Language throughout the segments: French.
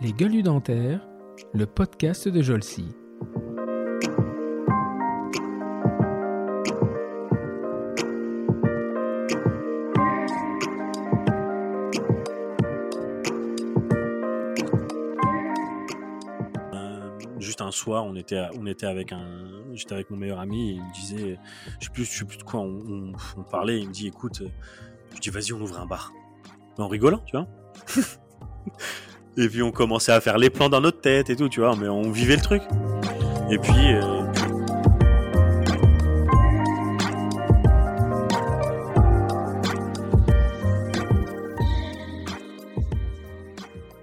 Les Gueules du dentaire, le podcast de Jolci. Juste un soir, on était avec j'étais avec mon meilleur ami et il me disait, je sais plus de quoi on parlait. Il me dit, écoute, je dis vas-y, on ouvre un bar. En rigolant, tu vois. Et puis on commençait à faire les plans dans notre tête et tout, tu vois, mais on vivait le truc. Et puis...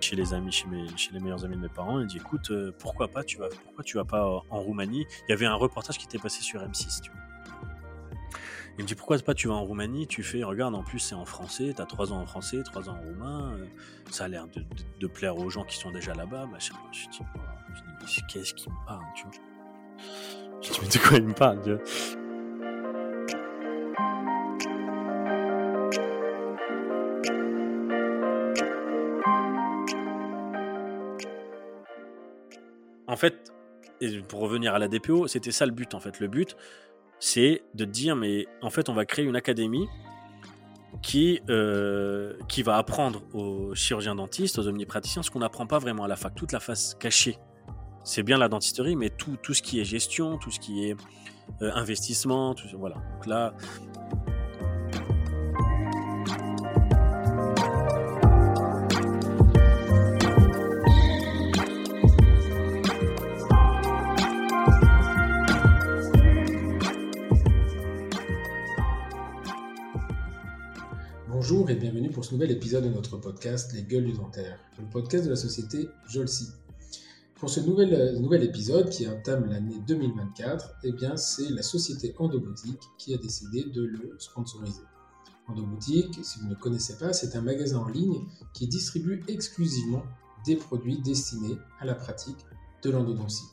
Chez les amis, chez les meilleurs amis de mes parents, ils disent, écoute, pourquoi tu vas pas en Roumanie ? Il y avait un reportage qui était passé sur M6, tu vois. Il me dit, pourquoi pas tu vas en Roumanie, tu fais, regarde, en plus c'est en français, t'as 3 ans en français, 3 ans en roumain, ça a l'air de plaire aux gens qui sont déjà là-bas, machin. Je dis, mais qu'est-ce qu'il me parle, tu vois ? Je dis, mais de quoi il me parle, tu vois ? En fait, et pour revenir à l'ADPO, c'était ça le but, en fait. Le but, c'est de dire, mais en fait, on va créer une académie qui va apprendre aux chirurgiens-dentistes, aux omnipraticiens, ce qu'on n'apprend pas vraiment à la fac, toute la face cachée. C'est bien la dentisterie, mais tout ce qui est gestion, tout ce qui est investissement, tout, voilà. Donc là... Bonjour et bienvenue pour ce nouvel épisode de notre podcast Les Gueules du dentaire, le podcast de la société Jolci. Pour ce nouvel épisode qui entame l'année 2024, eh bien c'est la société Endoboutique qui a décidé de le sponsoriser. Endoboutique, si vous ne connaissez pas, c'est un magasin en ligne qui distribue exclusivement des produits destinés à la pratique de l'endodontie.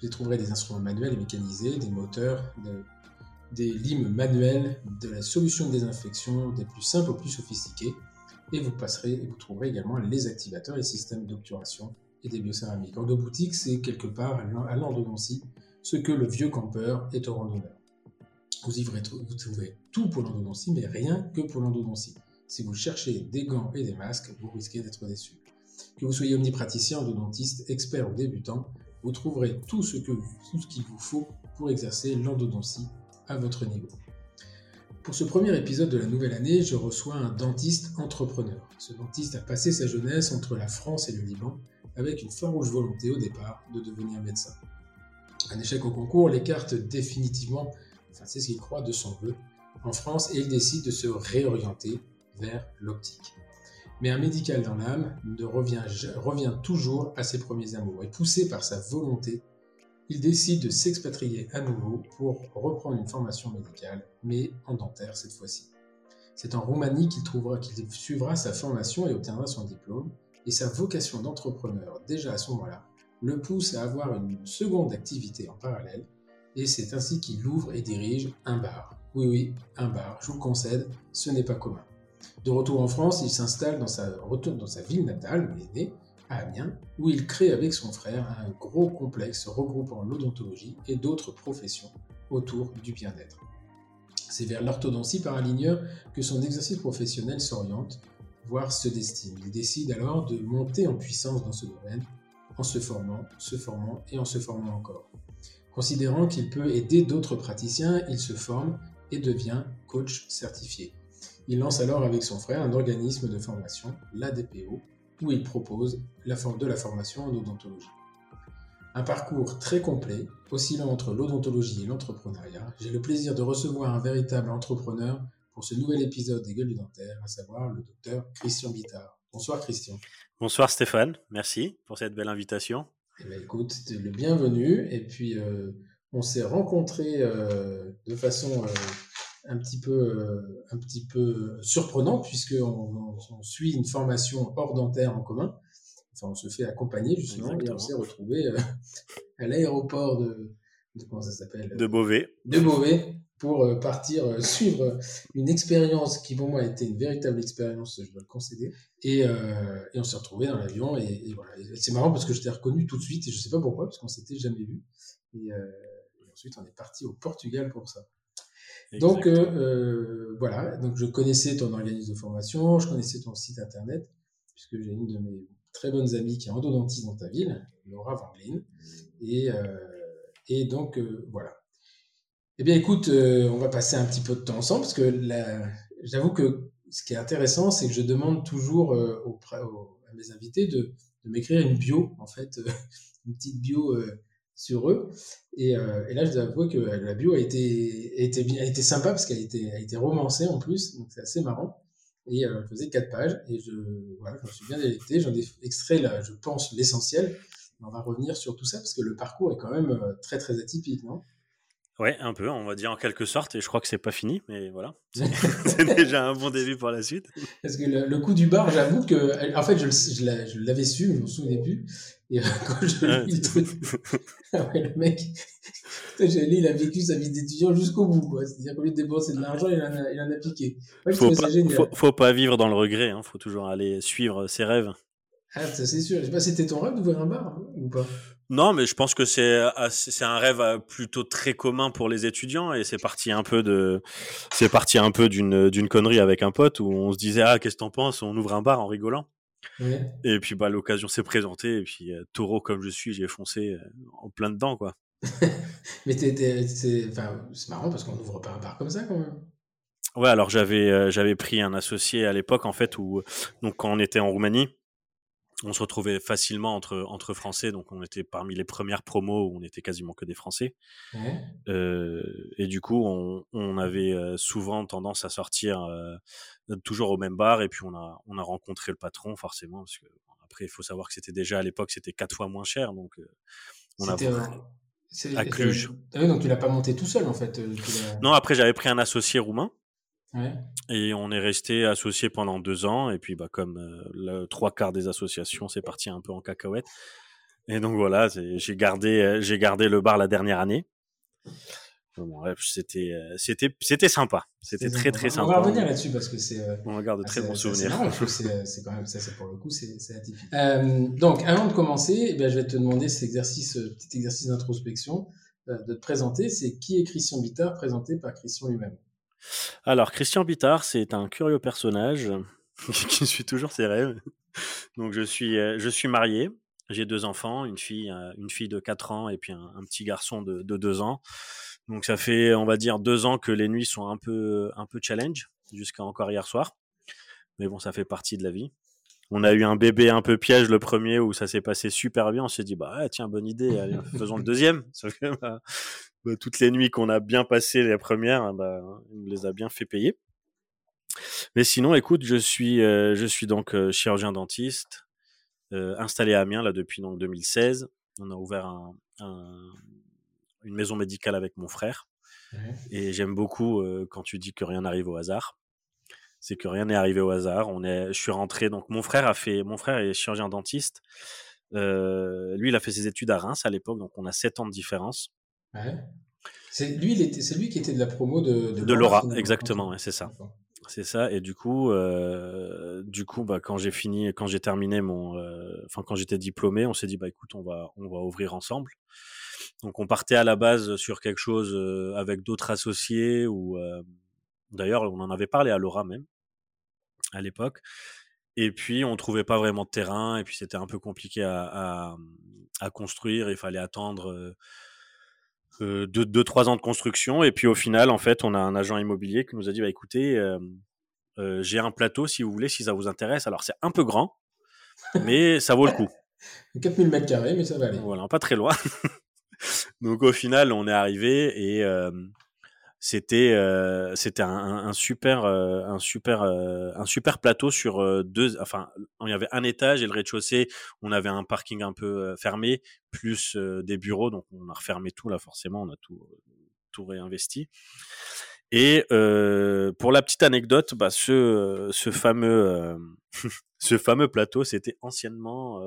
Vous y trouverez des instruments manuels et mécanisés, des moteurs, des limes manuelles, de la solution de désinfection, des plus simples aux plus sophistiqués, et vous trouverez également les activateurs, les systèmes d'obturation et des biocéramiques. Endoboutique, c'est quelque part à l'endodontie ce que le vieux campeur est au randonneur. Vous trouverez tout pour l'endodontie, mais rien que pour l'endodontie. Si vous cherchez des gants et des masques, vous risquez d'être déçu. Que vous soyez omnipraticien, endodontiste, expert ou débutant, vous trouverez tout ce qu'il vous faut pour exercer l'endodontie à votre niveau. Pour ce premier épisode de la nouvelle année, je reçois un dentiste entrepreneur. Ce dentiste a passé sa jeunesse entre la France et le Liban avec une farouche volonté au départ de devenir médecin. Un échec au concours l'écarte définitivement, enfin c'est ce qu'il croit de son vœu, en France et il décide de se réorienter vers l'optique. Mais un médical dans l'âme ne revient toujours à ses premiers amours et poussé par sa volonté, il décide de s'expatrier à nouveau pour reprendre une formation médicale, mais en dentaire cette fois-ci. C'est en Roumanie qu'il suivra sa formation et obtiendra son diplôme, et sa vocation d'entrepreneur, déjà à ce moment-là, le pousse à avoir une seconde activité en parallèle, et c'est ainsi qu'il ouvre et dirige un bar. Oui, un bar, je vous le concède, ce n'est pas commun. De retour en France, il s'installe dans sa ville natale, où il est né, à Amiens, où il crée avec son frère un gros complexe regroupant l'odontologie et d'autres professions autour du bien-être. C'est vers l'orthodontie par un ligneur que son exercice professionnel s'oriente, voire se destine. Il décide alors de monter en puissance dans ce domaine, en se formant et en se formant encore. Considérant qu'il peut aider d'autres praticiens, il se forme et devient coach certifié. Il lance alors avec son frère un organisme de formation, l'ADPO, où il propose la formation en odontologie. Un parcours très complet, oscillant entre l'odontologie et l'entrepreneuriat, j'ai le plaisir de recevoir un véritable entrepreneur pour ce nouvel épisode des Gueules du dentaire, à savoir le docteur Christian Bitar. Bonsoir Christian. Bonsoir Stéphane, merci pour cette belle invitation. Eh bien, écoute, t'es le bienvenu, et puis on s'est rencontrés de façon... un petit peu surprenant puisqu'on suit une formation hors dentaire en commun. Enfin, on se fait accompagner justement. Exactement. Et on s'est retrouvé à l'aéroport de Beauvais. pour partir suivre une expérience qui pour moi a été une véritable expérience, je dois le concéder, et on s'est retrouvés dans l'avion, et voilà. Et c'est marrant parce que je t'ai reconnu tout de suite, et je ne sais pas pourquoi, parce qu'on s'était jamais vu, et ensuite on est parti au Portugal pour ça. Exactement. Donc voilà, donc je connaissais ton organisme de formation, je connaissais ton site internet, puisque j'ai une de mes très bonnes amies qui est endodontiste dans ta ville, Laura Vanglène, et donc voilà. Eh bien, écoute, on va passer un petit peu de temps ensemble parce que j'avoue que ce qui est intéressant, c'est que je demande toujours à mes invités de m'écrire une bio, en fait, une petite bio sur eux. Et là, je dois avouer que la bio a été sympa parce qu'elle a été romancée en plus, donc c'est assez marrant. Et je faisais 4 pages et je me suis bien délecté. J'en ai extrait, là, je pense, l'essentiel. On va revenir sur tout ça parce que le parcours est quand même très, très atypique, non ? Ouais, un peu, on va dire en quelque sorte, et je crois que c'est pas fini, mais voilà, c'est déjà un bon début pour la suite. Parce que le coup du bar, j'avoue que, en fait, je l'avais su, je m'en souvenais plus, et quand je lis le truc, le mec, il a vécu sa vie d'étudiant jusqu'au bout, quoi. C'est-à-dire qu'au lieu de dépenser de l'argent, il en a piqué. Moi, je trouvais ça génial. Faut pas vivre dans le regret, hein. Faut toujours aller suivre ses rêves. Ah, ça c'est sûr. Je sais pas, c'était ton rêve d'ouvrir un bar hein, ou pas? Non, mais je pense que c'est un rêve plutôt très commun pour les étudiants et c'est parti un peu d'une connerie avec un pote où on se disait ah qu'est-ce que t'en penses, on ouvre un bar en rigolant. Ouais. Et puis bah l'occasion s'est présentée et puis taureau comme je suis, j'ai foncé en plein dedans quoi. Mais c'est marrant parce qu'on n'ouvre pas un bar comme ça quand même. Ouais, alors j'avais pris un associé à l'époque en fait où donc quand on était en Roumanie. On se retrouvait facilement entre Français, donc on était parmi les premières promos où on était quasiment que des Français. Mmh. Et du coup, on avait souvent tendance à sortir toujours au même bar, et puis on a rencontré le patron forcément, parce que après il faut savoir que c'était déjà à l'époque c'était 4 fois moins cher, donc à Cluj. Donc tu l'as pas monté tout seul en fait. Non, après j'avais pris un associé roumain. Ouais. Et on est resté associés pendant 2 ans et puis bah, comme 3/4 des associations c'est parti un peu en cacahuète et donc voilà j'ai gardé le bar la dernière année. Bon, bref, c'était sympa, c'était très très sympa. On va revenir là-dessus parce que on garde de très bons souvenirs. C'est quand même ça pour le coup c'est atypique. Donc avant de commencer eh bien, je vais te demander cet exercice d'introspection de te présenter. C'est qui est Christian Bitar présenté par Christian lui-même. Alors, Christian Bitar, c'est un curieux personnage qui suit toujours ses rêves. Donc, je suis marié, j'ai 2 enfants, une fille de 4 ans et puis un petit garçon de 2 ans. Donc, ça fait, on va dire, 2 ans que les nuits sont un peu challenge, jusqu'à encore hier soir. Mais bon, ça fait partie de la vie. On a eu un bébé un peu piège, le premier, où ça s'est passé super bien. On s'est dit, bah, tiens, bonne idée, allez, faisons le deuxième. Sauf que, bah, toutes les nuits qu'on a bien passées, les premières, bah, on les a bien fait payer. Mais sinon, écoute, je suis donc chirurgien dentiste, installé à Amiens, là, depuis donc 2016. On a ouvert une maison médicale avec mon frère. Mmh. Et j'aime beaucoup quand tu dis que rien n'arrive au hasard. C'est que rien n'est arrivé au hasard. Je suis rentré, donc mon frère est chirurgien dentiste. Lui, il a fait ses études à Reims à l'époque, donc on a 7 ans de différence. Ouais. C'est lui qui était de la promo de Laura, exactement, ouais, c'est ça. C'est ça. Et du coup, bah, quand j'ai terminé quand j'étais diplômé, on s'est dit, bah, écoute, on va ouvrir ensemble. Donc, on partait à la base sur quelque chose avec d'autres associés ou, d'ailleurs, on en avait parlé à Laura même, à l'époque. Et puis, on trouvait pas vraiment de terrain. Et puis, c'était un peu compliqué à construire. Il fallait attendre 2-3 ans de construction. Et puis, au final, en fait, on a un agent immobilier qui nous a dit, bah, écoutez, j'ai un plateau, si vous voulez, si ça vous intéresse. Alors, c'est un peu grand, mais ça vaut le coup. 4000 mètres carrés, mais ça va aller. Voilà, pas très loin. Donc, au final, on est arrivé et... c'était un super plateau sur deux, enfin il y avait un étage et le rez-de-chaussée on avait un parking un peu fermé plus des bureaux, donc on a refermé tout là, forcément on a tout réinvesti. Et pour la petite anecdote, bah ce fameux plateau, c'était anciennement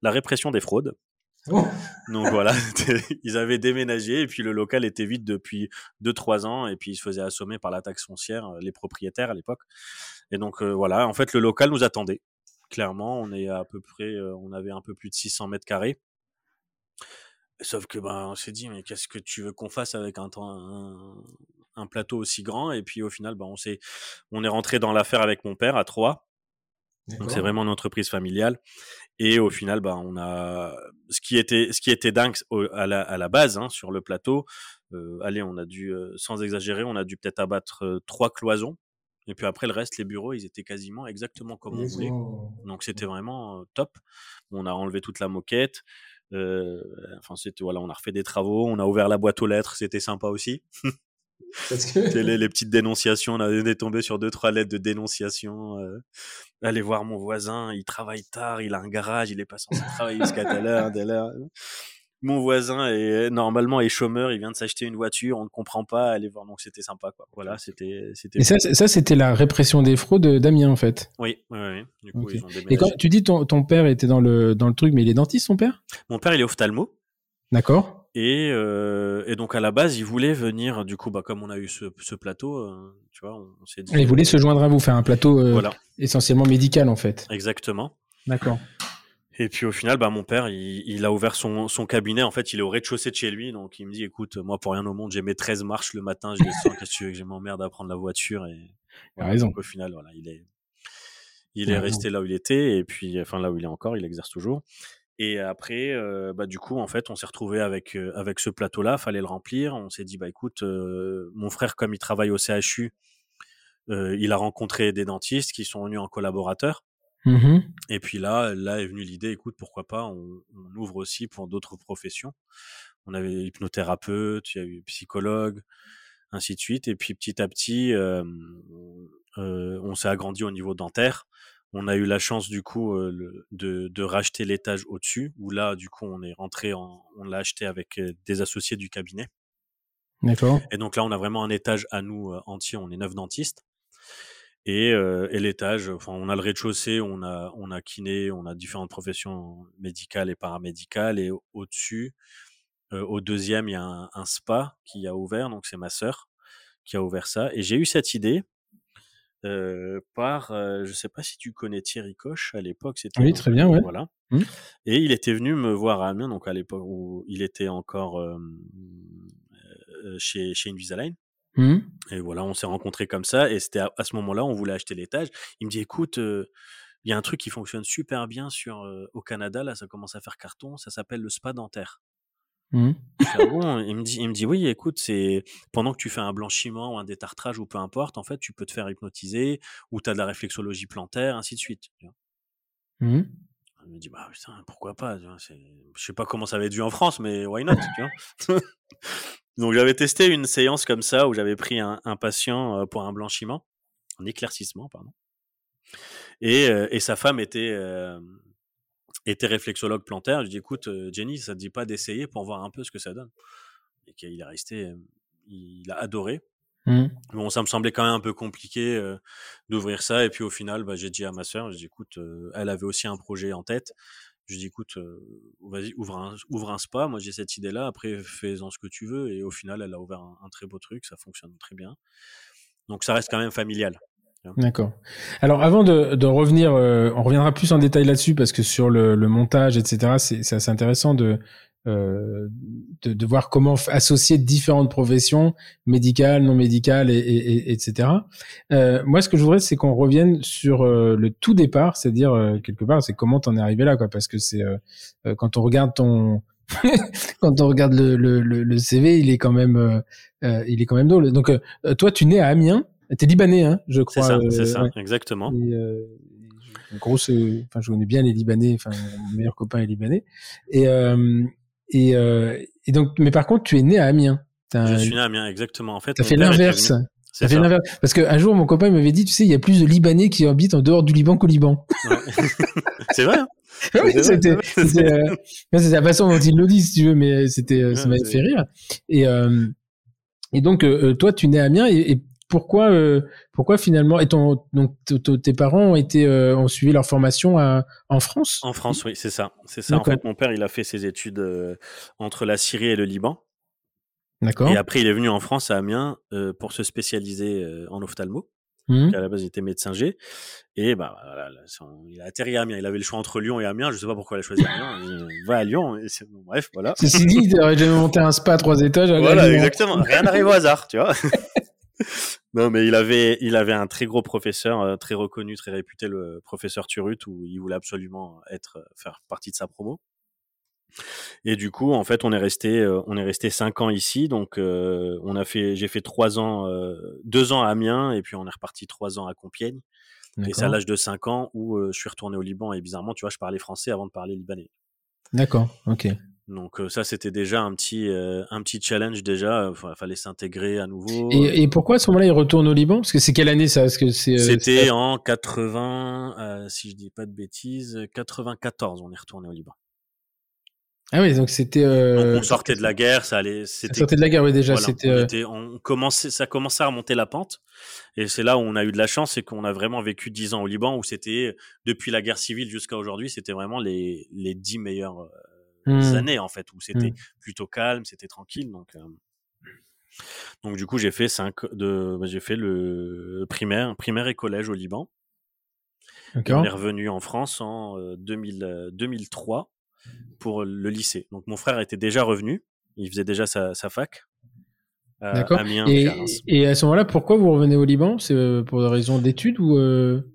la répression des fraudes. Bon. Donc voilà, ils avaient déménagé et puis le local était vide depuis 2-3 ans et puis ils se faisaient assommer par la taxe foncière, les propriétaires à l'époque. Et donc voilà, en fait le local nous attendait. Clairement, on est à peu près, on avait un peu plus de 600 mètres carrés. Sauf que ben on s'est dit mais qu'est-ce que tu veux qu'on fasse avec un plateau aussi grand, et puis au final ben on est rentré dans l'affaire avec mon père à 3. D'accord. Donc c'est vraiment une entreprise familiale et au final bah on a ce qui était dingue à la base hein, sur le plateau on a dû sans exagérer on a dû peut-être abattre 3 cloisons et puis après le reste les bureaux ils étaient quasiment exactement comme on voulait, donc c'était vraiment top. On a enlevé toute la moquette, on a refait des travaux, on a ouvert la boîte aux lettres, c'était sympa aussi. Parce que... les petites dénonciations, on est tombé sur 2-3 lettres de dénonciation. Allez voir mon voisin, il travaille tard, il a un garage, il est passé en travail jusqu'à telle heure. Mon voisin est chômeur, il vient de s'acheter une voiture, on ne comprend pas, allez voir. Donc c'était sympa, quoi. Voilà, c'était. Et ça c'était la répression des fraudes d'Amiens en fait. Oui. Du coup, okay. Ils ont déménagé. Et quand tu dis ton père était dans le truc, mais il est dentiste, son père ? Mon père il est ophtalmo. D'accord. Et donc à la base, ils voulaient venir. Du coup, bah comme on a eu ce plateau, tu vois, on s'est dit. Ils voulaient se joindre à vous, faire un plateau essentiellement médical en fait. Exactement. D'accord. Et puis au final, bah mon père, il a ouvert son cabinet. En fait, il est au rez-de-chaussée de chez lui, donc il me dit, écoute, moi pour rien au monde, j'ai mes 13 marches le matin, je descends, qu'est-ce que tu veux que je m'emmerde à prendre la voiture et. Voilà, raison. Donc au final, voilà, il est resté là où il était et puis enfin là où il est encore, il exerce toujours. Et après, du coup, en fait, on s'est retrouvé avec ce plateau-là. Fallait le remplir. On s'est dit, écoute, mon frère, comme il travaille au CHU, il a rencontré des dentistes qui sont venus en collaborateurs. Mmh. Et puis là est venue l'idée, écoute, pourquoi pas, on ouvre aussi pour d'autres professions. On avait hypnothérapeute, il y a eu psychologue, ainsi de suite. Et puis petit à petit, on s'est agrandi au niveau dentaire. On a eu la chance du coup de racheter l'étage au-dessus, où là du coup on l'a acheté avec des associés du cabinet. D'accord. Et donc là on a vraiment un étage à nous entier, on est 9 dentistes. Et l'étage, enfin on a le rez-de-chaussée, on a kiné, on a différentes professions médicales et paramédicales, et au-dessus, au deuxième il y a un spa qui a ouvert, donc c'est ma sœur qui a ouvert ça. Et j'ai eu cette idée. Je sais pas si tu connais Thierry Coche à l'époque, c'était oui, très bien, ouais. Voilà. Mmh. Et il était venu me voir à Amiens, donc à l'époque où il était encore chez Invisalign. Mmh. Et voilà, on s'est rencontrés comme ça, et c'était à ce moment-là, on voulait acheter l'étage. Il me dit, écoute, il y a un truc qui fonctionne super bien au Canada, là, ça commence à faire carton, ça s'appelle le spa dentaire. Mmh. Il me dit oui, écoute, c'est pendant que tu fais un blanchiment ou un détartrage ou peu importe, en fait, tu peux te faire hypnotiser ou tu as de la réflexologie plantaire, ainsi de suite. Mmh. Il me dit putain, pourquoi pas, tu vois, je sais pas comment ça va être vu en France, mais why not, tu vois. Donc j'avais testé une séance comme ça où j'avais pris un patient pour un éclaircissement, pardon. Et sa femme était réflexologue plantaire. Je lui dis, écoute, Jenny, ça te dit pas d'essayer pour voir un peu ce que ça donne? Et qu'il est resté, il a adoré. Mmh. Bon, ça me semblait quand même un peu compliqué d'ouvrir ça. Et puis au final, j'ai dit à ma sœur, je dis, écoute, elle avait aussi un projet en tête. Je dis, écoute, vas-y, ouvre un spa. Moi, j'ai cette idée-là. Après, fais-en ce que tu veux. Et au final, elle a ouvert un très beau truc. Ça fonctionne très bien. Donc, ça reste quand même familial. D'accord. Alors, avant de revenir, on reviendra plus en détail là-dessus parce que sur le montage, etc., c'est assez intéressant de voir comment associer différentes professions médicales, non médicales, et etc. Moi, ce que je voudrais, c'est qu'on revienne sur le tout départ, c'est-à-dire quelque part, c'est comment t'en es arrivé là, quoi, parce que c'est quand on regarde quand on regarde le CV, il est quand même drôle. Donc, toi, tu nais à Amiens. T'es Libanais, hein, je crois. C'est ça, ouais. Exactement. Et, en gros, je connais bien les Libanais. Enfin, mon meilleur copain est Libanais. Et donc, mais par contre, tu es né à Amiens. Je suis né à Amiens, exactement. En fait, t'as fait l'inverse. Ça fait l'inverse. Parce qu'un jour, mon copain m'avait dit, tu sais, il y a plus de Libanais qui habitent en dehors du Liban qu'au Liban. Ouais. C'est vrai. Hein. Oui, c'est la façon dont ils le disent, si tu veux, mais ça m'avait fait rire. Et donc, toi, tu es né à Amiens et Pourquoi finalement, et tes parents ont suivi leur formation en France ? En France, oui, c'est ça. C'est ça. D'accord. En fait, mon père, il a fait ses études entre la Syrie et le Liban. D'accord. Et après, il est venu en France, à Amiens, pour se spécialiser en ophtalmo. Qui à la base, il était médecin-g. Et voilà, il a atterri à Amiens. Il avait le choix entre Lyon et Amiens. Je ne sais pas pourquoi il a choisi Amiens. Va à Lyon. Bref, voilà. Ceci dit, il aurait jamais monté un spa à 3 étages. Voilà, exactement. Rien n'arrive au hasard, tu vois. Non, mais il avait un très gros professeur, très reconnu, très réputé, le professeur Turut, où il voulait absolument faire partie de sa promo. Et du coup, en fait, on est resté 5 ans ici. Donc, j'ai fait 3 ans, 2 ans à Amiens, et puis on est reparti 3 ans à Compiègne. D'accord. Et c'est à l'âge de 5 ans où je suis retourné au Liban. Et bizarrement, tu vois, je parlais français avant de parler libanais. D'accord, ok. Donc ça, c'était déjà un petit challenge déjà. Il fallait s'intégrer à nouveau. Et pourquoi à ce moment-là, il retourne au Liban ? Parce que c'est quelle année ça ? Parce que c'était en 80, si je dis pas de bêtises, 94, on est retourné au Liban. Ah oui, donc c'était. Donc on sortait de la guerre, ça allait. On sortait de la guerre, oui, déjà. Voilà, c'était. Ça commençait à remonter la pente, et c'est là où on a eu de la chance, c'est qu'on a vraiment vécu 10 ans au Liban, où c'était depuis la guerre civile jusqu'à aujourd'hui, c'était vraiment les 10 meilleurs. Années en fait, où c'était plutôt calme, c'était tranquille, donc du coup j'ai fait le primaire et collège au Liban. D'accord. Et on est revenu en France en 2003 pour le lycée. Donc mon frère était déjà revenu, il faisait déjà sa fac. D'accord. Amiens, et à ce moment-là, pourquoi vous revenez au Liban ? C'est pour des raisons d'études ou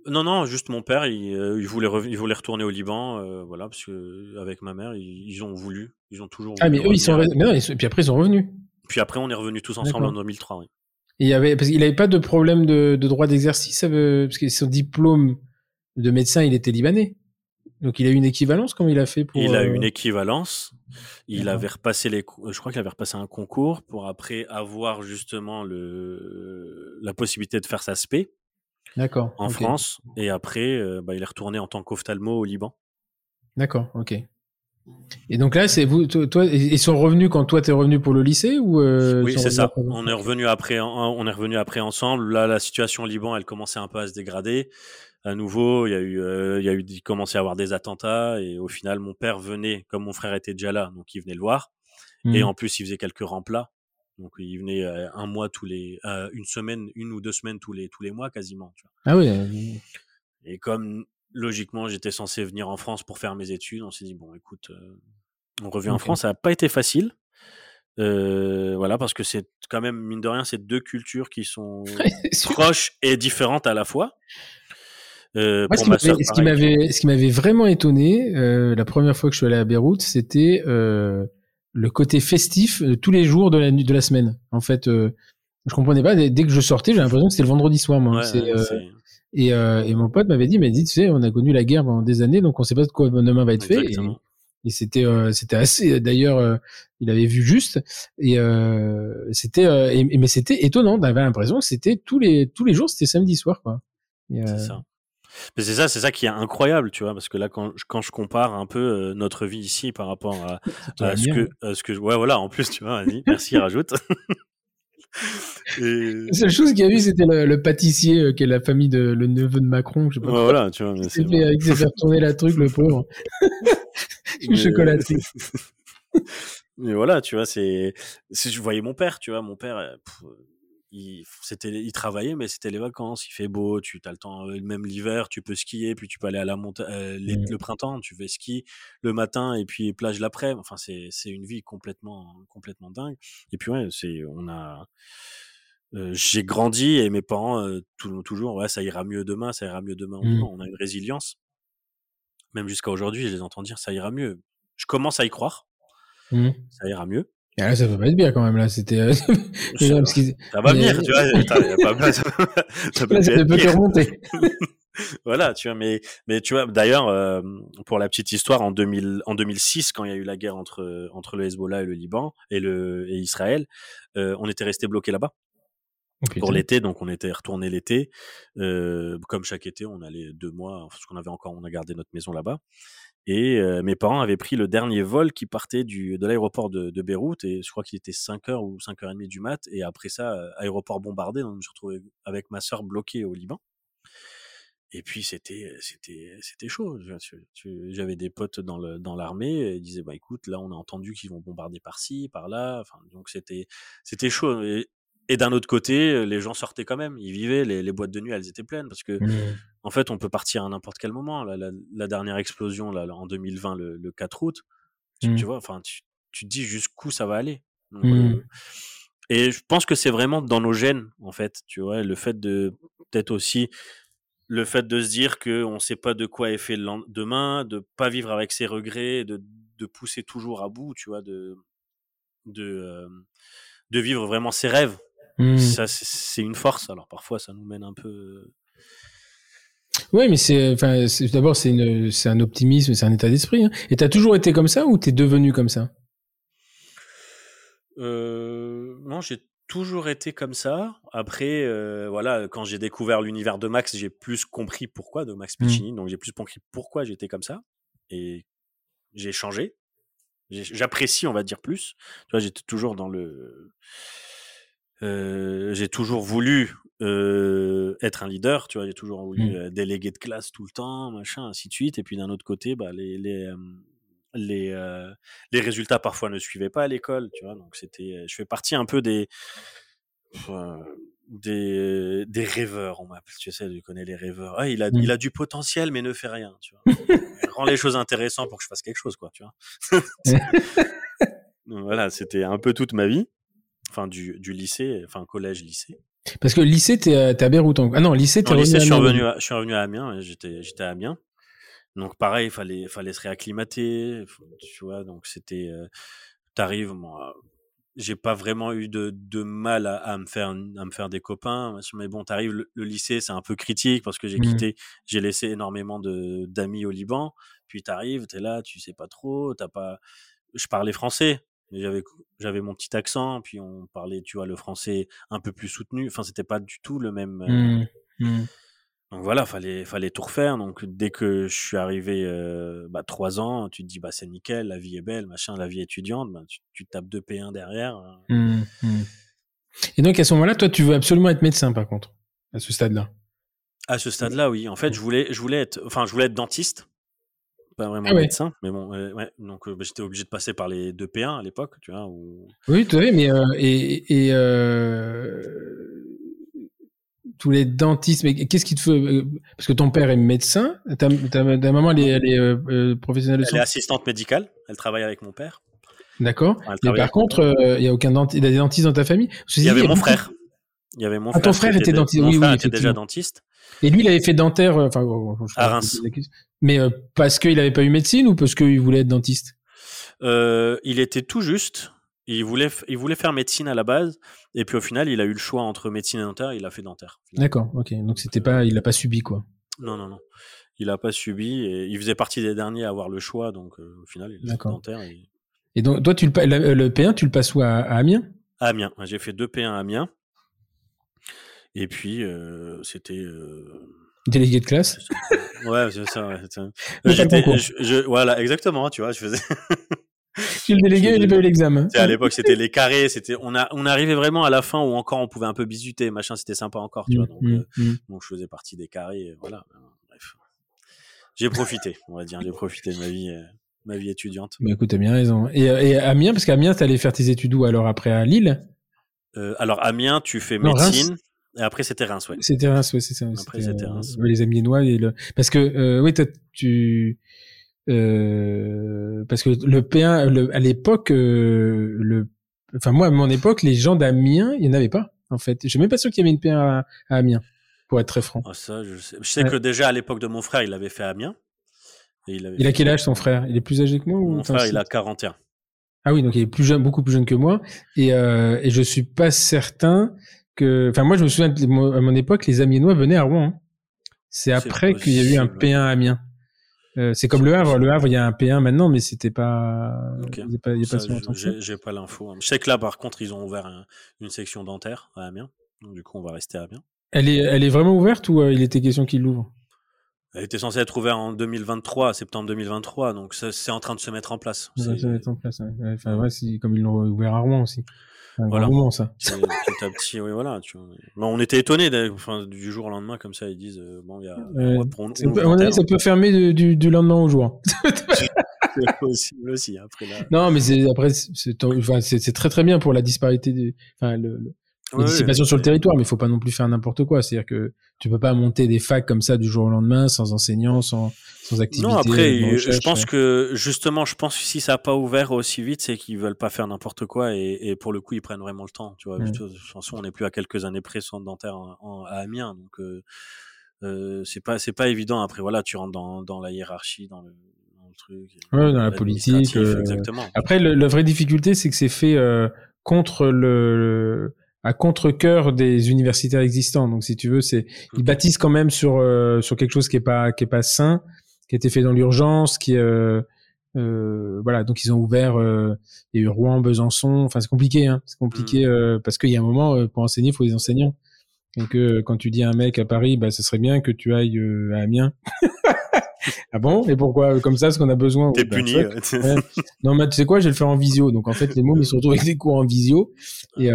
Non, juste mon père, il voulait retourner au Liban, voilà, parce que avec ma mère, ils ont voulu, ils ont toujours voulu. Ah mais eux, ils sont revenus, et puis après ils sont revenus. Puis après, on est revenus tous ensemble. D'accord. En 2003. Oui. Et il n'avait pas de problème de droit d'exercice, parce que son diplôme de médecin, il était libanais. Donc il a eu une équivalence, comment il a fait pour... Il a eu une équivalence, avait repassé je crois qu'il avait repassé un concours pour après avoir justement la possibilité de faire sa spé. D'accord. En France, et après il est retourné en tant qu'ophtalmo au Liban. D'accord, ok. Et donc là, c'est vous, toi, ils sont revenus quand toi t'es revenu pour le lycée ou Oui, c'est ça. On est revenu après ensemble. Là, la situation au Liban, elle commençait un peu à se dégrader. À nouveau, il commençait à avoir des attentats, et au final, mon père venait, comme mon frère était déjà là, donc il venait le voir. Et en plus, il faisait quelques remplats. Donc il venait une ou deux semaines tous les mois quasiment. Tu vois. Ah oui. Et comme logiquement, j'étais censé venir en France pour faire mes études, on s'est dit bon, écoute, on revient en France. Ça n'a pas été facile. Voilà, parce que c'est quand même, mine de rien, c'est deux cultures qui sont proches et différentes à la fois. Ce qui m'avait vraiment étonné, la première fois que je suis allé à Beyrouth, c'était le côté festif de tous les jours de la semaine. En fait, je comprenais pas. Dès que je sortais, j'avais l'impression que c'était le vendredi soir. Moi, ouais, et mon pote m'avait dit, tu sais, on a connu la guerre pendant des années, donc on sait pas de quoi demain va être. Exactement. Fait. Et c'était assez. D'ailleurs, il avait vu juste. Mais c'était étonnant. On avait l'impression que c'était tous les jours, c'était samedi soir, quoi. C'est ça. Mais c'est ça qui est incroyable, tu vois, parce que là, quand je compare un peu notre vie ici par rapport à ce que ouais, voilà, en plus, tu vois, vas-y, merci, rajoute. La seule chose qu'il y a eu, c'était le pâtissier qui est la famille le neveu de Macron, je sais pas. Ouais, voilà, tu vois, mais c'est bon. Il s'est fait retourner la truc, le pauvre. Une chocolatée. Mais voilà, tu vois, je voyais mon père, tu vois, il travaillait, mais c'était les vacances, il fait beau, tu as le temps, même l'hiver, tu peux skier, puis tu peux aller à la montagne, le printemps, tu fais ski le matin et puis plage l'après. Enfin, c'est une vie complètement dingue. Et puis ouais, j'ai grandi, et mes parents toujours, ouais, ça ira mieux demain. On a une résilience, même jusqu'à aujourd'hui, je les entends dire ça ira mieux. Je commence à y croire. Ça ira mieux. Et là, ça peut pas être bien quand même. Là, c'était. Ça va venir, tu vois. Ça peut te remonter. Voilà, tu vois. Mais tu vois. D'ailleurs, pour la petite histoire, en 2006, quand il y a eu la guerre entre le Hezbollah et le Liban et Israël, on était resté bloqué là-bas. Okay. Pour l'été, donc on était retourné l'été. Comme chaque été, on allait 2 mois, parce qu'on avait encore, on a gardé notre maison là-bas. Et mes parents avaient pris le dernier vol qui partait de l'aéroport de Beyrouth, et je crois qu'il était 5h ou 5h30 du mat. Et après ça, aéroport bombardé, donc je me suis retrouvé avec ma sœur bloquée au Liban. Et puis c'était chaud. J'avais des potes dans l'armée et ils disaient bah écoute, là on a entendu qu'ils vont bombarder par-ci, par-là. Enfin donc c'était chaud. Et d'un autre côté, les gens sortaient quand même, ils vivaient. Les boîtes de nuit, elles étaient pleines parce que en fait on peut partir à n'importe quel moment. La dernière explosion là en 2020 le 4 août, tu vois. Enfin tu te dis jusqu'où ça va aller. Donc, et je pense que c'est vraiment dans nos gènes en fait. Tu vois le fait de peut-être aussi le fait de se dire qu'on ne sait pas de quoi est fait le lendemain, de ne pas vivre avec ses regrets, de pousser toujours à bout, tu vois, de vivre vraiment ses rêves. Ça, c'est une force. Alors parfois, ça nous mène un peu... Oui, mais d'abord, c'est un optimisme, c'est un état d'esprit. Hein. Et tu as toujours été comme ça ou tu es devenu comme ça ? Non, j'ai toujours été comme ça. Après, voilà, quand j'ai découvert l'univers de Max, j'ai plus compris pourquoi, de Max Piccini. Donc, j'ai plus compris pourquoi j'étais comme ça. Et j'ai changé. J'apprécie, on va dire, plus. Tu vois, j'étais toujours dans le... j'ai toujours voulu être un leader. Tu vois, j'ai toujours voulu déléguer de classe tout le temps, machin, ainsi de suite. Et puis, d'un autre côté, bah, les résultats parfois ne suivaient pas à l'école, tu vois, donc je fais partie un peu des rêveurs, on m'appelle, tu sais, tu connais les rêveurs, ah, il a du potentiel mais ne fait rien, tu vois. Rends les choses intéressantes pour que je fasse quelque chose, quoi, tu vois. Voilà, c'était un peu toute ma vie, enfin du lycée, enfin collège, lycée. Parce que lycée, t'es à Beyrouth, ah non, lycée, t'es revenu à Amiens. Je suis revenu à Amiens, j'étais à Amiens. Donc pareil, il fallait se réacclimater, tu vois, donc c'était... t'arrives, moi, j'ai pas vraiment eu de mal à me faire des copains, mais bon, t'arrives, le lycée, c'est un peu critique parce que j'ai quitté, j'ai laissé énormément d'amis au Liban, puis t'arrives, t'es là, tu sais pas trop, t'as pas... Je parlais français, mais j'avais mon petit accent, puis on parlait, tu vois, le français un peu plus soutenu, enfin, c'était pas du tout le même... Donc voilà, fallait tout refaire. Donc dès que je suis arrivé, 3 ans, tu te dis bah c'est nickel, la vie est belle, machin, la vie étudiante, bah, tu tapes 2 P1 derrière. Et donc à ce moment-là, toi tu veux absolument être médecin par contre, à ce stade-là. À ce stade-là, oui. En fait, je voulais être dentiste, pas vraiment médecin, mais bon, ouais. Donc j'étais obligé de passer par les 2 P1 à l'époque, tu vois. Où... Oui, tu vois, mais tous les dentistes, mais qu'est-ce qui te fait, parce que ton père est médecin, ta maman elle est professionnelle de santé. Elle est assistante médicale, elle travaille avec mon père. D'accord. Mais par contre, il y a aucun dentiste, il y a des dentistes dans ta famille. Il y avait mon frère. Il y avait mon frère. Ton frère était dentiste. Mon frère était déjà dentiste. Et lui, il avait fait dentaire, enfin, à Reims. Mais parce qu'il n'avait pas eu médecine ou parce qu'il voulait être dentiste ? Il était tout juste. Il voulait faire médecine à la base, et puis au final, il a eu le choix entre médecine et dentaire, et il a fait dentaire. D'accord, ok. Donc, il n'a pas subi, quoi. Non. Il n'a pas subi, et il faisait partie des derniers à avoir le choix, donc au final, il a fait dentaire. Et donc, toi, le P1, tu le passes où, à Amiens ? À Amiens, j'ai fait 2 P1 à Amiens, et puis c'était... Délégué de classe ? Ouais, c'est ça. Ouais, c'est ça. Voilà, exactement, tu vois, je faisais... Tu le délégué, j'ai pas eu l'examen. À l'époque, c'était les carrés, on arrivait vraiment à la fin où encore on pouvait un peu bisuter, machin, c'était sympa encore, tu vois. Donc je faisais partie des carrés, voilà. Bref. J'ai profité, on va dire, de ma vie étudiante. Bah écoute, t'as bien raison. Et Amiens, parce qu'Amiens, t'allais faire tes études où alors après à Lille ? Alors Amiens, tu fais médecine. Reims. Et après, c'était Reims, ouais. C'était Reims, ouais, c'est ça. Après, c'était Reims. Les Amiénois et parce que, oui, parce que le P1 à l'époque moi à mon époque les gens d'Amiens il n'y en avait pas en fait, je suis même pas sûr qu'il y avait une P1 à Amiens pour être très franc. Ça, je sais que déjà à l'époque de mon frère il l'avait fait à Amiens et il a quel âge son frère, il est plus âgé que moi ou... Mon frère il a 41. Ah oui, donc il est plus jeune, beaucoup plus jeune que moi et je suis pas certain que, enfin moi je me souviens à mon époque les Amiénois venaient à Rouen, hein. C'est après qu'il y a eu un P1 à Amiens. C'est comme Le Havre. Le Havre, il y a un P1 maintenant, mais c'était pas. Okay. Il y a pas ça, j'ai pas l'info. Je sais que là, par contre, ils ont ouvert une section dentaire à Amiens. Donc, du coup, on va rester à Amiens. Elle est vraiment ouverte ou il était question qu'il l'ouvre? Elle était censée être ouverte en 2023, septembre 2023. Donc, ça, c'est en train de se mettre en place. Ça se mettre en place. Ouais. Enfin, ouais, c'est comme ils l'ont ouvert à Rouen aussi. Voilà. Moment, ça. Petit à petit, oui, voilà. Tu vois. Ben, on était étonnés enfin, du jour au lendemain, comme ça, ils disent bon, il y a. On a dit ça peut fermer du lendemain au jour. C'est possible aussi. Après, là... Non, mais c'est très très bien pour la disparité, la dissipation sur le territoire, mais il ne faut pas non plus faire n'importe quoi. C'est-à-dire que tu ne peux pas monter des facs comme ça du jour au lendemain, sans enseignants, sans activité. Non, après, je pense que justement, que si ça n'a pas ouvert aussi vite, c'est qu'ils ne veulent pas faire n'importe quoi et pour le coup, ils prennent vraiment le temps. Tu vois, ouais. De toute façon, on n'est plus à quelques années près centre dentaire à Amiens, donc c'est pas évident. Après, voilà, tu rentres dans la hiérarchie, dans le truc. Ouais, dans la politique. Exactement. Après, la vraie difficulté, c'est que c'est fait à contre-cœur des universitaires existants. Donc, si tu veux, ils bâtissent quand même sur quelque chose qui est pas sain, qui a été fait dans l'urgence, voilà. Donc, ils ont ouvert, il y a eu Rouen, Besançon. Enfin, c'est compliqué, hein. C'est compliqué, parce qu'il y a un moment, pour enseigner, il faut des enseignants. Donc, quand tu dis à un mec à Paris, bah, ça serait bien que tu ailles à Amiens. Ah bon? Et pourquoi? Comme ça, ce qu'on a besoin. T'es puni. Ouais. Non, mais tu sais quoi? Je vais le faire en visio. Donc, en fait, les mômes, ils se retrouvent avec des cours en visio et,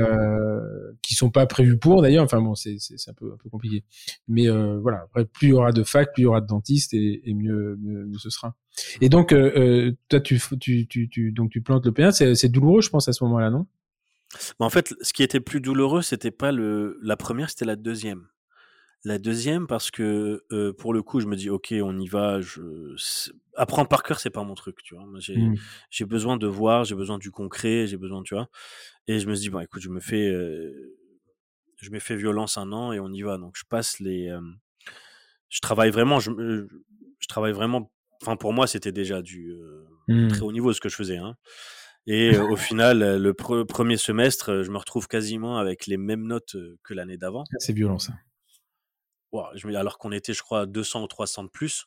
qui sont pas prévus pour, d'ailleurs. Enfin, bon, c'est un peu compliqué. Mais, voilà. Après, plus il y aura de fac, plus il y aura de dentistes et mieux ce sera. Et donc, toi, tu plantes le P1. C'est douloureux, je pense, à ce moment-là, non? Bon, en fait, ce qui était plus douloureux, c'était pas la première, c'était la deuxième. La deuxième, parce que pour le coup, je me dis, ok, on y va. Apprendre par cœur, c'est pas mon truc, tu vois. Moi, j'ai besoin de voir, j'ai besoin du concret, j'ai besoin, tu vois. Et je me dis, bon, écoute, je me fais violence un an et on y va. Donc, je passe je travaille vraiment. Je travaille vraiment. Enfin, pour moi, c'était déjà du très haut niveau ce que je faisais, hein. Et au final, le premier semestre, je me retrouve quasiment avec les mêmes notes que l'année d'avant. C'est violent, ça. Wow, alors qu'on était, je crois, 200 ou 300 de plus.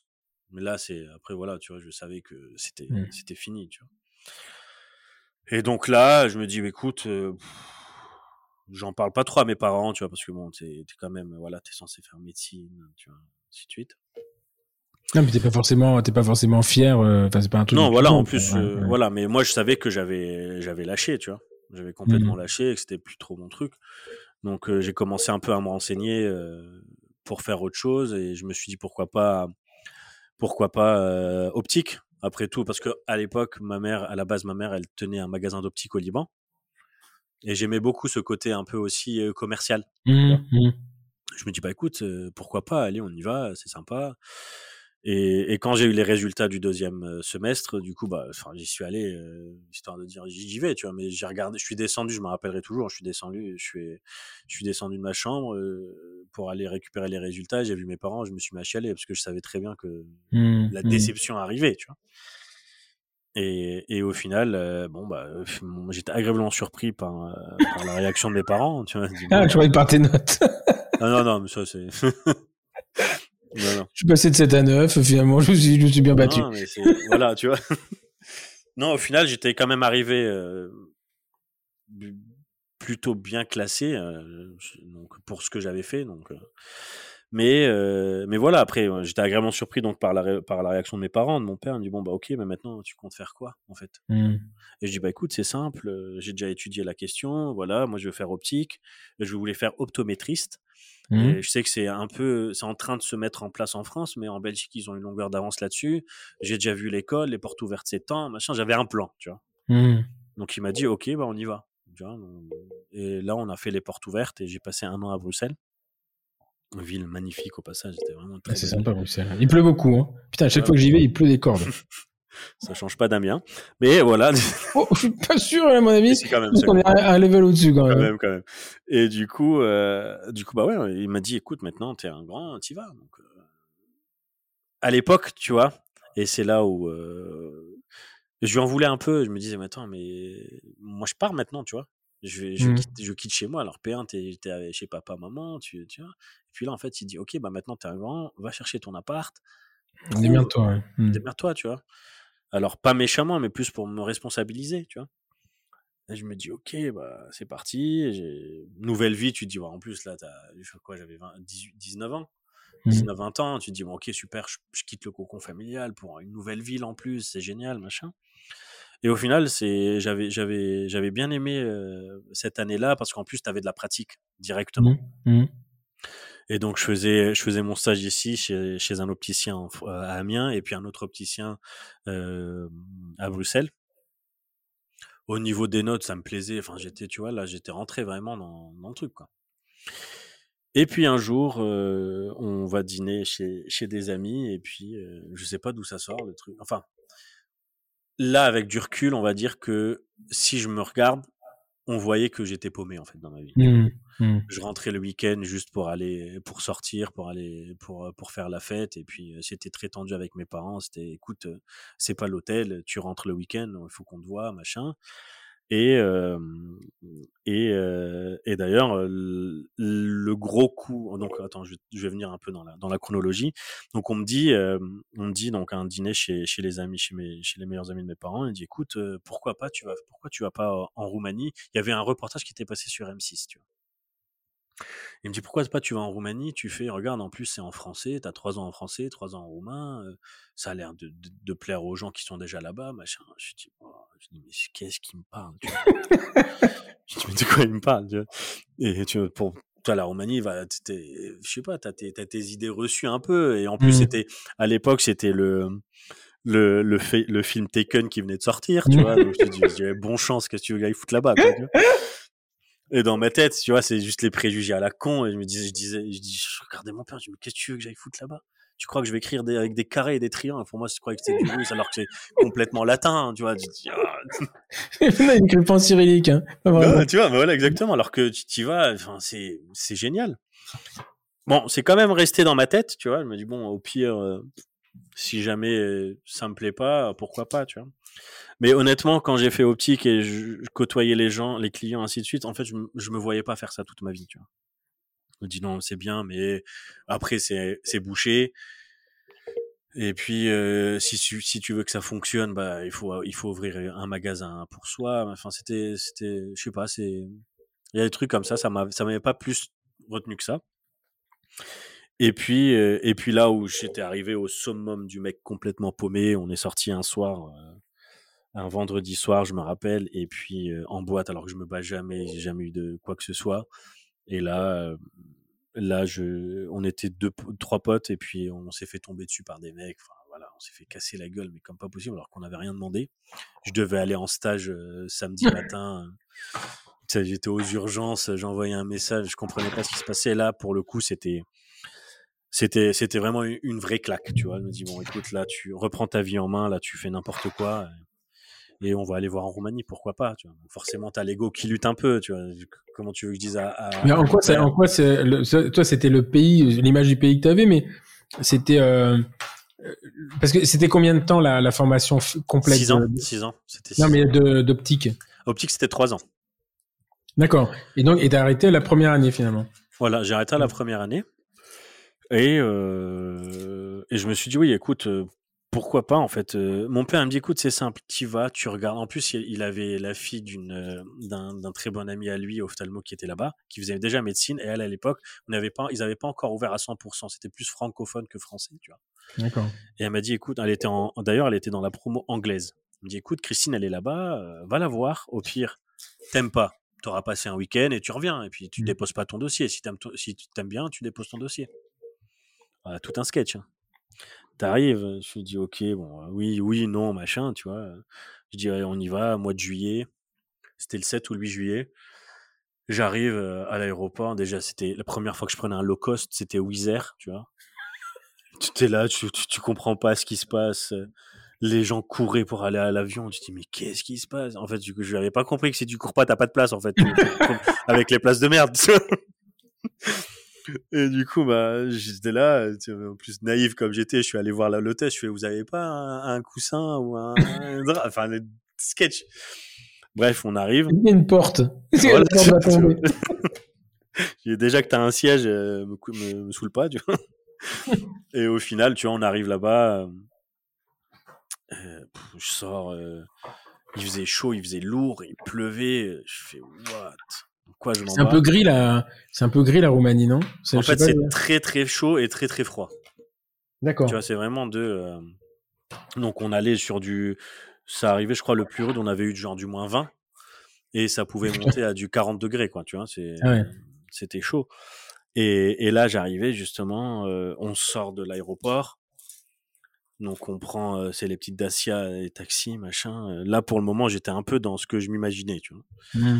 Mais là, après, voilà, tu vois, je savais que c'était fini, tu vois. Et donc là, je me dis, écoute, j'en parle pas trop à mes parents, tu vois, parce que bon, t'es quand même, voilà, t'es censé faire médecine, tu vois, ainsi de suite. Non, mais t'es pas forcément fier, enfin, c'est pas un truc. Non, voilà, en plus, voilà, mais moi, je savais que j'avais lâché, tu vois. J'avais complètement lâché et que c'était plus trop mon truc. Donc, j'ai commencé un peu à me renseigner, pour faire autre chose, et je me suis dit pourquoi pas optique après tout, parce que à l'époque à la base ma mère elle tenait un magasin d'optique au Liban et j'aimais beaucoup ce côté un peu aussi commercial. Je me dis bah écoute, pourquoi pas, allez on y va, c'est sympa. Et quand j'ai eu les résultats du deuxième semestre, du coup bah enfin j'y suis allé histoire de dire j'y vais, tu vois, mais j'ai regardé, je suis descendu, je me rappellerai toujours, je suis descendu de ma chambre pour aller récupérer les résultats, j'ai vu mes parents, je me suis mis à chialer parce que je savais très bien que la déception arrivait, tu vois. Et au final, bon bah, j'étais agréablement surpris par la réaction de mes parents, tu vois. Ah, je voyais par tes notes. non, mais ça c'est. Voilà. Je suis passé de 7 à 9, finalement, je me suis bien battu. Non, mais voilà, tu vois. Non, au final, j'étais quand même arrivé plutôt bien classé, donc, pour ce que j'avais fait. Donc, mais voilà, après, j'étais agréablement surpris donc, par la réaction de mes parents, de mon père. Il me dit, bon, bah ok, mais maintenant, tu comptes faire quoi, en fait? Et je dis, bah écoute, c'est simple, j'ai déjà étudié la question, voilà, moi, je veux faire optique, je voulais faire optométriste. Et je sais que c'est en train de se mettre en place en France, mais en Belgique ils ont une longueur d'avance là-dessus. J'ai déjà vu l'école, les portes ouvertes ces temps, machin. J'avais un plan, tu vois. Donc il m'a dit ok, bah on y va. Tu vois, et là on a fait les portes ouvertes et j'ai passé un an à Bruxelles, une ville magnifique au passage. C'était vraiment très. C'est sympa Bruxelles. Il pleut beaucoup, hein. Putain, à chaque fois que j'y vais, il pleut des cordes. Ça change pas d'Amiens, mais voilà. Oh, je suis pas sûr à mon avis. C'est quand même. On est à un level au-dessus quand même. Et du coup, bah ouais, il m'a dit, écoute, maintenant t'es un grand, t'y vas. Donc, à l'époque, tu vois, et c'est là où je lui en voulais un peu. Je me disais, mais attends, mais moi je pars maintenant, tu vois. Je quitte chez moi. Alors P1, t'es chez papa, maman, tu vois. Et puis là, en fait, il dit, ok, bah maintenant t'es un grand, va chercher ton appart. Démerde-toi, ouais. Tu vois. Alors, pas méchamment, mais plus pour me responsabiliser, tu vois. Là, je me dis, ok, bah, c'est parti. Nouvelle vie, tu te dis, bah, en plus, là, j'avais 19 ans. 19-20 ans, tu te dis, bon, ok, super, je quitte le cocon familial pour une nouvelle ville en plus, c'est génial, machin. Et au final, j'avais bien aimé cette année-là parce qu'en plus, tu avais de la pratique directement. Mmh. Et donc, je faisais mon stage ici chez un opticien à Amiens et puis un autre opticien à Bruxelles. Au niveau des notes, ça me plaisait. Enfin, j'étais rentré vraiment dans le truc, quoi. Et puis un jour, on va dîner chez des amis et puis je sais pas d'où ça sort le truc. Enfin, là avec du recul, on va dire que si je me regarde, on voyait que j'étais paumé en fait dans ma vie. Mmh. Je rentrais le week-end juste pour faire la fête et puis c'était très tendu avec mes parents. C'était écoute, c'est pas l'hôtel, tu rentres le week-end, il faut qu'on te voie, machin. Et d'ailleurs le gros coup, donc attends, je vais venir un peu dans la chronologie. Donc on me dit donc à un dîner chez les amis, chez les meilleurs amis de mes parents, il me dit écoute, pourquoi tu vas pas en Roumanie. Il y avait un reportage qui était passé sur M6, tu vois. Il me dit pourquoi pas tu vas en Roumanie, tu fais regarde, en plus c'est en français, t'as 3 ans en français, 3 ans en roumain, ça a l'air de plaire aux gens qui sont déjà là-bas, machin. Je dis mais qu'est-ce qu'il me parle, tu vois. Je dis mais de quoi il me parle, tu vois. Et tu vois, pour toi la Roumanie, je sais pas, t'as tes idées reçues un peu. Et en plus c'était à l'époque c'était le film Taken qui venait de sortir, tu vois. Donc je dis bon chance, qu'est-ce que tu veux, gars, ils foutent là-bas, quoi, tu vois. Et dans ma tête, tu vois, c'est juste les préjugés à la con. Et je regardais mon père, je me dis, qu'est-ce que tu veux que j'aille foutre là-bas? Tu crois que je vais écrire avec des carrés et des triangles? Pour moi, je croyais que c'était du russe, alors que c'est complètement latin, hein, tu vois. Tu dis, une crêpe en cyrillique, hein. Non, tu vois, mais voilà, exactement. Alors que tu t'y vas, enfin, c'est génial. Bon, c'est quand même resté dans ma tête, tu vois. Je me dis, bon, au pire, si jamais ça me plaît pas, pourquoi pas, tu vois. Mais honnêtement, quand j'ai fait optique et je côtoyais les gens, les clients, ainsi de suite, en fait, je me voyais pas faire ça toute ma vie, tu vois. Je me dis non, c'est bien, mais après, c'est bouché. Et puis, si tu veux que ça fonctionne, bah, il faut ouvrir un magasin pour soi. Enfin, c'était, je sais pas, il y a des trucs comme ça, ça m'avait pas plus retenu que ça. Et puis là où j'étais arrivé au summum du mec complètement paumé, on est sorti un soir, un vendredi soir, je me rappelle, et puis en boîte, alors que je me bats jamais, j'ai jamais eu de quoi que ce soit. Et là, on était 2-3 potes, et puis on s'est fait tomber dessus par des mecs. Enfin voilà, on s'est fait casser la gueule, mais comme pas possible, alors qu'on n'avait rien demandé. Je devais aller en stage samedi matin. J'étais aux urgences, j'envoyais un message, je comprenais pas ce qui se passait. Là, pour le coup, c'était vraiment une vraie claque, tu vois. Elle me dit bon, écoute, là, tu reprends ta vie en main, là, tu fais n'importe quoi, et on va aller voir en Roumanie, pourquoi pas, tu vois. Donc forcément, t'as l'ego qui lutte un peu, tu vois. Comment tu veux que je dise mais en quoi, toi, c'était le pays, l'image du pays que t'avais, mais c'était parce que c'était combien de temps la formation complète? 6 ans. 6 ans. C'était 6 ans. Non, mais d'optique. Optique, c'était 3 ans. D'accord. Et donc, t'as arrêté la première année finalement. Voilà, j'ai arrêté la première année. Et je me suis dit, oui, écoute, pourquoi pas, en fait. Mon père, il me dit, écoute, c'est simple, t'y vas, tu regardes. En plus, il avait la fille d'un très bon ami à lui, ophtalmo, qui était là-bas, qui faisait déjà médecine. Et elle, à l'époque, ils n'avaient pas encore ouvert à 100%. C'était plus francophone que français, tu vois. D'accord. Et elle m'a dit, écoute, d'ailleurs, elle était dans la promo anglaise. Elle me dit, écoute, Christine, elle est là-bas, va la voir. Au pire, t'aimes pas, t'auras passé un week-end et tu reviens. Et puis, tu déposes pas ton dossier. Si t'aimes bien, tu déposes ton dossier. Voilà, tout un sketch. Hein. T'arrives, je me dis ok, bon, oui, non, machin, tu vois. Je dirais on y va, mois de juillet. C'était le 7 ou le 8 juillet. J'arrive à l'aéroport. Déjà, c'était la première fois que je prenais un low cost, c'était Wizzair, tu vois. Tu t'es là, tu comprends pas ce qui se passe. Les gens couraient pour aller à l'avion. Tu te dis, mais qu'est-ce qui se passe? En fait, je n'avais pas compris que si tu cours pas, t'as pas de place, en fait. Avec les places de merde. Et du coup, bah, j'étais là, en plus naïf comme j'étais, je suis allé voir l'hôtesse, je fais, vous avez pas un coussin ou un drap, enfin, le sketch. Bref, on arrive. Il y a une porte. Voilà, déjà que t'as un siège, me saoule pas, tu vois. Et au final, tu vois, on arrive là-bas, je sors, Il faisait chaud, il faisait lourd, il pleuvait. Je fais what? Quoi, je m'en bats. C'est un peu gris la Roumanie, non? En fait, c'est très très chaud et très très froid. D'accord. Tu vois, c'est vraiment deux. Donc on allait sur du. Ça arrivait, je crois, le plus rude, on avait eu genre du moins 20 et ça pouvait monter à du 40 degrés, quoi. Tu vois, c'est... Ah ouais. C'était chaud. Et là, j'arrivais justement, on sort de l'aéroport. Donc, on prend, c'est les petites Dacia, les taxis, machin. Là, pour le moment, j'étais un peu dans ce que je m'imaginais, tu vois. Mmh.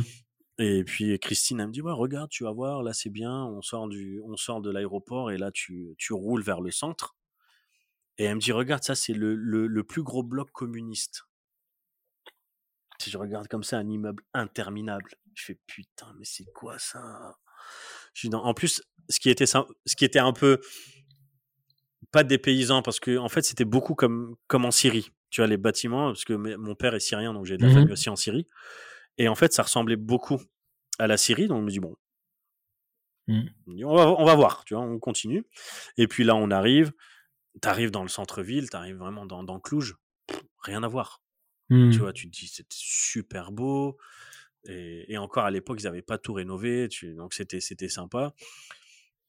Et puis, Christine, elle me dit, ouais, regarde, tu vas voir, là, c'est bien. On sort de l'aéroport et là, tu roules vers le centre. Et elle me dit, regarde, ça, c'est le plus gros bloc communiste. Si je regarde comme ça, un immeuble interminable. Je fais, putain, mais c'est quoi ça? Je suis dans... En plus, ce qui était un peu... Pas des paysans, parce que en fait, c'était beaucoup comme en Syrie. Tu vois, les bâtiments, parce que mon père est syrien, donc j'ai de la famille aussi en Syrie. Et en fait, ça ressemblait beaucoup à la Syrie. Donc, je me dis, bon, on va voir, tu vois, on continue. Et puis là, on arrive. T'arrives dans le centre-ville, t'arrives vraiment dans Cluj. Rien à voir. Tu vois, tu te dis, c'était super beau. Et encore, à l'époque, ils n'avaient pas tout rénové. Donc, c'était sympa.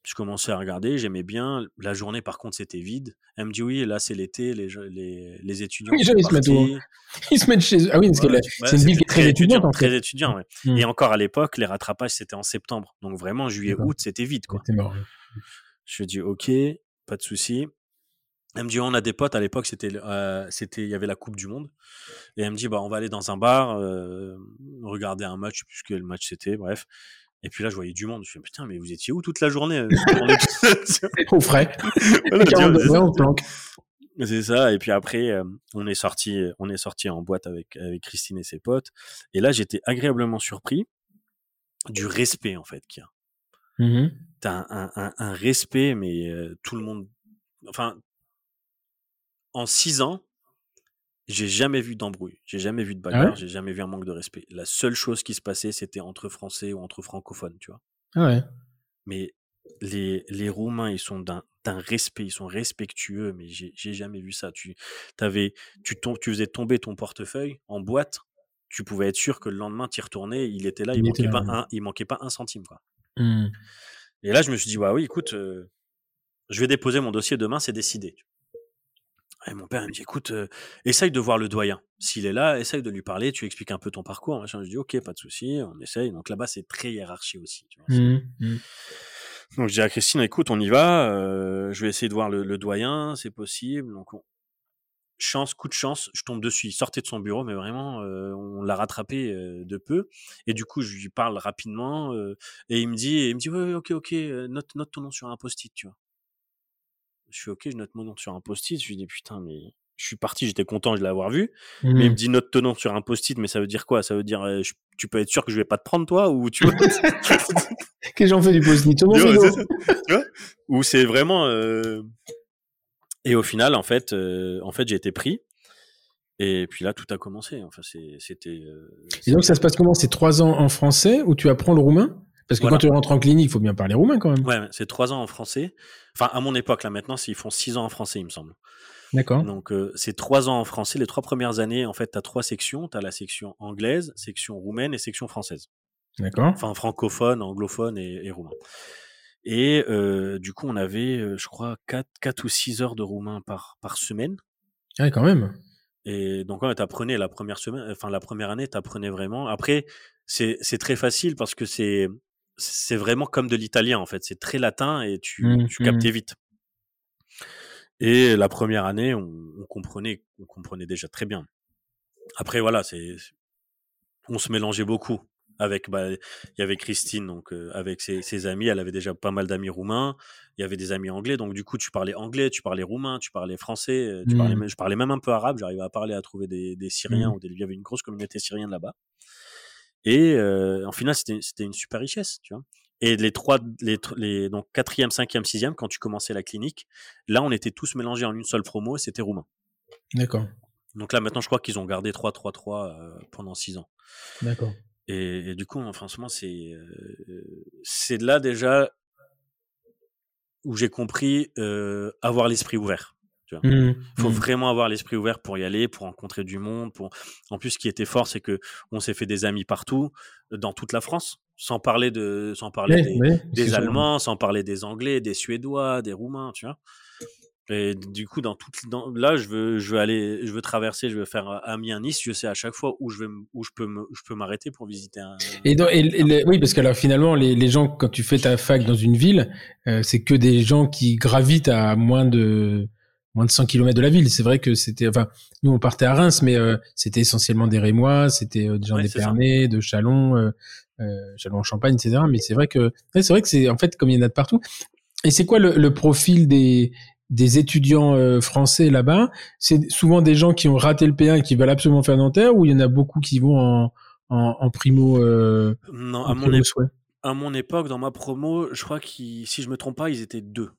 Je commençais à regarder, j'aimais bien. La journée, par contre, c'était vide. Elle me dit oui, là, c'est l'été, les étudiants. Oui, ils se mettent où? Ils se mettent chez eux. Ah oui, parce voilà, que c'est une ville qui est très étudiante. En fait. Très étudiant, ouais. Et encore à l'époque, les rattrapages, c'était en septembre. Donc vraiment, juillet, août, c'était vide, quoi. C'était mort. Je dis ok, pas de souci. Elle me dit on a des potes. À l'époque, c'était, il y avait la Coupe du Monde. Et elle me dit bah on va aller dans un bar, regarder un match, je sais plus quel match c'était, bref. Et puis là, je voyais du monde. Je me suis dit, putain, mais vous étiez où toute la journée? Au frais. Voilà, 40 degrés en planque. C'est ça. Et puis après, on est sorti en boîte avec Christine et ses potes. Et là, j'étais agréablement surpris du respect, en fait, qu'il y a. Mm-hmm. T'as un respect, mais tout le monde... Enfin, en 6 ans, j'ai jamais vu d'embrouille, j'ai jamais vu de bagarre, j'ai jamais vu un manque de respect. La seule chose qui se passait, c'était entre français ou entre francophones, tu vois. Ah ouais. Mais les Roumains, ils sont d'un respect, ils sont respectueux, mais j'ai jamais vu ça. Tu faisais tomber ton portefeuille en boîte, tu pouvais être sûr que le lendemain, t'y retournais, il était là, il manquait pas un centime, quoi. Mm. Et là, je me suis dit, bah oui, écoute, je vais déposer mon dossier demain, c'est décidé. Et mon père, il me dit, écoute, essaye de voir le doyen. S'il est là, essaye de lui parler, tu expliques un peu ton parcours. Machin. Je dis, ok, pas de souci, on essaye. Donc là-bas, c'est très hiérarchie aussi. Tu vois, donc je dis à Christine, écoute, on y va, je vais essayer de voir le doyen, c'est possible. Donc, coup de chance, je tombe dessus. Il sortait de son bureau, mais vraiment, on l'a rattrapé de peu. Et du coup, je lui parle rapidement et il me dit ouais, ok, note ton nom sur un post-it, tu vois. Je suis ok, je note mon nom sur un post-it. Je lui dis putain, mais je suis parti, j'étais content de l'avoir vu. Mais il me dit note ton nom sur un post-it, mais ça veut dire quoi? Ça veut dire tu peux être sûr que je vais pas te prendre toi ou tu vois. Que j'en fais du post-it, ouais, tu vois? Ou c'est vraiment. Et au final, en fait, j'ai été pris. Et puis là, tout a commencé. Enfin, c'était. Et donc ça se passe comment? C'est 3 ans en français où tu apprends le roumain? Parce que voilà. Quand tu rentres en clinique, il faut bien parler roumain quand même. Ouais, c'est 3 ans en français. Enfin, à mon époque, là, maintenant, ils font 6 ans en français, il me semble. D'accord. Donc, c'est 3 ans en français. Les 3 premières années, en fait, tu as 3 sections. Tu as la section anglaise, section roumaine et section française. D'accord. Enfin, francophone, anglophone et roumain. Et du coup, on avait, je crois, 4 ou 6 heures de roumain par semaine. Ouais, quand même. Et donc, ouais, tu apprenais la première semaine, enfin, la première année, tu apprenais vraiment. Après, c'est très facile parce que c'est vraiment comme de l'italien, en fait. C'est très latin et tu captais vite. Et la première année, on comprenait déjà très bien. Après, voilà, on se mélangeait beaucoup. Il y avait Christine, donc, avec ses amis. Elle avait déjà pas mal d'amis roumains. Il y avait des amis anglais. Donc, du coup, tu parlais anglais, tu parlais roumain, tu parlais français. Je parlais même un peu arabe. J'arrivais à parler, à trouver des Syriens ou il y avait une grosse communauté syrienne là-bas. Et en final, c'était une super richesse, tu vois. Et donc 4e, 5e, 6e, quand tu commençais la clinique, là, on était tous mélangés en une seule promo, c'était roumain. D'accord. Donc là, maintenant, je crois qu'ils ont gardé 3-3-3 pendant 6 ans. D'accord. Et du coup, franchement, c'est là déjà où j'ai compris avoir l'esprit ouvert. Il faut vraiment avoir l'esprit ouvert pour y aller, pour rencontrer du monde. Pour... En plus, ce qui était fort, c'est qu'on s'est fait des amis partout, dans toute la France, sans parler des Allemands, sans parler des Anglais, des Suédois, des Roumains, tu vois. Et du coup, là, je veux traverser, je veux faire Amiens-Nice. Je sais à chaque fois où je peux m'arrêter pour visiter un. Oui, parce que alors finalement, les gens, quand tu fais ta fac dans une ville, c'est que des gens qui gravitent à moins de 100 km de la ville. C'est vrai que nous on partait à Reims, mais c'était essentiellement des Rémois, c'était des gens d'Épernay, de Châlons en Champagne, etc. Mais c'est vrai que c'est en fait comme il y en a de partout. Et c'est quoi le profil des étudiants français là-bas? C'est souvent des gens qui ont raté le P1 et qui veulent absolument faire dentaire, ou il y en a beaucoup qui vont en primo? Non, à mon époque, dans ma promo, je crois que si je me trompe pas, ils étaient deux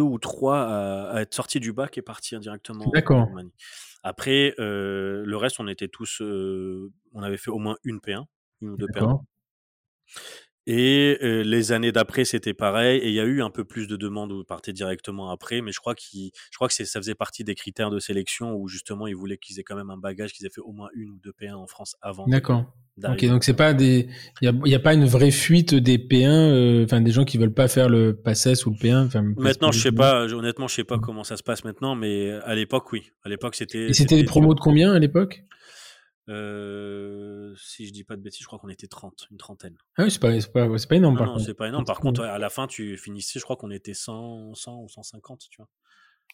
ou trois à être sortis du bac et partir directement. D'accord. En Roumanie. Après, le reste, on était tous... on avait fait au moins une P1, une ou deux P1. Et les années d'après, c'était pareil. Et il y a eu un peu plus de demandes où vous partez directement après. Mais je crois que ça faisait partie des critères de sélection où justement, ils voulaient qu'ils aient quand même un bagage, qu'ils aient fait au moins une ou deux P1 en France avant. D'accord. Ok, donc c'est pas il y a pas une vraie fuite des P1, enfin des gens qui veulent pas faire le PACES ou le P1. Maintenant, honnêtement, je sais pas comment ça se passe maintenant, mais à l'époque, oui. À l'époque, c'était. Et c'était des promos de combien à l'époque? Si je dis pas de bêtises, je crois qu'on était 30, une trentaine. Ah oui, c'est pas énorme. Non, c'est pas énorme. Par contre, à la fin, tu finissais, je crois qu'on était 100 ou 150, tu vois.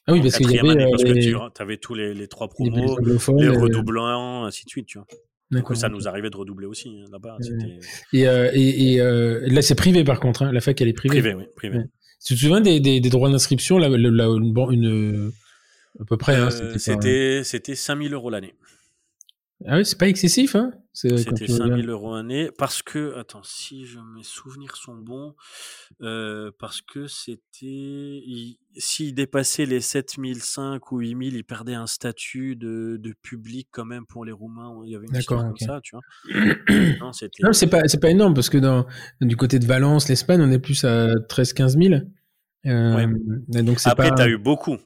Ah oui, parce qu'il y avait tu avais tous les trois promos, les redoublants, ainsi de suite, tu vois. D'accord. Ça nous arrivait de redoubler aussi hein, là-bas. Et là, c'est privé par contre. Hein. La fac, elle est privée. Privé, oui, privé. Ouais. Tu te souviens des droits d'inscription là, à peu près. C'était 5 000 € l'année. Ah oui, c'est pas excessif, hein? C'était 5 000 € l'année parce que, attends, si mes souvenirs sont bons, parce que c'était, s'il dépassait les 7 500 ou 8 000, il perdait un statut de public quand même pour les Roumains. Il y avait une histoire comme ça, tu vois. Non, c'est pas énorme parce que du côté de Valence, l'Espagne, on est plus à 13 000 à 15 000. Ouais. Donc après, t'as eu beaucoup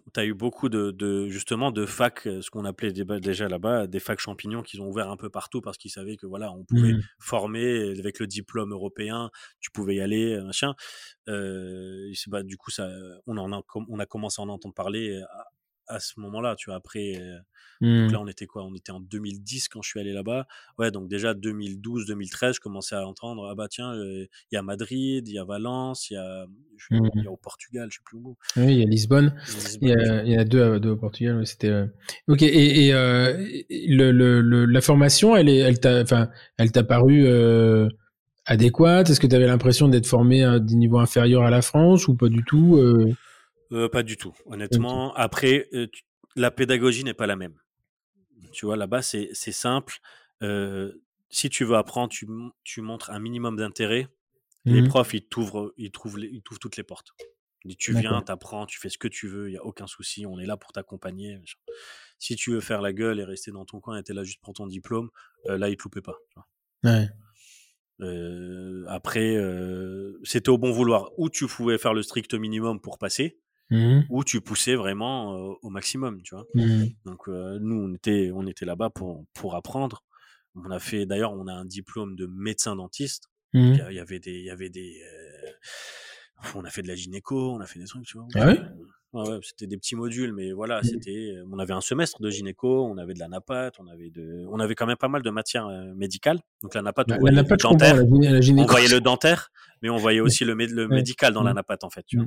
justement de facs, ce qu'on appelait déjà là-bas, des facs champignons qu'ils ont ouvert un peu partout parce qu'ils savaient que voilà, on pouvait former avec le diplôme européen, tu pouvais y aller, machin. Du coup, ça, on a commencé à en entendre parler à ce moment-là, tu vois. Après, donc là, on était quoi? On était en 2010 quand je suis allé là-bas. Ouais, donc déjà 2012, 2013, je commençais à entendre, ah bah tiens, il y a Madrid, il y a Valence, il y a au Portugal, je sais plus où. Oui, il y a Lisbonne. Il y a deux au Portugal. C'était. Ok. La formation, elle t'a paru adéquate? Est-ce que tu avais l'impression d'être formé à des niveaux inférieurs à la France ou pas du tout? Pas du tout, honnêtement. Après, la pédagogie n'est pas la même. Tu vois, là-bas, c'est simple. Si tu veux apprendre, tu montres un minimum d'intérêt. Les profs, ils t'ouvrent toutes les portes. Tu viens, t'apprends, tu fais ce que tu veux, il n'y a aucun souci, on est là pour t'accompagner. Si tu veux faire la gueule et rester dans ton coin et t'es là juste pour ton diplôme, là, ils ne te loupaient pas. Ouais. Après, c'était au bon vouloir. Ou tu pouvais faire le strict minimum pour passer, où tu poussais vraiment au maximum, tu vois. Donc nous on était là-bas pour apprendre. On a fait d'ailleurs, on a un diplôme de médecin dentiste. On a fait de la gynéco, on a fait des trucs, tu vois. Ah ouais. Ouais, c'était des petits modules, mais voilà, c'était. On avait un semestre de gynéco, on avait de la napate, on avait quand même pas mal de matières médicales. Donc la napate, on voyait le dentaire, mais on voyait aussi le médical dans la napate en fait. Tu vois.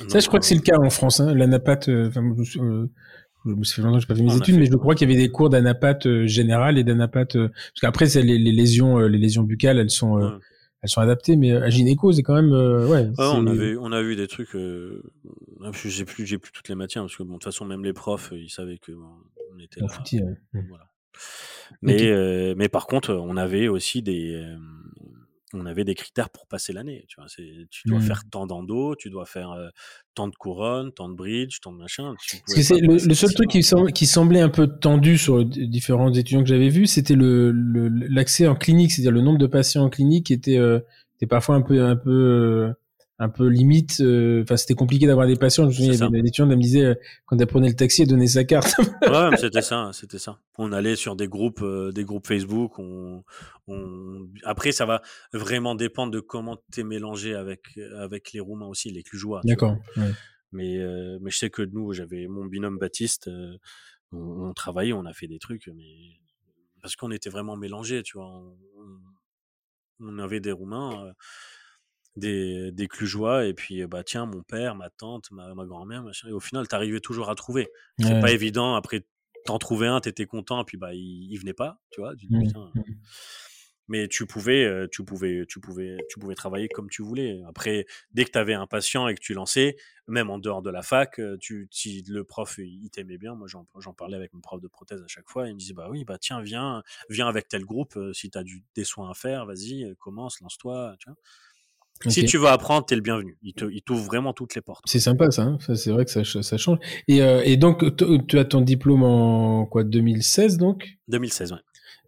Donc, ça, je crois que c'est le cas en France. Hein. L'anapathe, je me suis fait longtemps que je n'ai pas fait mes études, mais je crois qu'il y avait des cours d'anapathe générale et d'anapathe. Parce qu'après, les lésions buccales, elles sont adaptées, mais à gynéco, c'est quand même. On a eu des trucs. J'ai plus toutes les matières, parce que bon, de toute façon, même les profs, ils savaient que bon, on était là. Foutis, voilà. Mais okay. Mais par contre, on avait aussi des. On avait des critères pour passer l'année. Tu vois, tu dois faire tant d'endo, tu dois faire tant de couronne, tant de bridge, tant de machin. Parce que c'est le seul truc qui semblait un peu tendu sur les différents étudiants que j'avais vus, c'était l'accès en clinique, c'est-à-dire le nombre de patients en clinique qui était parfois un peu un peu limite, c'était compliqué d'avoir des patients. Je me souviens, il y avait des étudiants qui me disaient, quand elle prenait le taxi, elle donnait sa carte. Ouais, c'était ça. On allait sur des groupes Facebook. Après, ça va vraiment dépendre de comment t'es mélangé avec les Roumains aussi, les Clujois. D'accord. Ouais. Mais je sais que nous, j'avais mon binôme Baptiste, on travaillait, on a fait des trucs, mais parce qu'on était vraiment mélangés, tu vois. On avait des Roumains, des Clujois, et puis bah tiens, mon père, ma tante, ma grand-mère, machin. Et au final, t'arrivais toujours à trouver. C'est pas évident. Après, t'en trouvais un, t'étais content, et puis bah il venait pas, tu vois. Tu dis, putain. Mais tu pouvais travailler comme tu voulais. Après, dès que tu avais un patient et que tu lançais, même en dehors de la fac, si le prof il t'aimait bien, moi j'en parlais avec mon prof de prothèse à chaque fois, il me disait tiens, viens avec tel groupe, si tu as des soins à faire, vas-y, commence, lance-toi, tu vois. Okay. Si tu veux apprendre, t'es le bienvenu. Il t'ouvre vraiment toutes les portes. C'est sympa ça, hein. Ça, c'est vrai que ça change. Et donc tu as ton diplôme en quoi, 2016 donc ? 2016, ouais.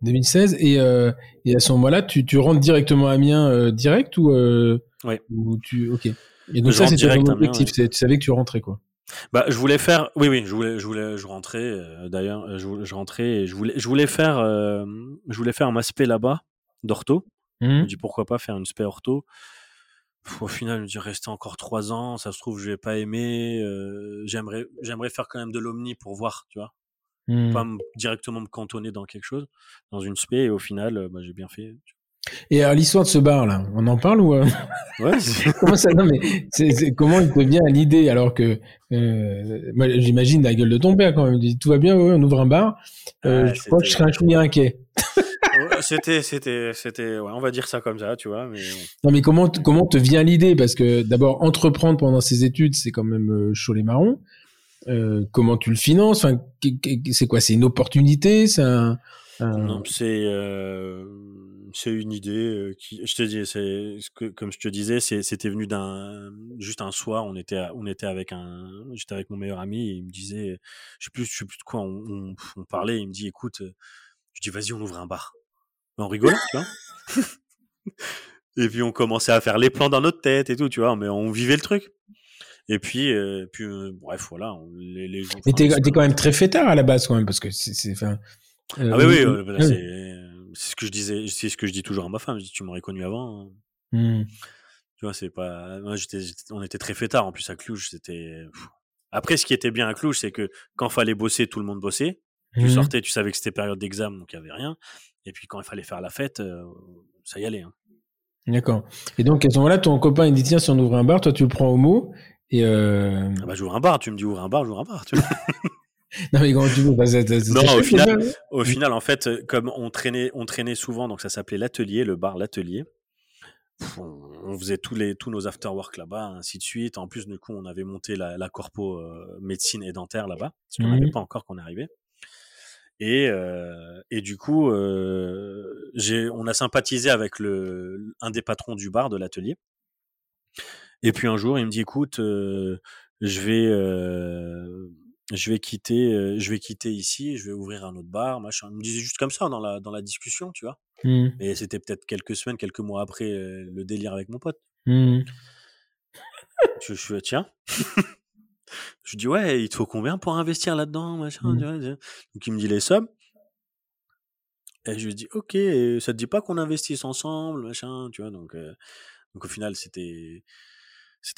2016 et à ce moment-là, tu rentres directement à Amiens direct ou ouais. Ou tu OK. Et donc je c'était ton objectif, Amiens, ouais. Tu savais que tu rentrais quoi. Bah je voulais faire je rentrais d'ailleurs je rentrais et je voulais faire ma spé là-bas d'ortho. Mmh. Je me dis pourquoi pas faire une spé ortho. Au final, je me dis rester encore 3 ans, ça se trouve je vais pas aimer, j'aimerais faire quand même de l'omni pour voir, tu vois. Pas directement me cantonner dans quelque chose, dans une spé, et au final, j'ai bien fait. Et alors, l'histoire de ce bar, là, on en parle ou ouais, comment ça... Non, mais comment il te vient à l'idée alors que moi, j'imagine la gueule de ton père quand même. Il dit tout va bien, ouais, on ouvre un bar. Je crois que je serais un chouïa inquiet. C'était, ouais, on va dire ça comme ça, tu vois. Mais... Non, mais comment te vient l'idée? Parce que d'abord, entreprendre pendant ses études, c'est quand même chaud les marrons. Comment tu le finances? Enfin, c'est quoi? C'est une opportunité? C'est Non, c'est une idée qui. Je te dis, comme je te disais, c'était venu juste un soir. On était avec j'étais avec mon meilleur ami et il me disait, je sais plus de quoi on parlait. Il me dit, écoute, je dis, vas-y, on ouvre un bar. On rigole, tu vois. Et puis on commençait à faire les plans dans notre tête et tout, tu vois. Mais on vivait le truc. Et puis, bref, voilà. Les gens, mais t'es quand même très fêtard à la base, quand même, parce que c'est enfin. Oui. C'est ce que je disais, c'est ce que je dis toujours à ma femme. Je dis, tu m'aurais connu avant. Tu vois, c'est pas. Moi, on était très fêtard en plus à Cluj. C'était. Après, ce qui était bien à Cluj, c'est que quand fallait bosser, tout le monde bossait. Tu sortais, tu savais que c'était période d'examen, donc il y avait rien. Et puis quand il fallait faire la fête, ça y allait. Hein. D'accord. Et donc à ce moment-là, ton copain il dit tiens, si on ouvre un bar, toi tu le prends au mot. Et j'ouvre un bar, tu me dis j'ouvre un bar, tu vois. Non mais comment tu veux au final en fait comme on traînait souvent, donc ça s'appelait l'atelier. On faisait tous nos afterwork là-bas, ainsi de suite. En plus du coup, on avait monté la corpo médecine et dentaire là-bas, parce qu'on n'avait pas encore qu'on arrivait. Et du coup, on a sympathisé avec un des patrons du bar de l'atelier. Et puis un jour, il me dit, écoute, je vais quitter ici, je vais ouvrir un autre bar, machin. Il me disait juste comme ça dans la discussion, tu vois. Et c'était peut-être quelques semaines, quelques mois après le délire avec mon pote. Je suis tiens. Je lui dis, ouais, il te faut combien pour investir là-dedans, machin. Donc il me dit les sommes. Et je lui dis, ok, ça te dit pas qu'on investisse ensemble, machin, tu vois. Donc au final, c'était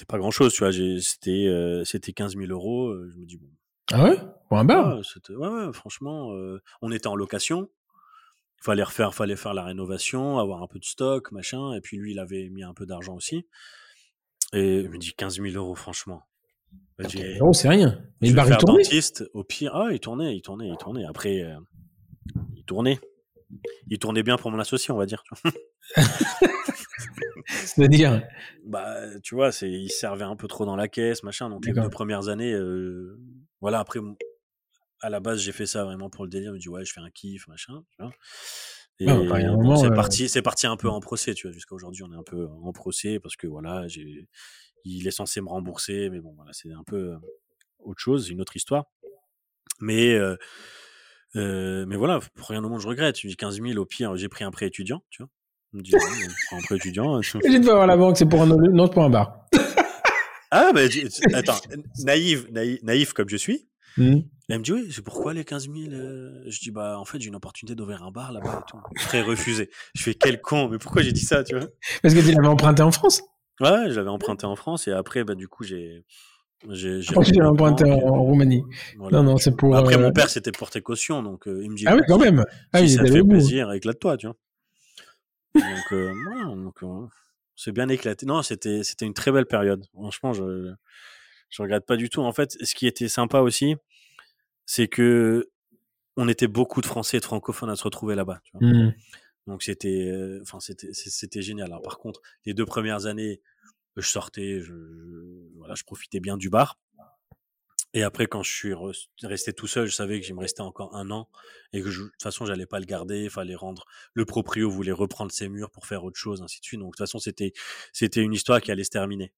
pas grand-chose, tu vois. C'était 15 000 euros. Je me dis, bon. Ah ouais? Pour un bar? Ouais, franchement, on était en location. Fallait faire la rénovation, avoir un peu de stock, machin. Et puis lui, il avait mis un peu d'argent aussi. Et je me dis, 15 000 euros, franchement. Non, c'est rien. Mais le bar il tournait. Dentiste, au pire, il tournait. Après, il tournait bien pour mon associé, on va dire. C'est-à-dire. Bah, tu vois, il servait un peu trop dans la caisse, machin. Donc les 2 premières années, voilà. Après, à la base, j'ai fait ça vraiment pour le délire. Je me dis ouais, je fais un kiff, machin. Tu vois. Et c'est parti un peu en procès, tu vois. Jusqu'à aujourd'hui, on est un peu en procès parce que voilà, il est censé me rembourser, mais bon, voilà, c'est un peu autre chose, une autre histoire. Mais voilà, pour rien au monde, je regrette. J'ai 15 000, au pire, j'ai pris un prêt étudiant, tu vois. C'est un prêt étudiant. J'ai dit de voir la banque, c'est pour un non, c'est pour un bar. Ah, bah, attends, naïf comme je suis, elle me dit oui, c'est pourquoi les 15 000 Je dis bah en fait j'ai une opportunité d'ouvrir un bar là-bas et tout. Très refusé. Je fais quel con, mais pourquoi j'ai dit ça, tu vois? Parce que tu l'avais emprunté en France. Ouais, je l'avais emprunté en France et après bah du coup j'ai emprunté en Roumanie. Voilà. Non, c'est pour. Après mon père c'était pour tes cautions donc il me dit. Ah oui quand même. Ah si ça te fait plaisir, éclate-toi, tu vois. Donc c'est bien éclaté. Non, c'était une très belle période. Franchement, je regrette pas du tout. En fait, ce qui était sympa aussi, c'est que on était beaucoup de Français et de francophones à se retrouver là-bas. Tu vois. Donc c'était génial. Alors, par contre, les 2 premières années, je sortais, je profitais bien du bar. Et après, quand je suis resté tout seul, je savais que je me restais encore 1 an et que de toute façon, j'allais pas le garder. Il fallait rendre le proprio, voulait reprendre ses murs pour faire autre chose, ainsi de suite. Donc de toute façon, c'était une histoire qui allait se terminer.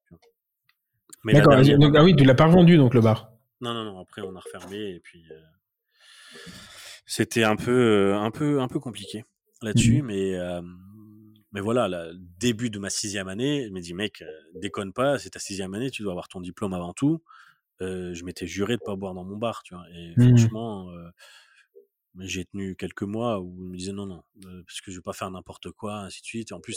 Mais d'accord. Donc, ah oui, tu l'as pas revendu donc le bar. Non. Après, on a refermé et puis c'était un peu compliqué là-dessus, mais voilà, le début de ma 6e année, je me dis mec, déconne pas, c'est ta 6e année, tu dois avoir ton diplôme avant tout. Je m'étais juré de pas boire dans mon bar, tu vois. Et franchement, j'ai tenu quelques mois où je me disais non, parce que je vais pas faire n'importe quoi, ainsi de suite. Et en plus,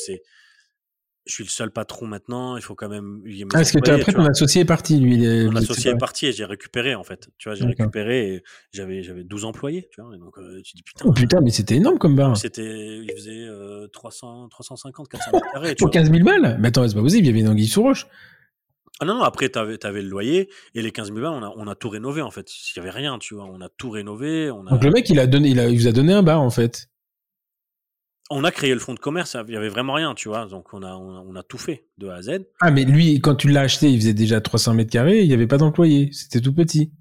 je suis le seul patron maintenant. Il faut quand même. Parce que après ton associé est parti, lui. Mon associé est parti et j'ai récupéré en fait. Tu vois, j'ai récupéré. Et j'avais 12 employés, tu vois. Et donc tu dis putain. Oh, putain, mais c'était énorme comme bar. Il faisait 350, 400 mètres carrés. Pour 15 000 balles. Mais attends, c'est pas possible. Il y avait une anguille sous roche. Ah non, après, t'avais le loyer, et les 15 000 balles, on a tout rénové, en fait. Il n'y avait rien, tu vois. On a tout rénové. Donc le mec, il vous a donné un bar, en fait. On a créé le fonds de commerce, il n'y avait vraiment rien, tu vois. Donc on a tout fait, de A à Z. Ah, mais lui, quand tu l'as acheté, il faisait déjà 300 mètres carrés, il n'y avait pas d'employé. C'était tout petit.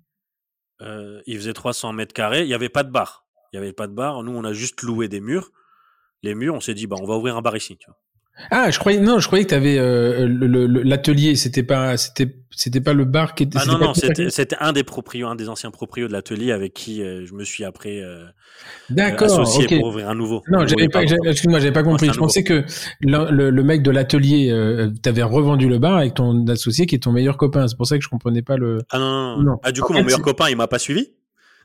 Il faisait 300 mètres carrés, il n'y avait pas de bar. Il n'y avait pas de bar. Nous, on a juste loué des murs. Les murs, on s'est dit, bah, on va ouvrir un bar ici, tu vois. Ah, je croyais que t'avais l'atelier, c'était pas le bar qui était. Ah non, c'était un des proprios, un des anciens proprios de l'atelier avec qui je me suis après associé pour ouvrir un nouveau. Non, j'avais pas compris. Je pensais que le mec de l'atelier t'avais revendu le bar avec ton associé qui est ton meilleur copain. C'est pour ça que je comprenais pas le. Ah non. Ah du coup, mon meilleur copain, il m'a pas suivi.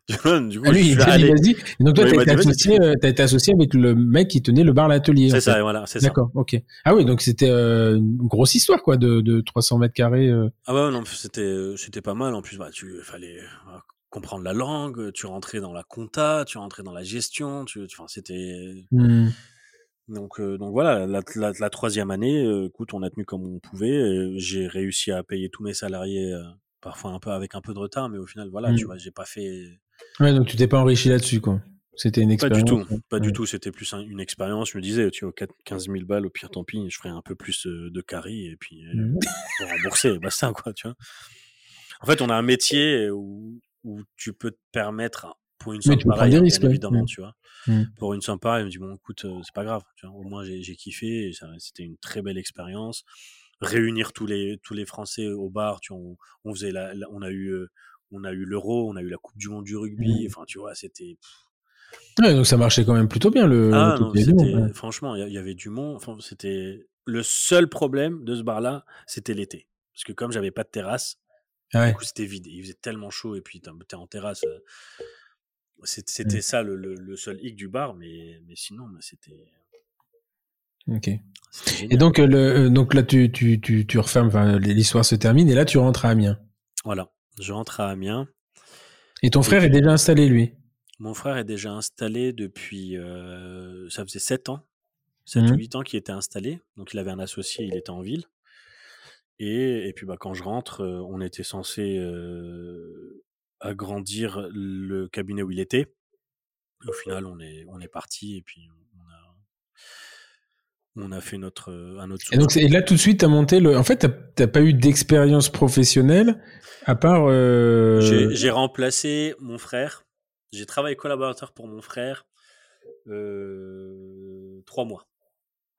Du coup, ah, lui, il a dit. Donc toi, t'as été associé avec le mec qui tenait le bar à l'atelier. C'est ça, fait. Voilà, c'est ça. D'accord, ok. Ah oui, donc c'était une grosse histoire, quoi, de 300 mètres carrés. Ah bah non, c'était pas mal. En plus, bah, fallait comprendre la langue. Tu rentrais dans la compta, tu rentrais dans la gestion. C'était. Donc voilà, la 3e année, écoute, on a tenu comme on pouvait. J'ai réussi à payer tous mes salariés, parfois avec un peu de retard, mais au final, voilà, tu vois, j'ai pas fait. Ouais, donc tu t'es pas enrichi là-dessus, quoi. C'était une expérience. Pas du tout. C'était plus une expérience. Je me disais, tu vois, 15 000 balles, au pire, tant pis, je ferai un peu plus de caries et puis pour rembourser, et basta, quoi, tu vois. En fait, on a un métier où tu peux te permettre, pour une somme pareille, bien évidemment, tu vois. Pour une somme pareille, je me dis, bon, écoute, c'est pas grave. Tu vois, au moins, j'ai kiffé. C'était une très belle expérience. Réunir tous les Français au bar, tu vois, on faisait on a eu l'Euro, on a eu la Coupe du Monde du rugby. Enfin, tu vois, c'était. Ouais, donc ça marchait quand même plutôt bien franchement, il y avait du monde. Enfin, c'était le seul problème de ce bar-là, c'était l'été, parce que comme j'avais pas de terrasse, du coup c'était vide. Il faisait tellement chaud et puis t'es en terrasse. C'était ça le seul hic du bar, mais sinon, c'était. Ok. Et donc là tu refermes. Enfin, l'histoire se termine et là tu rentres à Amiens. Voilà. Je rentre à Amiens. Et ton frère est déjà installé, lui? Mon frère est déjà installé depuis... ça faisait 7 ou 8 ans qu'il était installé. Donc, il avait un associé, il était en ville. Et puis, bah, quand je rentre, on était censé agrandir le cabinet où il était. Au final, on est parti et puis on a fait un autre. Et donc, et là, tout de suite, t'as monté le. En fait, t'as pas eu d'expérience professionnelle à part. J'ai remplacé mon frère. J'ai travaillé collaborateur pour mon frère 3 mois,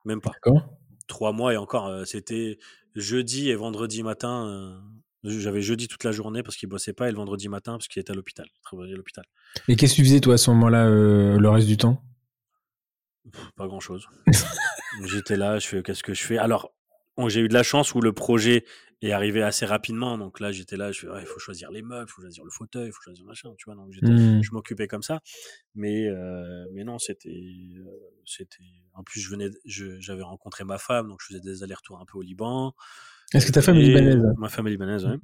même pas. D'accord. 3 mois et encore. C'était jeudi et vendredi matin. J'avais jeudi toute la journée parce qu'il bossait pas et le vendredi matin parce qu'il était à l'hôpital. Il travaillait à l'hôpital. Et qu'est-ce que tu faisais toi à ce moment-là, le reste du temps? Pas grand-chose. J'étais là, je fais qu'est-ce que je fais. Alors, j'ai eu de la chance où le projet est arrivé assez rapidement. Donc là, j'étais là, je fais, il faut choisir les meubles, il faut choisir le fauteuil, il faut choisir machin. Tu vois, donc je m'occupais comme ça. Mais non, c'était. En plus, j'avais rencontré ma femme, donc je faisais des allers-retours un peu au Liban. Est-ce que ta femme est libanaise? Ma femme est libanaise, oui.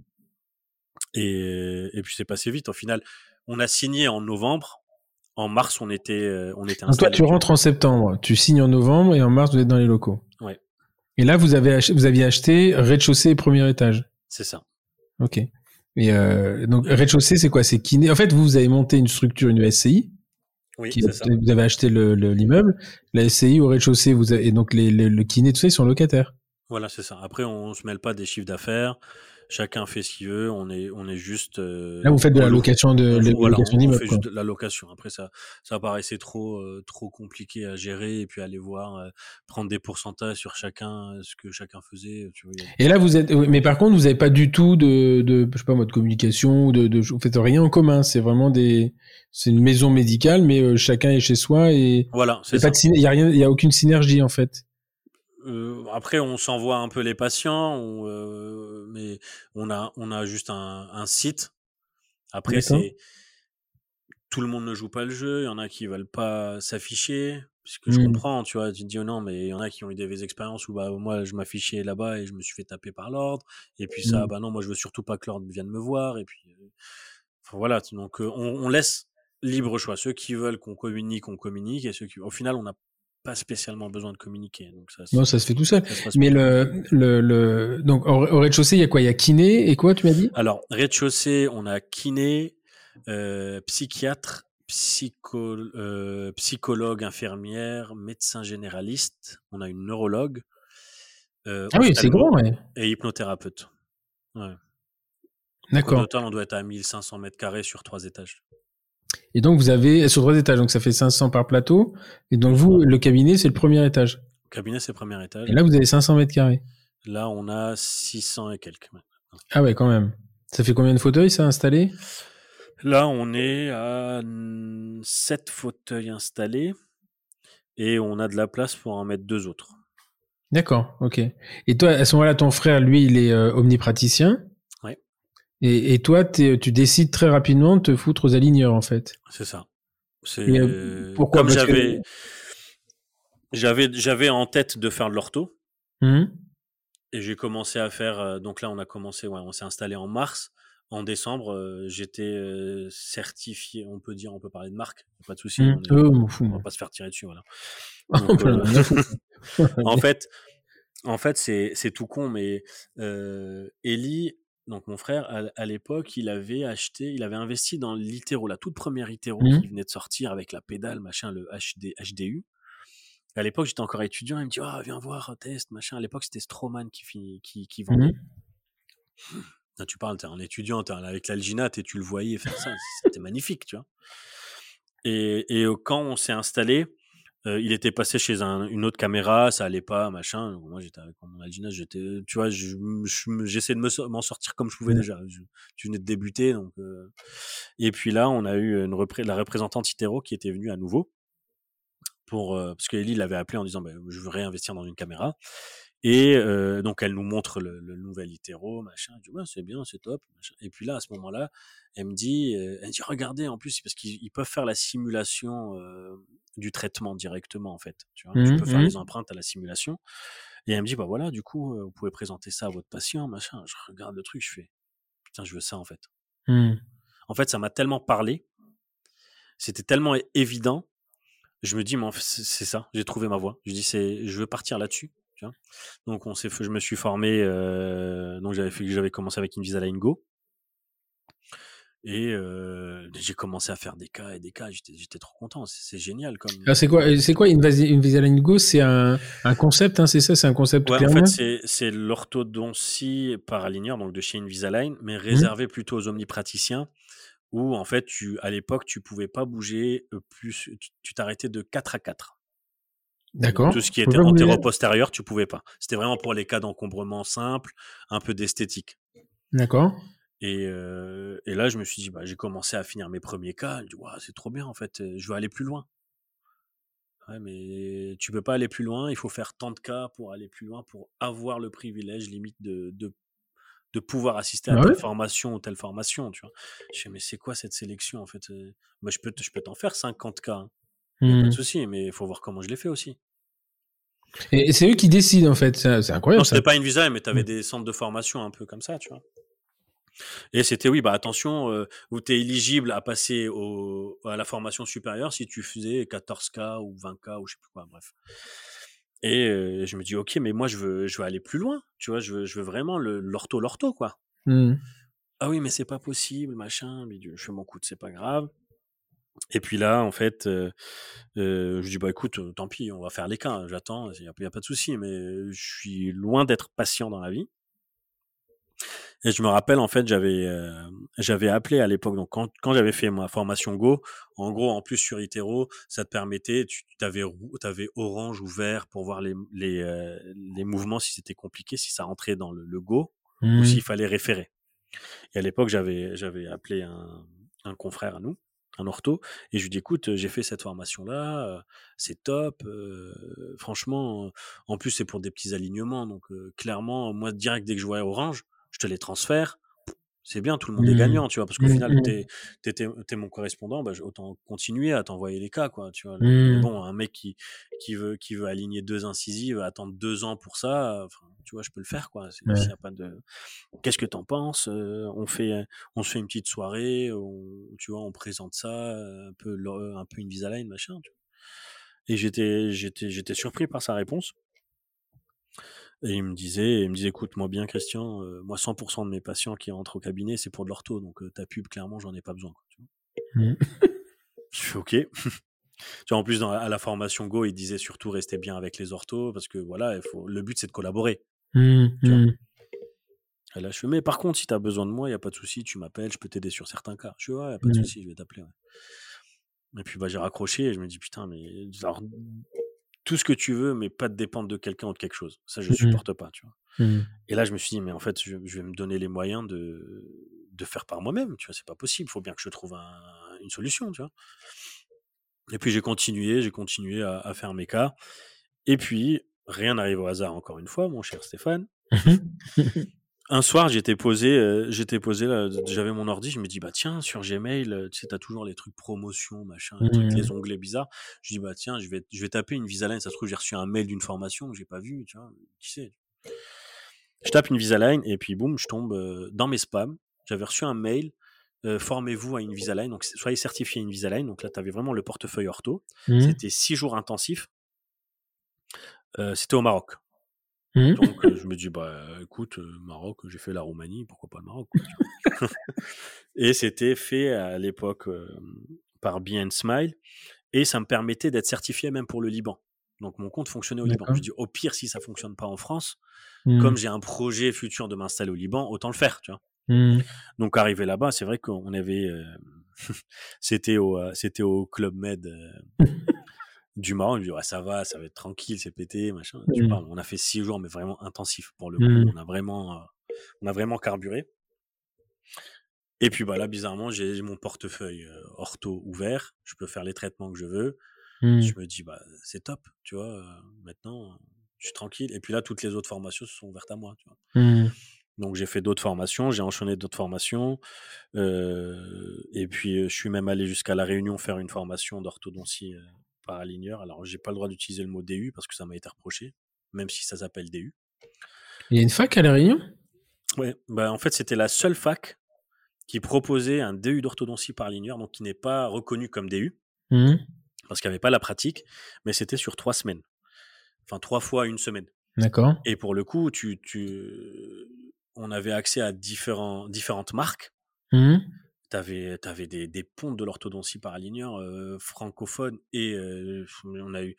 Et puis c'est passé vite. Au final, on a signé en novembre. En mars, on était installé. Toi, tu rentres en septembre, tu signes en novembre et en mars, vous êtes dans les locaux. Ouais. Et là, vous aviez acheté rez-de-chaussée et premier étage. C'est ça. Ok. Et donc, rez-de-chaussée, c'est quoi? C'est kiné. En fait, vous avez monté une structure, une SCI. Oui, c'est ça. Vous avez acheté l'immeuble. La SCI au rez-de-chaussée, et donc le kiné, tout ça, ils sont locataires. Voilà, c'est ça. Après, on ne se mêle pas des chiffres d'affaires. Chacun fait ce qu'il veut, on est juste... Là, vous faites de la location d'immeuble. On fait juste de la location. Après, ça paraissait trop compliqué à gérer et puis aller voir, prendre des pourcentages sur chacun, ce que chacun faisait. Tu vois. Et là, vous êtes... Mais par contre, vous n'avez pas du tout de communication, vous faites rien en commun. C'est vraiment c'est une maison médicale, mais chacun est chez soi et... Voilà, c'est ça. Il n'y a aucune synergie, en fait. Après, on s'envoie un peu les patients, mais on a juste un site. Après, tout le monde ne joue pas le jeu. Il y en a qui ne veulent pas s'afficher. Ce que je comprends, tu vois, tu te dis, oh non, mais il y en a qui ont eu des expériences où moi, je m'affichais là-bas et je me suis fait taper par l'ordre. Et puis ça, non, moi, je ne veux surtout pas que l'ordre vienne me voir. Et puis, voilà, donc on laisse libre choix. Ceux qui veulent qu'on communique, on communique. Et ceux qui... Au final, on n'a pas spécialement besoin de communiquer. Donc non, ça se fait tout seul. Mais donc au rez-de-chaussée, il y a quoi? Il y a kiné et quoi, tu m'as dit? Alors, rez-de-chaussée, on a kiné, psychiatre, psychologue, infirmière, médecin généraliste, on a une neurologue. Ah oui, c'est grand, ouais. Et hypnothérapeute. Ouais. D'accord. Au total, on doit être à 1500 mètres carrés sur 3 étages. Et donc, vous avez sur 3 étages, donc ça fait 500 par plateau. Et donc, vous, le cabinet, c'est le premier étage. Le cabinet, c'est le premier étage. Et là, vous avez 500 mètres carrés. Là, on a 600 et quelques. Ah ouais, quand même. Ça fait combien de fauteuils, ça, installés? Là, on est à 7 fauteuils installés et on a de la place pour en mettre 2 autres. D'accord, ok. Et toi, à ce moment-là, ton frère, lui, il est omnipraticien. Et toi, tu décides très rapidement de te foutre aux aligneurs, en fait. C'est ça. Pourquoi? Comme j'avais en tête de faire de l'ortho. Et j'ai commencé à faire... Donc là, on a commencé... Ouais, on s'est installé en mars. En décembre, j'étais certifié. On peut dire, on peut parler de marque. Pas de souci. On va pas se faire tirer dessus, voilà. Donc, en fait, c'est tout con, mais Ellie... Donc, mon frère, à l'époque, il avait investi dans l'Itero, la toute première Itero qui venait de sortir avec la pédale, machin, le HDU. À l'époque, j'étais encore étudiant, il me dit, viens voir, test, machin. À l'époque, c'était Straumann qui vendait. Là, tu parles, t'es un étudiant, avec l'alginat et tu le voyais faire ça, c'était magnifique, tu vois. Et quand on s'est installé, il était passé chez une autre caméra, ça allait pas, machin. Donc, moi, j'étais avec mon alginat, tu vois, j'essayais de m'en sortir comme je pouvais déjà. Tu venais de débuter, donc. Et puis là, on a eu la représentante Itero qui était venue à nouveau pour parce qu'Elie l'avait appelé en disant, je veux réinvestir dans une caméra. Et donc, elle nous montre le nouvel Itero, machin. Je dis, c'est bien, c'est top. Machin. Et puis là, à ce moment-là, elle me dit, regardez, en plus, parce qu'ils peuvent faire la simulation du traitement directement, en fait. Tu vois, tu peux faire les empreintes à la simulation. Et elle me dit, voilà, du coup, vous pouvez présenter ça à votre patient, machin. Je regarde le truc, je fais, putain, je veux ça, en fait. En fait, ça m'a tellement parlé. C'était tellement évident. Je me dis, mais en fait, c'est ça, j'ai trouvé ma voie. Je dis, je veux partir là-dessus. Tu vois. Donc, je me suis formé. Donc, j'avais commencé avec Invisalign Go. Et j'ai commencé à faire des cas et des cas. J'étais trop content. C'est génial. C'est quoi Invisalign Go? C'est un concept, hein, c'est ça? C'est un concept clairement. En fait, c'est l'orthodontie par aligneur, donc de chez Invisalign, mais réservé plutôt aux omnipraticiens où, en fait, à l'époque, tu ne pouvais pas bouger plus. Tu t'arrêtais de 4 à 4. D'accord. Tout ce qui était antéro-postérieur, tu pouvais pas. C'était vraiment pour les cas d'encombrement simple, un peu d'esthétique. D'accord. Et là, je me suis dit, j'ai commencé à finir mes premiers cas. Je me dis, c'est trop bien en fait. Je veux aller plus loin. Ouais, mais tu peux pas aller plus loin, il faut faire tant de cas pour aller plus loin, pour avoir le privilège limite de pouvoir assister à telle formation ou telle formation, tu vois. Je sais, mais c'est quoi cette sélection en fait? Moi, je peux t'en faire 50 cas, hein. Pas de souci, mais il faut voir comment je l'ai fait aussi. Et c'est eux qui décident en fait, c'est incroyable. Non, c'était pas Invisalign, mais t'avais des centres de formation un peu comme ça, tu vois. Et c'était attention, où tu es éligible à passer à la formation supérieure si tu faisais 14K ou 20K ou je sais plus quoi, bref. Et je me dis, ok, mais moi je veux aller plus loin, tu vois, je veux vraiment l'ortho quoi. Ah oui, mais c'est pas possible, machin, bidule. Je m'en coûte, c'est pas grave. Et puis là, en fait, je dis, écoute, tant pis, on va faire les cas, j'attends, il n'y a pas de souci, mais je suis loin d'être patient dans la vie. Et je me rappelle, en fait, j'avais appelé à l'époque, donc quand j'avais fait ma formation Go, en gros, en plus sur Itero, ça te permettait, t'avais orange ou vert pour voir les mouvements, si c'était compliqué, si ça rentrait dans le Go, ou s'il fallait référer. Et à l'époque, j'avais appelé un confrère à nous, un ortho, et je lui dis, écoute, j'ai fait cette formation-là, c'est top, franchement, en plus, c'est pour des petits alignements, donc clairement, moi, direct, dès que je voyais orange, je te les transfère, c'est bien, tout le monde est gagnant, tu vois, parce qu'au final, t'es mon correspondant, autant continuer à t'envoyer les cas, quoi, tu vois. Mais bon, un mec qui veut aligner 2 incisives, attendre 2 ans pour ça, tu vois, je peux le faire, quoi. S'il y a pas de... Qu'est-ce que t'en penses? On se fait une petite soirée, tu vois, on présente ça, un peu Invisalign, machin, tu vois. Et j'étais surpris par sa réponse. Et il me disait, écoute, moi bien Christian, moi 100% de mes patients qui rentrent au cabinet, c'est pour de l'ortho, donc ta pub, clairement, j'en ai pas besoin. Je suis ok. Tu vois, en plus, à la formation Go, il disait surtout rester bien avec les orthos, parce que voilà, le but, c'est de collaborer. Tu vois. Et là, je fais, mais par contre, si t'as besoin de moi, il n'y a pas de souci, tu m'appelles, je peux t'aider sur certains cas. Je dis, ouais, il n'y a pas de souci, je vais t'appeler. Ouais. Et puis, j'ai raccroché et je me dis, putain, mais... Alors, tout ce que tu veux, mais pas te dépendre de quelqu'un ou de quelque chose. Ça, je supporte pas, tu vois. Et là, je me suis dit, mais en fait, je vais me donner les moyens de faire par moi-même, tu vois. C'est pas possible. Il faut bien que je trouve une solution, tu vois. Et puis, j'ai continué à faire mes cas. Et puis, rien n'arrive au hasard, encore une fois, mon cher Stéphane. Un soir, j'étais posé là, j'avais mon ordi, je me dis, tiens, sur Gmail, tu sais, t'as toujours les trucs promotion, machin, les trucs, les onglets bizarres. Je dis, tiens, je vais taper Invisalign, ça se trouve, j'ai reçu un mail d'une formation que j'ai pas vue, tu vois, qui sait. Je tape Invisalign, et puis boum, je tombe dans mes spams. J'avais reçu un mail, formez-vous à Invisalign, donc soyez certifié Invisalign. Donc là, t'avais vraiment le portefeuille ortho. C'était 6 jours intensifs. C'était au Maroc. Donc, je me dis, écoute, Maroc, j'ai fait la Roumanie, pourquoi pas le Maroc, quoi. Et c'était fait à l'époque par Be and Smile, et ça me permettait d'être certifié même pour le Liban. Donc, mon compte fonctionnait au Liban. Je dis, au pire, si ça ne fonctionne pas en France, comme j'ai un projet futur de m'installer au Liban, autant le faire, tu vois. Donc, arrivé là-bas, c'est vrai qu'on avait... c'était au Club Med... du Maroc, je me dis, ça va être tranquille, c'est pété, machin. Tu parles, on a fait 6 jours, mais vraiment intensif pour le coup. On a vraiment carburé. Et puis, là, bizarrement, j'ai mon portefeuille ortho ouvert. Je peux faire les traitements que je veux. Je me dis, c'est top, tu vois. Maintenant, je suis tranquille. Et puis là, toutes les autres formations se sont ouvertes à moi, tu vois. Donc, j'ai fait d'autres formations, j'ai enchaîné d'autres formations. Et puis, je suis même allé jusqu'à La Réunion faire une formation d'orthodontie par aligneur. Alors, j'ai pas le droit d'utiliser le mot DU parce que ça m'a été reproché, même si ça s'appelle DU. Il y a une fac à La Réunion ? Ouais, en fait, c'était la seule fac qui proposait un DU d'orthodontie par aligneur, donc qui n'est pas reconnu comme DU, parce qu'il n'y avait pas la pratique, mais c'était sur 3 semaines. Enfin, 3 fois 1 semaine. D'accord. Et pour le coup, on avait accès à différentes marques. T'avais des pontes de l'orthodontie par aligneur francophone et on a eu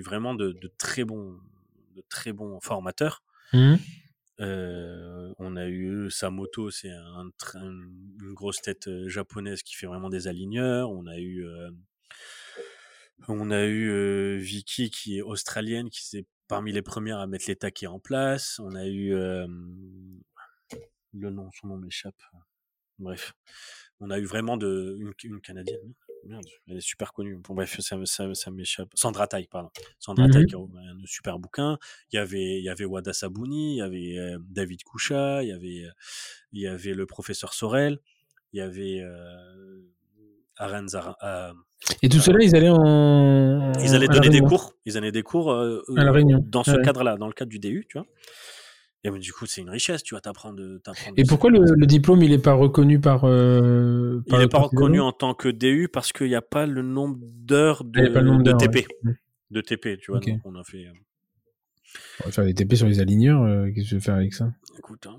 vraiment de très bons formateurs. On a eu Samoto, c'est une grosse tête japonaise qui fait vraiment des aligneurs. On a eu Vicky qui est australienne, qui c'est parmi les premières à mettre les taquets en place. On a eu son nom m'échappe. Bref, on a eu vraiment une Canadienne. Merde, elle est super connue. Bon, bref, ça m'échappe. Sandra Taï, pardon. Sandra Taï qui a un super bouquin. Il y avait Wada Sabuni, il y avait David Koucha, il y avait le professeur Sorel, il y avait Arenza. Et tout cela, ils allaient en. Ils allaient donner des cours. Ils allaient des cours à la Réunion. Dans ce cadre-là, dans le cadre du DU, tu vois. Et ben, du coup, c'est une richesse, tu vois, t'apprends de Et pourquoi le diplôme, il n'est pas reconnu par il n'est pas reconnu en tant que DU parce qu'il n'y a pas le nombre d'heures de TP. Ouais. De TP, tu vois, okay. Donc on a fait... On va faire des TP sur les aligneurs, qu'est-ce que je vais faire avec ça ? Écoute, hein,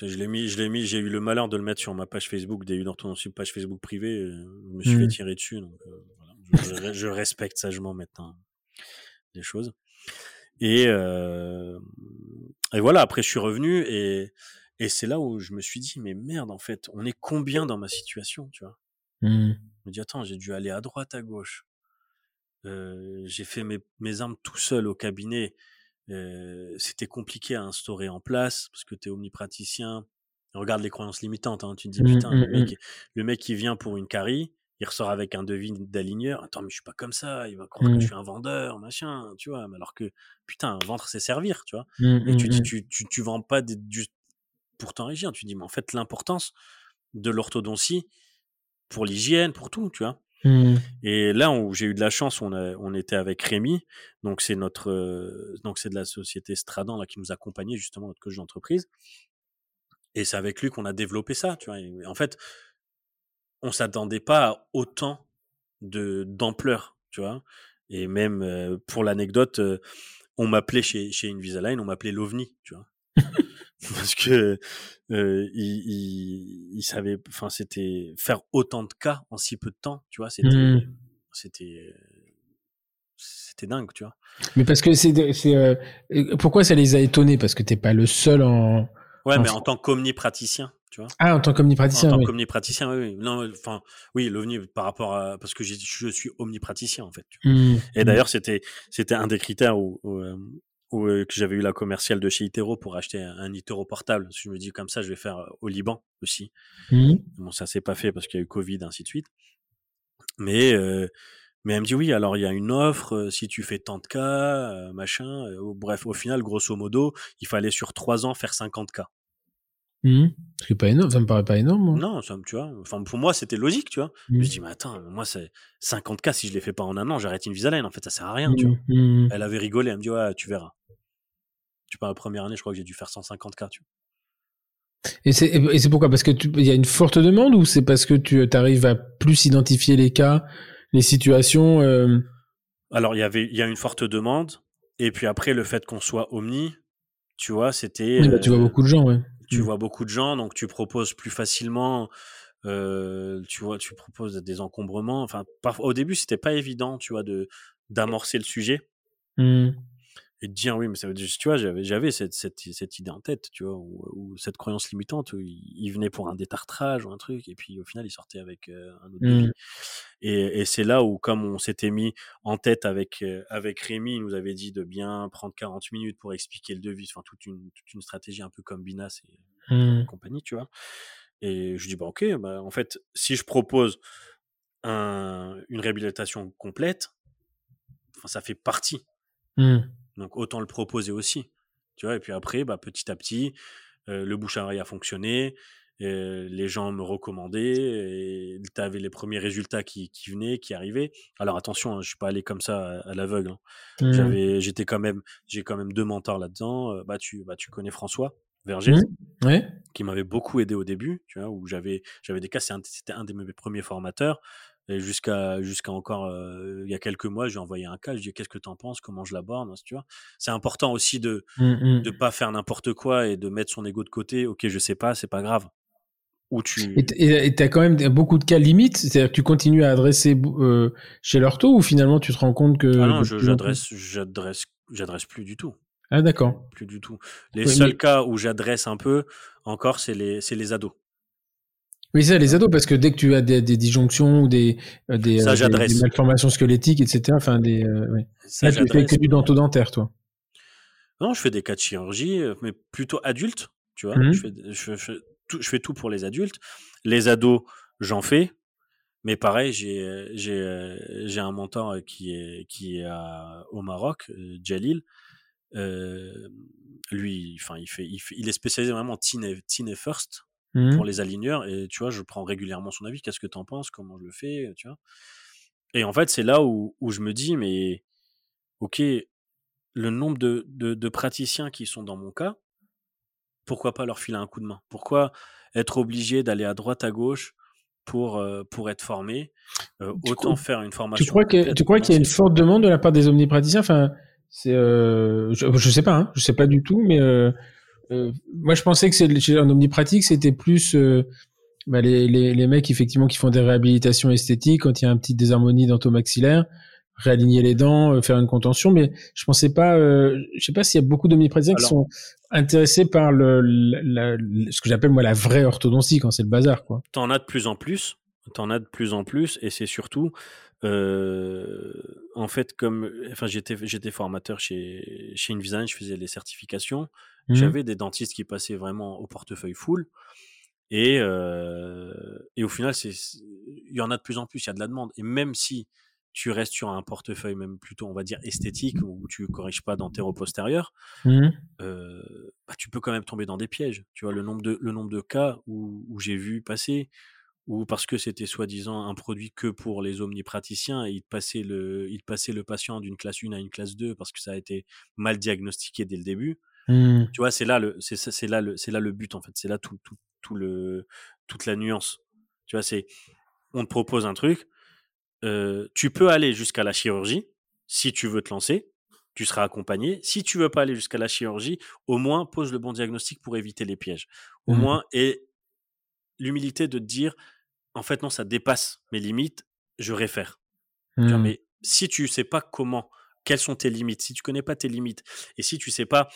je l'ai mis, j'ai eu le malheur de le mettre sur ma page Facebook, DU d'orthodontie, page Facebook privée, je me suis fait tirer dessus, donc voilà, je respecte sagement maintenant les choses. Et voilà, après je suis revenu et c'est là où je me suis dit mais merde, en fait on est combien dans ma situation, tu vois. Je me dis attends, j'ai dû aller à droite à gauche, j'ai fait mes armes tout seul au cabinet, c'était compliqué à instaurer en place parce que t'es omnipraticien, regarde les croyances limitantes, hein, tu te dis putain le mec qui vient pour une carie, il ressort avec un devis d'aligneur. Attends, mais je suis pas comme ça. Il va croire que je suis un vendeur, machin, tu vois. Alors que, putain, un ventre, c'est servir, tu vois. Et tu dis, tu vends pas pour t'enrichir. Tu dis, mais en fait, l'importance de l'orthodontie pour l'hygiène, pour tout, tu vois. Et là où j'ai eu de la chance, on était avec Rémi. Donc, c'est c'est de la société Stradan, là, qui nous accompagnait, justement, notre coach d'entreprise. Et c'est avec lui qu'on a développé ça, tu vois. Et en fait, on s'attendait pas à autant d'ampleur, tu vois. Et même, pour l'anecdote, on m'appelait chez Invisalign, on m'appelait l'OVNI, tu vois. Parce que il savait, enfin, c'était faire autant de cas en si peu de temps, tu vois, c'était dingue, tu vois. Mais parce que pourquoi ça les a étonnés ? Parce que t'es pas le seul en... Ouais, mais en tant qu'omnipraticien. Tu vois. Ah, en tant qu'omnipraticien. En tant qu'omnipraticien, oui. Non, enfin, oui, l'OVNI par rapport à. Parce que je suis omnipraticien, en fait. Et d'ailleurs, c'était un des critères où que j'avais eu la commerciale de chez Itero pour acheter un Itero portable. Parce que je me dis, comme ça, je vais faire au Liban aussi. Bon, ça s'est pas fait parce qu'il y a eu Covid, ainsi de suite. Mais elle me dit, oui, alors il y a une offre, si tu fais tant de cas, machin. Bref, au final, grosso modo, il fallait sur 3 ans faire 50 cas. C'est pas énorme, ça me paraît pas énorme. Hein. Non, ça, tu vois, enfin pour moi c'était logique, tu vois. Je me dis mais attends, moi c'est 50K, si je les fais pas en un an, j'arrête Invisalign, en fait ça sert à rien, tu vois. Elle avait rigolé, elle me dit ouais, tu verras. Tu vois, la première année, je crois que j'ai dû faire 150K, tu vois. Et c'est pourquoi ? Parce que il y a une forte demande ou c'est parce que tu arrives à plus identifier les cas, les situations Alors, il y a une forte demande et puis après le fait qu'on soit omni, tu vois, c'était oui, bah, tu vois beaucoup de gens, ouais. Tu vois beaucoup de gens, donc tu proposes plus facilement, tu proposes des encombrements. Enfin, au début, c'était pas évident, tu vois, d'amorcer le sujet et de dire oui, mais ça veut dire, tu vois, j'avais cette idée en tête, tu vois, ou cette croyance limitante où il venait pour un détartrage ou un truc, et puis au final, il sortait avec un autre devis. Et c'est là où, comme on s'était mis en tête avec Rémi, il nous avait dit de bien prendre 40 minutes pour expliquer le devis, enfin, toute une stratégie un peu comme Binas et compagnie, tu vois. Et je dis, bah, ok, bah, en fait, si je propose une réhabilitation complète, enfin, ça fait partie. Donc, autant le proposer aussi, tu vois. Et puis après, bah, petit à petit, le bouche à oreille a fonctionné, les gens me recommandaient, tu avais les premiers résultats qui venaient, qui arrivaient. Alors, attention, hein, je suis pas allé comme ça à l'aveugle. Hein. J'ai quand même 2 mentors là-dedans. Tu connais François Verger, qui m'avait beaucoup aidé au début, tu vois, où j'avais des cas, c'était un de mes premiers formateurs. Et jusqu'à encore il y a quelques mois, j'ai envoyé un cas, je dis qu'est-ce que t'en penses, comment je l'aborde, hein, tu vois. C'est important aussi de pas faire n'importe quoi et de mettre son ego de côté. Ok, je sais pas, c'est pas grave. Et t'as quand même beaucoup de cas limites, c'est-à-dire que tu continues à adresser chez l'ortho ou finalement tu te rends compte que ah non, j'adresse plus du tout. Ah d'accord. Plus du tout. Les seuls cas où j'adresse un peu encore, c'est les ados. Oui, ça, les ados, parce que dès que tu as des disjonctions ou des malformations squelettiques, etc., enfin, ouais. Ça, là, tu fais que du dentaire, toi. Non, je fais des cas de chirurgie, mais plutôt adultes, tu vois. Je fais tout pour les adultes. Les ados, j'en fais, Mais pareil, j'ai un mentor qui est au Maroc, Jalil. Lui, enfin, il est spécialisé vraiment teen et first pour les aligneurs. Et tu vois, je prends régulièrement son avis. Qu'est-ce que t'en penses? Comment je le fais? Tu vois. Et en fait, c'est là où je me dis, mais ok, le nombre de praticiens qui sont dans mon cas, pourquoi pas leur filer un coup de main? Pourquoi être obligé d'aller à droite, à gauche pour être formé? Autant faire une formation. Tu crois qu'il y a une forte demande de la part des omnipraticiens? Enfin, c'est je sais pas, hein, je sais pas du tout, mais moi je pensais que chez un omnipratique c'était plus les mecs effectivement qui font des réhabilitations esthétiques quand il y a une petite désharmonie dentomaxillaire, réaligner les dents, faire une contention, mais je pensais pas, je sais pas s'il y a beaucoup d'omnipraticiens qui sont intéressés par ce que j'appelle moi la vraie orthodontie quand c'est le bazar, quoi. T'en as de plus en plus, et c'est surtout, en fait, j'étais formateur chez Invisalign, je faisais les certifications, j'avais des dentistes qui passaient vraiment au portefeuille full. Et au final, il y en a de plus en plus, il y a de la demande. Et même si tu restes sur un portefeuille, même plutôt, on va dire, esthétique, où tu ne corriges pas dentéro-postérieur, tu peux quand même tomber dans des pièges. Tu vois, le nombre de cas où j'ai vu passer, ou parce que c'était soi-disant un produit que pour les omnipraticiens, et il passait le patient d'une classe 1 à une classe 2 parce que ça a été mal diagnostiqué dès le début. Tu vois, c'est là le but, en fait. C'est là toute la nuance. Tu vois, on te propose un truc, tu peux aller jusqu'à la chirurgie si tu veux te lancer, tu seras accompagné. Si tu veux pas aller jusqu'à la chirurgie, au moins pose le bon diagnostic pour éviter les pièges. Au moins, et l'humilité de te dire, en fait, non, ça dépasse mes limites, je réfère. Mais si tu sais pas quelles sont tes limites, si tu connais pas tes limites et si tu sais pas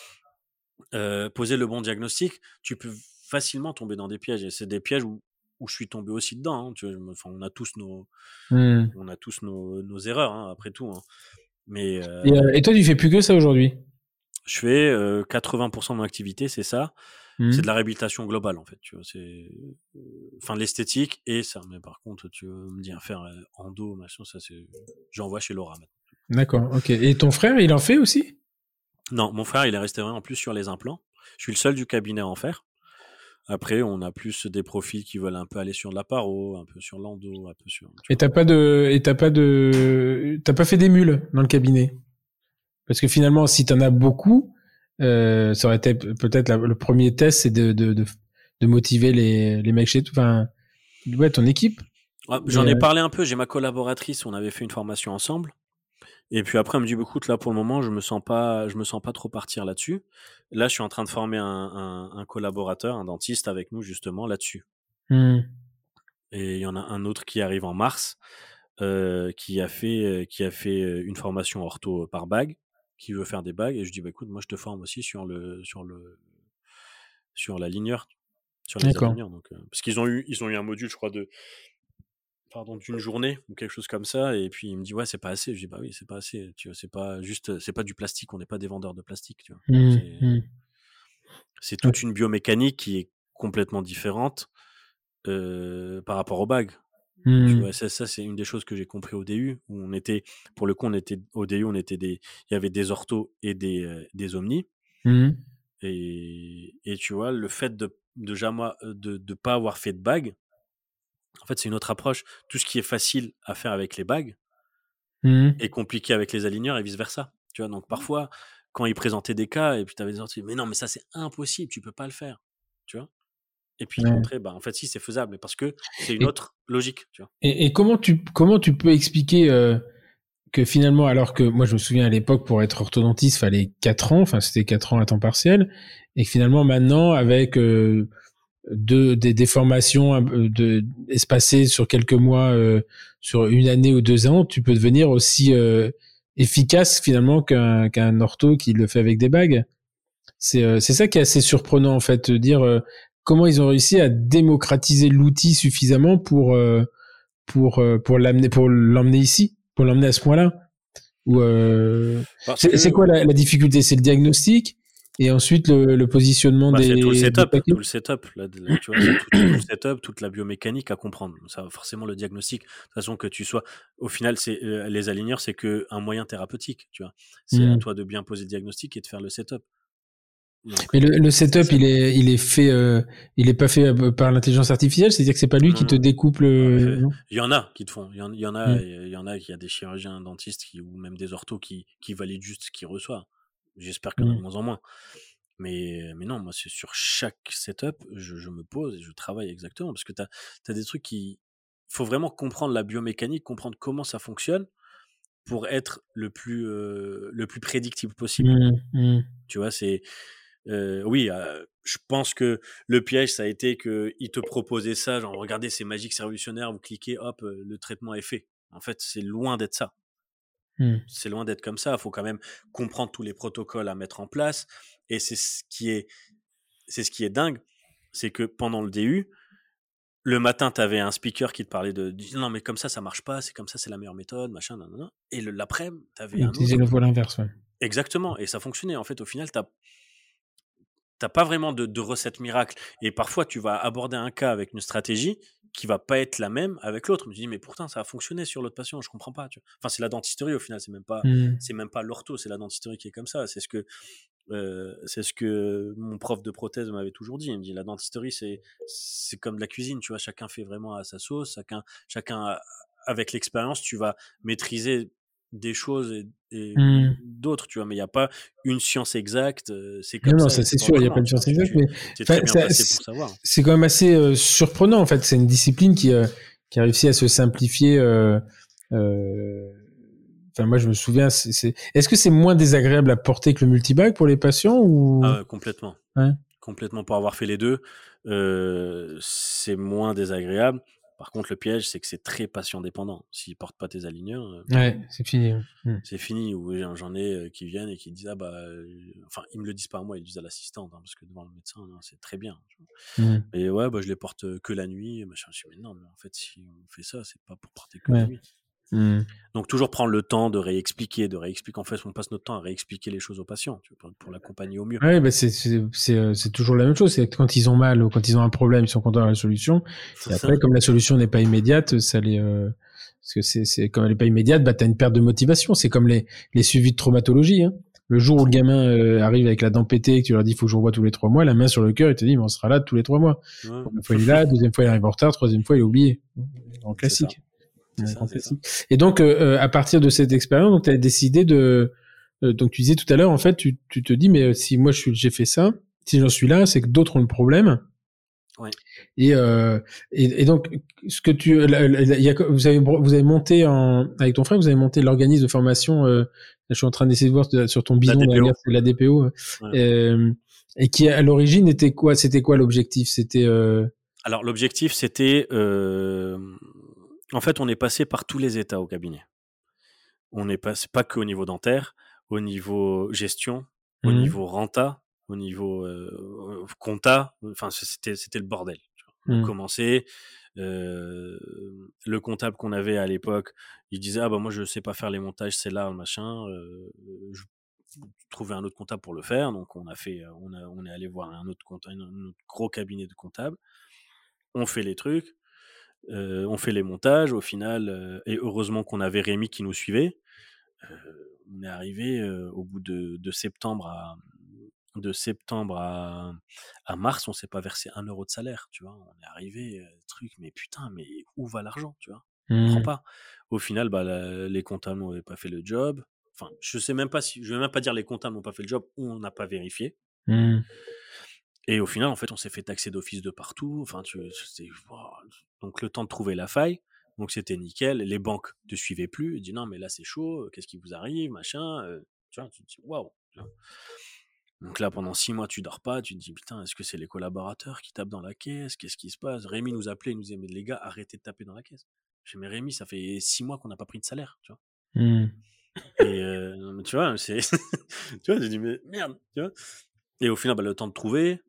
poser le bon diagnostic, tu peux facilement tomber dans des pièges. Et c'est des pièges où je suis tombé aussi dedans. Hein, tu vois, on a tous nos erreurs, hein, après tout. Hein. Mais, et toi, tu fais plus que ça aujourd'hui? Je fais 80% de mon activité, c'est ça. C'est de la réhabilitation globale, en fait, tu vois, c'est l'esthétique et ça. Mais par contre, tu me dis faire endo, machin, ça c'est, j'envoie chez Laura maintenant. D'accord, ok. Et ton frère, il en fait aussi? Non, mon frère, il est resté vraiment plus sur les implants. Je suis le seul du cabinet à en faire. Après, on a plus des profils qui veulent un peu aller sur de la paro, un peu sur l'endo, un peu sur. Et t'as pas fait des mules dans le cabinet? Parce que finalement, si t'en as beaucoup. Ça aurait été peut-être le premier test, c'est de motiver les mecs chez toi, ton équipe. Ouais, j'en ai parlé un peu, j'ai ma collaboratrice, on avait fait une formation ensemble. Et puis après, elle me dit, écoute, là pour le moment, je me sens pas trop partir là-dessus. Là, je suis en train de former un collaborateur, un dentiste avec nous justement là-dessus. Et il y en a un autre qui arrive en mars, qui a fait une formation ortho par bague, qui veut faire des bagues, et je dis, écoute, moi je te forme aussi sur les aligneurs, donc, parce qu'ils ont eu un module, je crois, d'une journée ou quelque chose comme ça, et puis il me dit, ouais, c'est pas assez. Je dis, oui, c'est pas assez, tu vois, c'est pas du plastique, on n'est pas des vendeurs de plastique, tu vois. C'est toute une biomécanique qui est complètement différente par rapport aux bagues. Tu vois, ça c'est une des choses que j'ai compris au DU, où on était, pour le coup, il y avait des orthos et des omnis. Et tu vois, le fait de pas avoir fait de bagues, en fait, c'est une autre approche. Tout ce qui est facile à faire avec les bagues est compliqué avec les aligneurs, et vice versa. Tu vois, donc parfois, quand ils présentaient des cas, et puis t'avais des orthos, mais non, mais ça c'est impossible, tu peux pas le faire. Tu vois. Et puis montrer, en fait, si c'est faisable, mais parce que c'est une autre logique, tu vois. Et comment tu peux expliquer que finalement, alors que moi je me souviens à l'époque, pour être orthodontiste, il fallait 4 ans, c'était 4 ans à temps partiel, et que finalement maintenant, avec des formations espacées sur quelques mois, sur une année ou 2 ans, tu peux devenir aussi efficace finalement qu'un ortho qui le fait avec des bagues. C'est ça qui est assez surprenant, en fait, de dire... Comment ils ont réussi à démocratiser l'outil suffisamment pour l'amener, pour l'emmener à ce point-là. C'est quoi la difficulté? C'est le diagnostic, Et ensuite, le positionnement des... C'est tout le setup, Là, tu vois, c'est tout le setup, toute la biomécanique à comprendre. Ça, forcément, le diagnostic, de toute façon, que tu sois... Au final, c'est, les aligneurs, c'est qu'un moyen thérapeutique, tu vois. C'est à toi de bien poser le diagnostic et de faire le setup. Donc, mais le setup, il est fait... il n'est pas fait par l'intelligence artificielle, c'est-à-dire que c'est pas lui qui te découpe le... Il y en a qui te font. Il y en a des chirurgiens, dentistes qui, ou même des orthos qui valident juste ce qu'ils reçoivent. J'espère qu'il y en a de moins en moins. Mais non, moi, c'est sur chaque setup, je me pose et je travaille exactement. Parce que tu as des trucs qui... Il faut vraiment comprendre la biomécanique, comprendre comment ça fonctionne pour être le plus prédictible possible. Tu vois, c'est... je pense que le piège, ça a été qu'ils te proposaient ça, genre, regardez, c'est magique, c'est révolutionnaire, vous cliquez, hop, le traitement est fait. En fait, c'est loin d'être ça. C'est loin d'être comme ça. Il faut quand même comprendre tous les protocoles à mettre en place. Et c'est ce qui est dingue, c'est que pendant le DU, le matin, tu avais un speaker qui te parlait de non, mais comme ça marche pas, c'est comme ça, c'est la meilleure méthode, machin, nanana. Et l'après-midi, tu avais un. Utiliser le voile inverse, ouais. Exactement. Et ça fonctionnait. En fait, au final, t'as pas vraiment de recette miracle. Et parfois, tu vas aborder un cas avec une stratégie qui va pas être la même avec l'autre. Mais tu dis, mais pourtant, ça a fonctionné sur l'autre patient, je comprends pas. Tu vois. Enfin, c'est la dentisterie au final, c'est même pas l'ortho, c'est la dentisterie qui est comme ça. C'est ce que mon prof de prothèse m'avait toujours dit. Il me dit, la dentisterie, c'est comme la cuisine, tu vois. Chacun fait vraiment à sa sauce, chacun avec l'expérience, tu vas maîtriser des choses et d'autres, tu vois, mais il n'y a pas une science exacte, c'est comme non, ça c'est sûr, il n'y a pas une science exacte, mais c'est très bien placé pour savoir. C'est quand même assez surprenant, en fait, c'est une discipline qui a réussi à se simplifier, enfin, moi, je me souviens, est-ce que c'est moins désagréable à porter que le multibag pour les patients ou... complètement. Ouais. Complètement, pour avoir fait les deux, c'est moins désagréable. Par contre, le piège, c'est que c'est très patient-dépendant. S'ils ne portent pas tes aligneurs... c'est fini. C'est fini. Ou j'en ai qui viennent et qui disent... Enfin, ils ne me le disent pas à moi, ils le disent à l'assistante. Parce que devant le médecin, c'est très bien. Et je les porte que la nuit. Machin. Je me dis, mais non, mais en fait, si on fait ça, ce n'est pas pour porter que la nuit. Donc, toujours prendre le temps de réexpliquer, En fait, on passe notre temps à réexpliquer les choses aux patients, tu vois, pour l'accompagner au mieux. Oui, c'est toujours la même chose. C'est que quand ils ont mal ou quand ils ont un problème, ils sont contents de la solution. Et après, comme la solution n'est pas immédiate, ça les... Parce que comme elle n'est pas immédiate, tu as une perte de motivation. C'est comme les suivis de traumatologie. Hein. Le jour où le gamin arrive avec la dent pétée et que tu leur dis « il faut que je revoie tous les 3 mois », la main sur le cœur, il te dit « mais on sera là tous les 3 mois ouais. ». Première fois, il est là. Deuxième fois, il arrive en retard. Troisième fois, il est oublié. En classique. C'est ça. Et donc, à partir de cette expérience, tu as décidé de... donc, tu disais tout à l'heure, en fait, tu te dis, mais si moi, j'ai fait ça, si j'en suis là, c'est que d'autres ont le problème. Ouais. Et donc, ce que tu... vous avez monté, avec ton frère, vous avez monté l'organisme de formation, je suis en train d'essayer de voir sur ton bison, l'ADPO, voilà. Et qui, à l'origine, était quoi? C'était quoi l'objectif? C'était... Alors, l'objectif, c'était... En fait, on est passé par tous les états au cabinet. On n'est pas qu'au niveau dentaire, au niveau gestion, au niveau renta, au niveau compta. Enfin, c'était le bordel. On commençait. Le comptable qu'on avait à l'époque, il disait « ah bah moi je sais pas faire les montages, c'est là machin. Je trouvais un autre comptable pour le faire. » Donc on est allé voir un autre gros cabinet de comptables. On fait les trucs. On fait les montages au final, et heureusement qu'on avait Rémi qui nous suivait. On est arrivé au bout de septembre à mars, on s'est pas versé 1 euro de salaire, tu vois. On est arrivé mais où va l'argent, tu vois? On comprend pas. Au final, les comptables n'avaient pas fait le job. Enfin, je vais même pas dire les comptables n'ont pas fait le job, on n'a pas vérifié. Et au final, en fait, on s'est fait taxer d'office de partout. Enfin, donc, le temps de trouver la faille. Donc, c'était nickel. Les banques ne te suivaient plus. Ils disaient, non, mais là, c'est chaud. Qu'est-ce qui vous arrive, machin. Tu vois, tu te dis, waouh. Donc là, pendant 6 mois, tu dors pas. Tu te dis, putain, est-ce que c'est les collaborateurs qui tapent dans la caisse? Qu'est-ce qui se passe? Rémi nous appelait. Il nous disait, mais les gars, arrêtez de taper dans la caisse. Je dis, mais Rémi, ça fait 6 mois qu'on n'a pas pris de salaire, tu vois. Et tu vois, tu vois, j'ai dit, mais merde, tu vois. Et au final, le temps de trouver...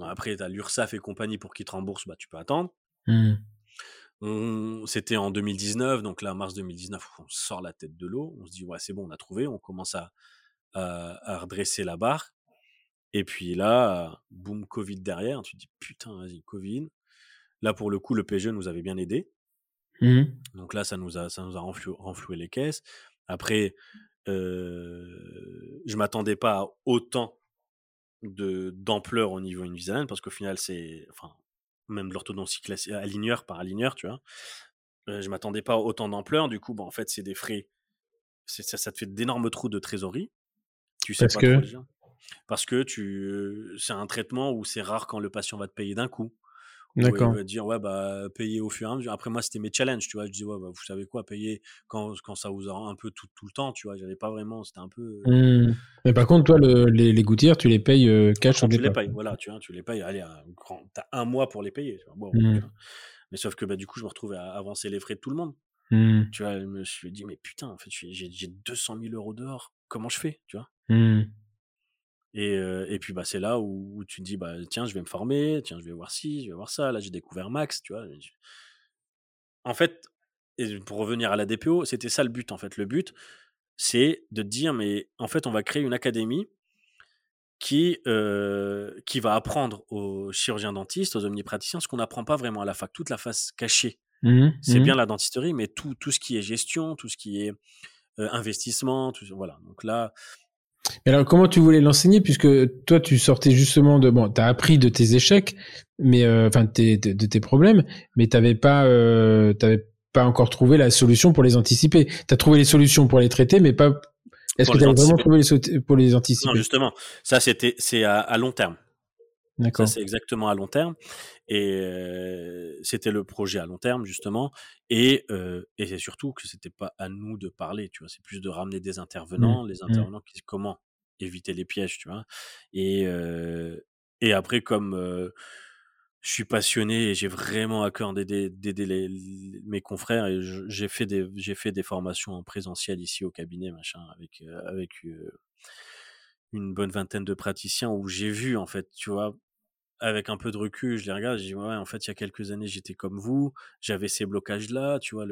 Après, tu as l'URSSAF et compagnie pour qu'ils te remboursent, tu peux attendre. C'était en 2019, donc là, mars 2019, on sort la tête de l'eau. On se dit, ouais, c'est bon, on a trouvé. On commence à redresser la barre. Et puis là, boum, Covid derrière. Tu te dis, putain, vas-y, Covid. Là, pour le coup, le PGE nous avait bien aidé. Mmh. Donc là, ça nous a renfloué les caisses. Après, je ne m'attendais pas à autant d'ampleur au niveau Invisalign, parce qu'au final, c'est... Enfin, même de l'orthodontie classique, aligneur par aligneur, tu vois. Je ne m'attendais pas à autant d'ampleur. Du coup, bon, en fait, c'est des frais. Ça te fait d'énormes trous de trésorerie. Tu sais pas trop déjà. Parce que c'est un traitement où c'est rare quand le patient va te payer d'un coup. D'accord. Il va dire, ouais, bah, payer au fur et à mesure. Après, moi, c'était mes challenges, tu vois. Je disais, ouais, bah, vous savez quoi, payer quand ça vous aura un peu tout le temps, tu vois. J'avais pas vraiment, c'était un peu. Mais par contre, toi, les gouttières, tu les payes cash en détail. Tu les payes, voilà, tu vois, tu les payes. Allez, t'as un mois pour les payer. Tu vois. Bon, tu vois. Mais sauf que, bah, du coup, je me retrouvais à avancer les frais de tout le monde. Tu vois, je me suis dit, mais putain, en fait, j'ai 200 000 euros dehors. Comment je fais, tu vois? Et puis bah, c'est là où tu te dis bah, tiens, je vais me former, tiens, je vais voir ci, je vais voir ça. Là, j'ai découvert Max, tu vois. En fait, et pour revenir à l'ADPO, c'était ça le but, en fait. Le but, c'est de te dire, mais en fait, on va créer une académie qui va apprendre aux chirurgiens dentistes, aux omnipraticiens, ce qu'on n'apprend pas vraiment à la fac, toute la face cachée. C'est bien la dentisterie, mais tout ce qui est gestion, tout ce qui est investissement, tout, voilà. Donc là... Mais alors, comment tu voulais l'enseigner, puisque toi, tu sortais justement de... Bon, tu as appris de tes échecs, mais enfin, de tes problèmes, mais tu n'avais pas encore trouvé la solution pour les anticiper. Tu as trouvé les solutions pour les traiter, mais pas... Est-ce que tu as vraiment trouvé pour les anticiper? Non, justement. Ça, c'est à long terme. D'accord. Ça, c'est exactement à long terme. Et c'était le projet à long terme, justement. Et c'est surtout que c'était pas à nous de parler, tu vois. C'est plus de ramener des intervenants, les intervenants qui disent comment éviter les pièges, tu vois. Et après, comme je suis passionné et j'ai vraiment à cœur d'aider mes confrères, et j'ai fait des formations en présentiel ici au cabinet, machin, avec une bonne vingtaine de praticiens où j'ai vu, en fait, tu vois, avec un peu de recul, je les regarde, je dis, ouais, en fait, il y a quelques années, j'étais comme vous, j'avais ces blocages-là, tu vois,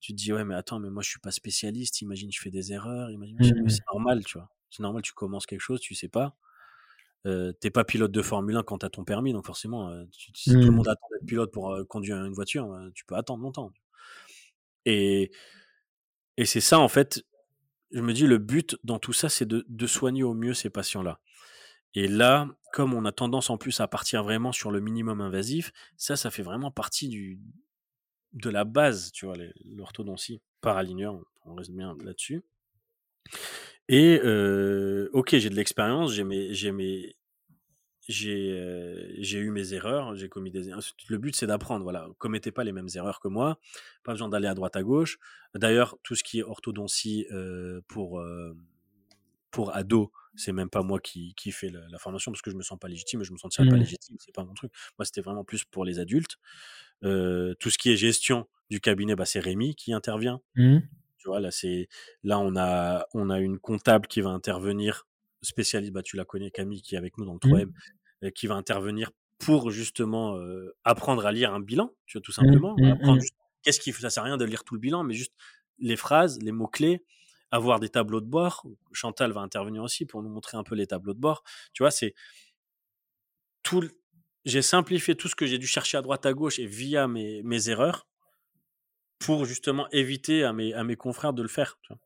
tu te dis, ouais, mais attends, mais moi, je suis pas spécialiste, imagine, je fais des erreurs, c'est normal, tu vois, c'est normal, tu commences quelque chose, tu sais pas, t'es pas pilote de Formule 1 quand t'as ton permis, donc forcément, si tout le monde attend d'être pilote pour conduire une voiture, tu peux attendre longtemps. Et c'est ça, en fait. Je me dis, le but dans tout ça, c'est de soigner au mieux ces patients-là. Et là, comme on a tendance en plus à partir vraiment sur le minimum invasif, ça fait vraiment partie de la base, tu vois, l'orthodontie par aligneur, on reste bien là-dessus. Et ok, j'ai de l'expérience, j'ai eu mes erreurs, j'ai commis des erreurs. Le but, c'est d'apprendre. Voilà, commettez pas les mêmes erreurs que moi. Pas besoin d'aller à droite à gauche. D'ailleurs, tout ce qui est orthodontie pour ados, c'est même pas moi qui fais la formation, parce que je me sens pas légitime. Je me sentirais pas légitime, c'est pas mon truc. Moi, c'était vraiment plus pour les adultes. Tout ce qui est gestion du cabinet, bah, c'est Rémi qui intervient. Tu vois, là, on a une comptable qui va intervenir. Spécialiste, bah, tu la connais, Camille, qui est avec nous dans le 3M, qui va intervenir pour justement apprendre à lire un bilan, tu vois, tout simplement. Qu'est-ce qu'il faut, ça sert à rien de lire tout le bilan, mais juste les phrases, les mots-clés, avoir des tableaux de bord. Chantal va intervenir aussi pour nous montrer un peu les tableaux de bord. Tu vois, c'est tout. J'ai simplifié tout ce que j'ai dû chercher à droite, à gauche et via mes erreurs pour justement éviter à mes confrères de le faire, tu vois.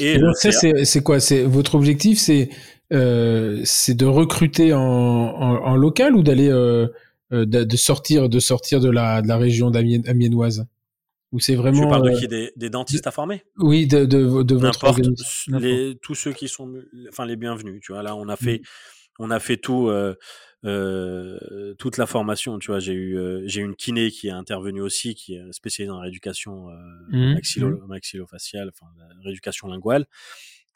Et donc ça, c'est quoi? C'est votre objectif, c'est de recruter en local ou d'aller de sortir de la région amiénoise? Ou c'est vraiment? Tu parles de qui, des dentistes à former? Oui, de votre organisme. Tous ceux qui sont, enfin, les bienvenus. Tu vois, là, on a fait tout. Toute la formation, tu vois, j'ai une kiné qui est intervenue aussi, qui est spécialisée dans la rééducation maxillofaciale, enfin la rééducation linguale.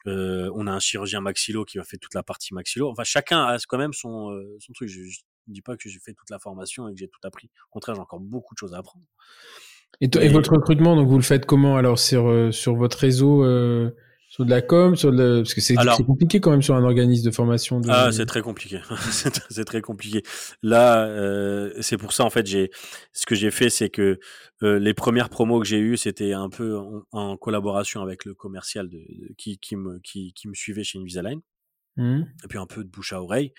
On a un chirurgien maxillo qui a fait toute la partie maxillo. Enfin, chacun a quand même son truc. Je dis pas que j'ai fait toute la formation et que j'ai tout appris. Au contraire, j'ai encore beaucoup de choses à apprendre. Et votre recrutement, donc vous le faites comment alors sur votre réseau? Sur de la com, parce que c'est compliqué quand même sur un organisme de formation. Ah, c'est très compliqué. C'est très compliqué. Là, c'est pour ça, en fait, ce que j'ai fait, c'est que les premières promos que j'ai eues, c'était un peu en collaboration avec le commercial qui me suivait chez Invisalign. et puis un peu de bouche à oreille.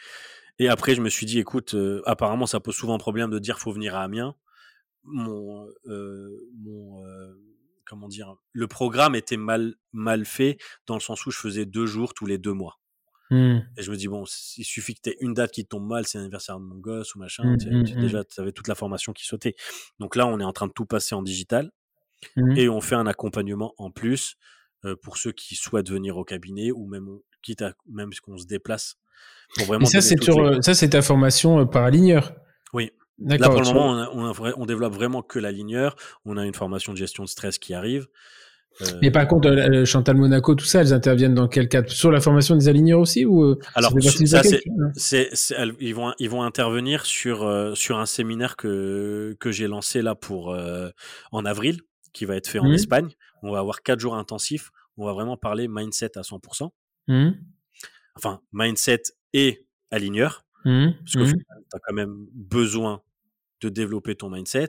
Et après, je me suis dit, écoute, apparemment, ça pose souvent problème de dire faut venir à Amiens. Comment dire, le programme était mal fait dans le sens où je faisais 2 jours tous les 2 mois. Et je me dis, bon, il suffit que tu aies une date qui tombe mal, c'est l'anniversaire de mon gosse ou machin. Déjà, tu avais toute la formation qui sautait. Donc là, on est en train de tout passer en digital et on fait un accompagnement en plus pour ceux qui souhaitent venir au cabinet ou même quitte à même qu'on se déplace. Pour vraiment et ça, c'est ta formation par aligneur. Oui. D'accord, là, pour le moment, on développe vraiment que l'aligneur. On a une formation de gestion de stress qui arrive. Mais par contre, Chantal Monaco, tout ça, elles interviennent dans quel cadre ? Sur la formation des aligneurs aussi ou alors, ça, ils vont intervenir sur un séminaire que j'ai lancé là pour en avril, qui va être fait en Espagne. On va avoir 4 jours intensifs. On va vraiment parler mindset à 100%. Enfin, mindset et aligneur. Parce qu'au final, tu as quand même besoin de développer ton mindset.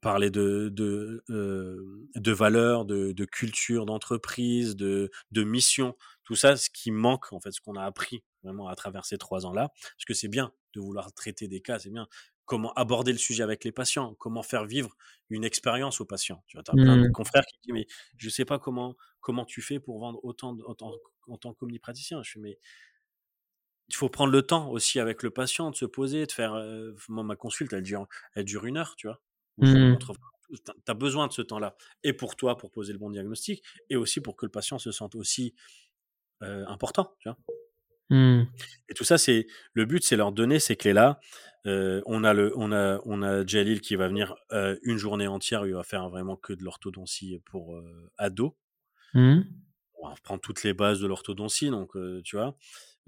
Parler de valeurs, de culture, d'entreprise, de mission, tout ça, ce qui manque, en fait, ce qu'on a appris vraiment à travers ces 3 ans-là. Parce que c'est bien de vouloir traiter des cas, c'est bien. Comment aborder le sujet avec les patients, comment faire vivre une expérience aux patients. Tu vois, tu as plein de confrères qui disent, mais je ne sais pas comment tu fais pour vendre autant en tant qu'omnipraticien. Je fais, mais il faut prendre le temps aussi avec le patient de se poser, de faire. Moi, ma consulte, elle dure 1 heure, tu vois. Tu as besoin de ce temps-là. Et pour toi, pour poser le bon diagnostic, et aussi pour que le patient se sente aussi important, tu vois. Et tout ça, c'est le but, c'est leur donner ces clés-là. On a Jalil qui va venir une journée entière, où il va faire vraiment que de l'orthodontie pour ados. On va prendre toutes les bases de l'orthodontie, donc tu vois.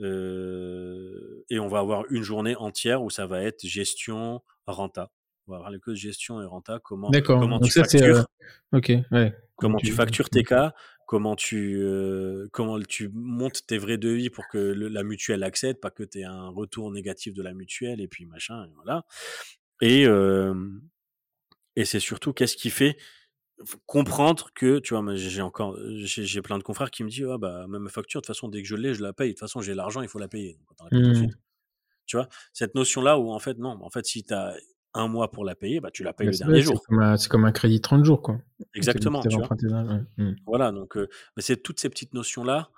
Et on va avoir une journée entière où ça va être gestion renta. On va avoir les causes gestion et renta. Comment donc tu factures comment tu factures tes cas, comment tu montes tes vrais devis pour que la mutuelle accède, pas que tu aies un retour négatif de la mutuelle et puis machin, et voilà. Et c'est surtout qu'est-ce qui fait comprendre que, tu vois, j'ai plein de confrères qui me disent, ah bah, même ma facture, de toute façon, dès que je l'ai, je la paye. De toute façon, j'ai l'argent, il faut la payer. Donc, on la paye tout de suite. Tu vois, cette notion-là où, en fait, non, en fait, si tu as 1 mois pour la payer, bah, tu la payes le dernier jour. C'est comme un crédit 30 jours, quoi. Exactement. Tu vois. Voilà, donc, mais c'est toutes ces petites notions-là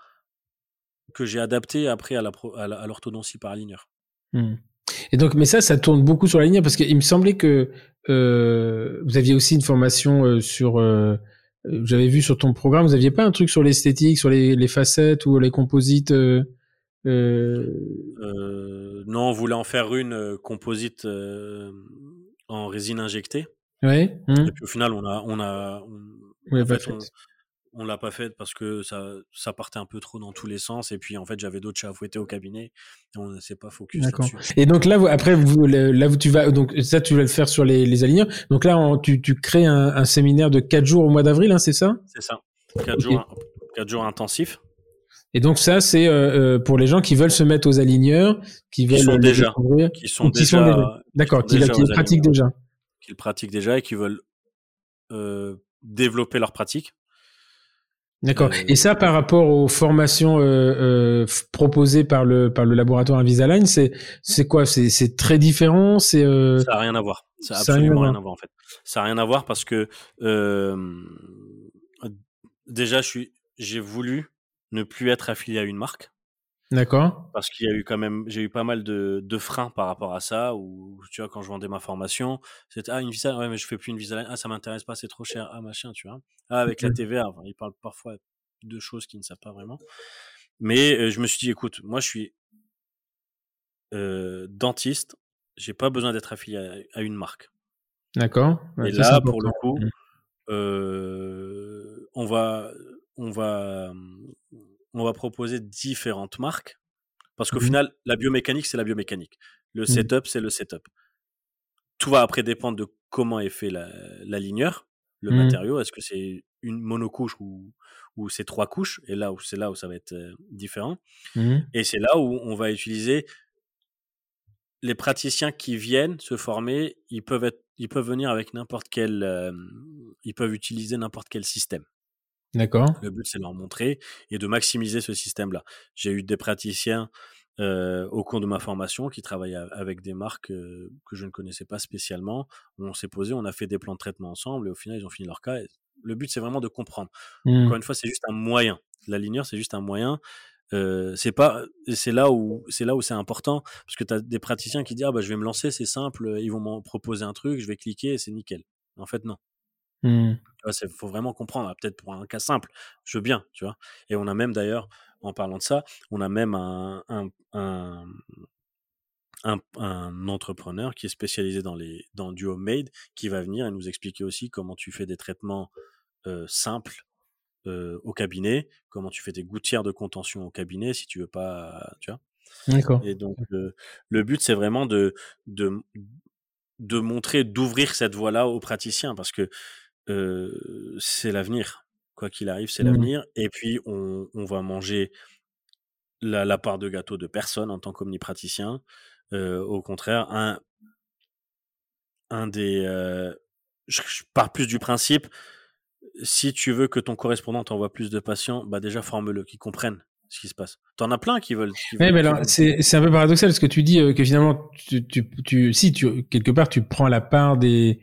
que j'ai adaptées après à l'orthodontie par aligneur. Et donc, mais ça tourne beaucoup sur la ligne parce qu'il me semblait que vous aviez aussi une formation sur. J'avais vu sur ton programme, vous aviez pas un truc sur l'esthétique, sur les facettes ou les composites. Non, on voulait en faire une composite en résine injectée. Ouais. Et puis au final, on l'a pas faite parce que ça partait un peu trop dans tous les sens et puis en fait j'avais d'autres chats à fouetter au cabinet et on ne s'est pas focus là-dessus. Et donc là tu vas donc ça tu vas le faire sur les aligneurs. Donc là tu crées un séminaire de 4 jours au mois d'avril, hein, c'est ça ? C'est ça. 4 jours intensifs. Et donc ça c'est pour les gens qui veulent se mettre aux aligneurs, qui sont déjà d'accord, qui le pratiquent déjà et qui veulent développer leur pratique. D'accord. Et ça, par rapport aux formations proposées par le laboratoire Invisalign, c'est quoi ? C'est très différent. Ça n'a rien à voir. Ça n'a absolument rien à voir en fait. Ça n'a rien à voir parce que déjà, j'ai voulu ne plus être affilié à une marque. D'accord. Parce qu'il y a eu j'ai eu pas mal de freins par rapport à ça. Où tu vois, quand je vendais ma formation, c'était Invisalign, ouais, mais je fais plus Invisalign. Ah, ça m'intéresse pas, c'est trop cher. Ah, machin, tu vois. Ah, avec la TVA, enfin, ils parlent parfois de choses qu'ils ne savent pas vraiment. Mais je me suis dit, écoute, moi, je suis dentiste. J'ai pas besoin d'être affilié à une marque. D'accord. Ouais, et là, pour le coup, on va proposer différentes marques parce qu'au final, la biomécanique, c'est la biomécanique. Le setup, c'est le setup. Tout va après dépendre de comment est fait l'aligneur, le matériau. Est-ce que c'est une monocouche ou c'est 3 couches ? Et là, c'est là où ça va être différent. Et c'est là où on va utiliser les praticiens qui viennent se former. Ils peuvent venir avec n'importe quel... ils peuvent utiliser n'importe quel système. D'accord. Le but, c'est de leur montrer et de maximiser ce système-là. J'ai eu des praticiens au cours de ma formation qui travaillaient avec des marques que je ne connaissais pas spécialement. On s'est posé, on a fait des plans de traitement ensemble et au final, ils ont fini leur cas. Et le but, c'est vraiment de comprendre. Encore une fois, c'est juste un moyen. La ligneur, c'est juste un moyen. C'est là où c'est important parce que tu as des praticiens qui disent je vais me lancer, c'est simple, ils vont m'en proposer un truc, je vais cliquer et c'est nickel. En fait, non. Il faut vraiment comprendre. Peut-être pour un cas simple, je veux bien, tu vois. Et on a même d'ailleurs, en parlant de ça, on a même un entrepreneur qui est spécialisé dans du homemade qui va venir et nous expliquer aussi comment tu fais des traitements simples au cabinet, comment tu fais tes gouttières de contention au cabinet si tu veux pas, tu vois. D'accord. Et donc le but, c'est vraiment de montrer, d'ouvrir cette voie-là aux praticiens parce que c'est l'avenir. Quoi qu'il arrive, c'est l'avenir. Et puis, on va manger la part de gâteau de personne en tant qu'omnipraticien. Au contraire, un des... je pars plus du principe, si tu veux que ton correspondant t'envoie plus de patients, déjà, forme-le, qu'ils comprennent ce qui se passe. T'en as plein qui veulent... C'est un peu paradoxal ce que tu dis, que finalement, quelque part, tu prends la part des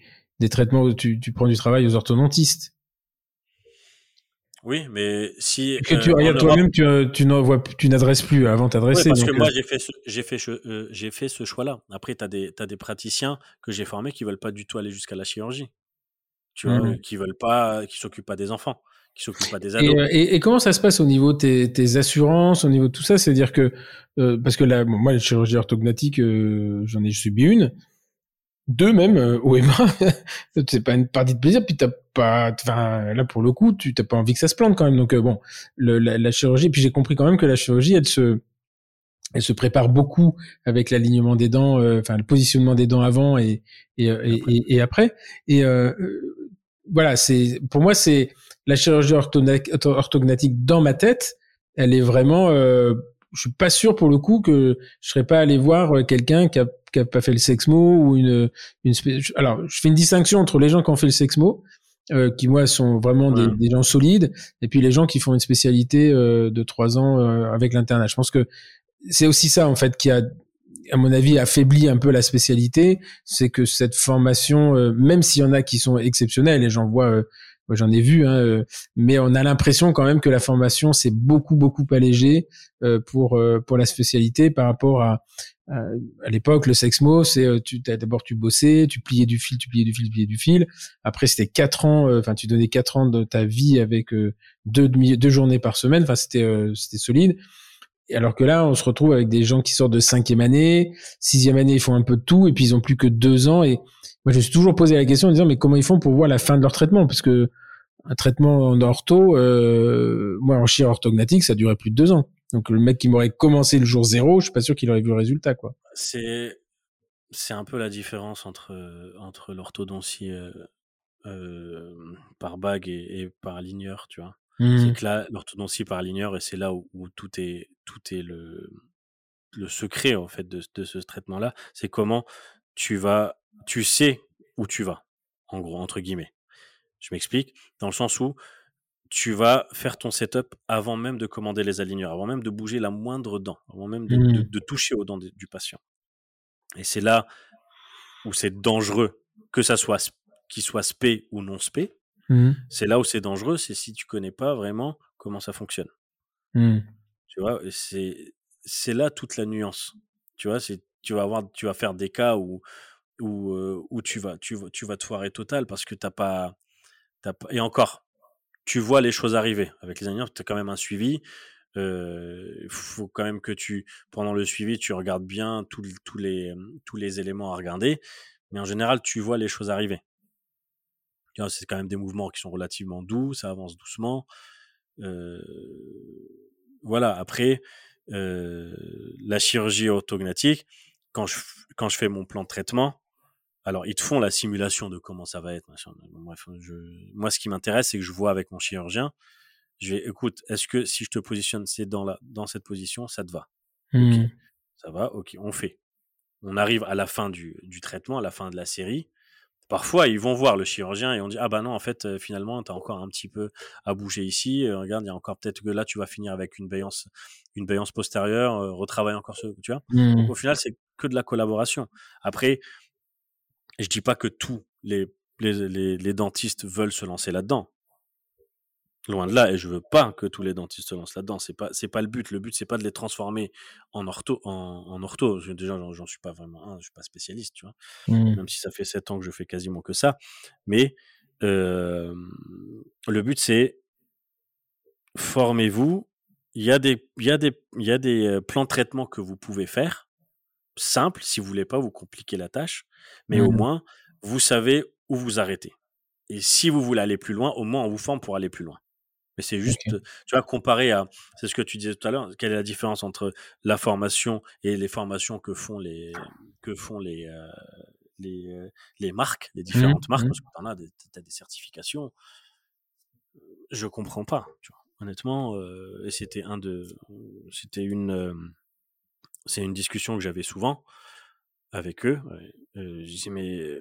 traitements, tu prends du travail aux orthodontistes. Oui, mais si... Que tu regardes toi-même, tu n'adresses plus avant t'adresser. Oui, parce que moi, j'ai fait ce choix-là. Après, t'as des praticiens que j'ai formés qui veulent pas du tout aller jusqu'à la chirurgie. Tu vois, qui veulent pas, qui s'occupent pas des enfants, qui s'occupent pas des ados. Et comment ça se passe au niveau de tes assurances, au niveau de tout ça? C'est-à-dire que, parce que là, moi, la chirurgie orthognatique, j'en ai subi une. Deux même, au EMA, c'est pas une partie de plaisir, puis t'as pas, enfin, là, pour le coup, tu t'as pas envie que ça se plante quand même. Donc, la chirurgie, puis j'ai compris quand même que la chirurgie, elle se prépare beaucoup avec l'alignement des dents, enfin, le positionnement des dents avant et après. Et, voilà, pour moi, c'est la chirurgie orthognatique dans ma tête, elle est vraiment, je suis pas sûr pour le coup que je serais pas allé voir quelqu'un qui a pas fait le sexmo ou alors je fais une distinction entre les gens qui ont fait le sexmo qui moi sont vraiment des gens solides et puis les gens qui font une spécialité de 3 ans avec l'internat. Je pense que c'est aussi ça en fait qui a à mon avis affaibli un peu la spécialité, c'est que cette formation même s'il y en a qui sont exceptionnels et j'en vois moi, j'en ai vu, mais on a l'impression quand même que la formation c'est beaucoup allégé pour la spécialité par rapport à l'époque. Le sexmo, c'est d'abord tu bossais, tu pliais du fil. Après c'était 4 ans, enfin tu donnais 4 ans de ta vie avec deux journées par semaine. Enfin c'était solide. Alors que là, on se retrouve avec des gens qui sortent de 5e année, 6e année, ils font un peu de tout, et puis ils ont plus que 2 ans. Et moi, je me suis toujours posé la question en disant, mais comment ils font pour voir la fin de leur traitement? Parce que un traitement en ortho, moi, en chirurgie orthognatique, ça durait plus de 2 ans. Donc, le mec qui m'aurait commencé le jour 0, je suis pas sûr qu'il aurait vu le résultat, quoi. C'est un peu la différence entre l'orthodontie, par bague et par ligneur, tu vois. C'est que là, l'orthodontie par ligneur, et c'est là où tout est le secret en fait de ce traitement-là, c'est comment tu sais où tu vas, en gros, entre guillemets. Je m'explique, dans le sens où tu vas faire ton setup avant même de commander les aligneurs, avant même de bouger la moindre dent, avant même de toucher aux dents du patient. Et c'est là où c'est dangereux, que ça soit qu'il soit spé ou non spé. C'est là où c'est dangereux, c'est si tu connais pas vraiment comment ça fonctionne. Tu vois, c'est là toute la nuance. Tu vois, tu vas faire des cas où tu vas te foirer total parce que t'as pas. Et encore, tu vois les choses arriver avec les aligneurs, t'as quand même un suivi. Faut quand même que pendant le suivi, tu regardes bien tous les éléments à regarder. Mais en général, tu vois les choses arriver. C'est quand même des mouvements qui sont relativement doux, ça avance doucement. Voilà, après, la chirurgie orthognatique, quand je fais mon plan de traitement, alors ils te font la simulation de comment ça va être. Bref, moi, ce qui m'intéresse, c'est que je vois avec mon chirurgien, écoute, est-ce que si je te positionne ces dents-là, dans cette position, ça te va? Ok, ça va, ok, on fait. On arrive à la fin du traitement, à la fin de la série. Parfois, ils vont voir le chirurgien et on dit « Ah ben non, en fait, finalement, tu as encore un petit peu à bouger ici. Regarde, il y a encore peut-être que là, tu vas finir avec une béance postérieure, retravaille encore ce... » Tu vois. Mmh. Donc, au final, c'est que de la collaboration. Après, je dis pas que tous les dentistes veulent se lancer là-dedans. Loin de là, et je veux pas que tous les dentistes se lancent là-dedans. C'est pas le but. Le but, c'est pas de les transformer en ortho. En ortho. Déjà, j'en suis pas vraiment un. Je suis pas spécialiste, tu vois. Mmh. Même si ça fait 7 ans que je fais quasiment que ça. Mais le but, c'est formez-vous. Il y a des plans de traitement que vous pouvez faire simples. Si vous voulez pas vous compliquer la tâche, mais au moins vous savez où vous arrêter. Et si vous voulez aller plus loin, au moins on vous forme pour aller plus loin. Mais c'est juste, tu vois, comparé à, c'est ce que tu disais tout à l'heure, quelle est la différence entre la formation et les formations que font les marques, les différentes marques, parce que t'as des certifications. Je comprends pas, tu vois. Honnêtement, et c'est une discussion que j'avais souvent avec eux. Je disais mais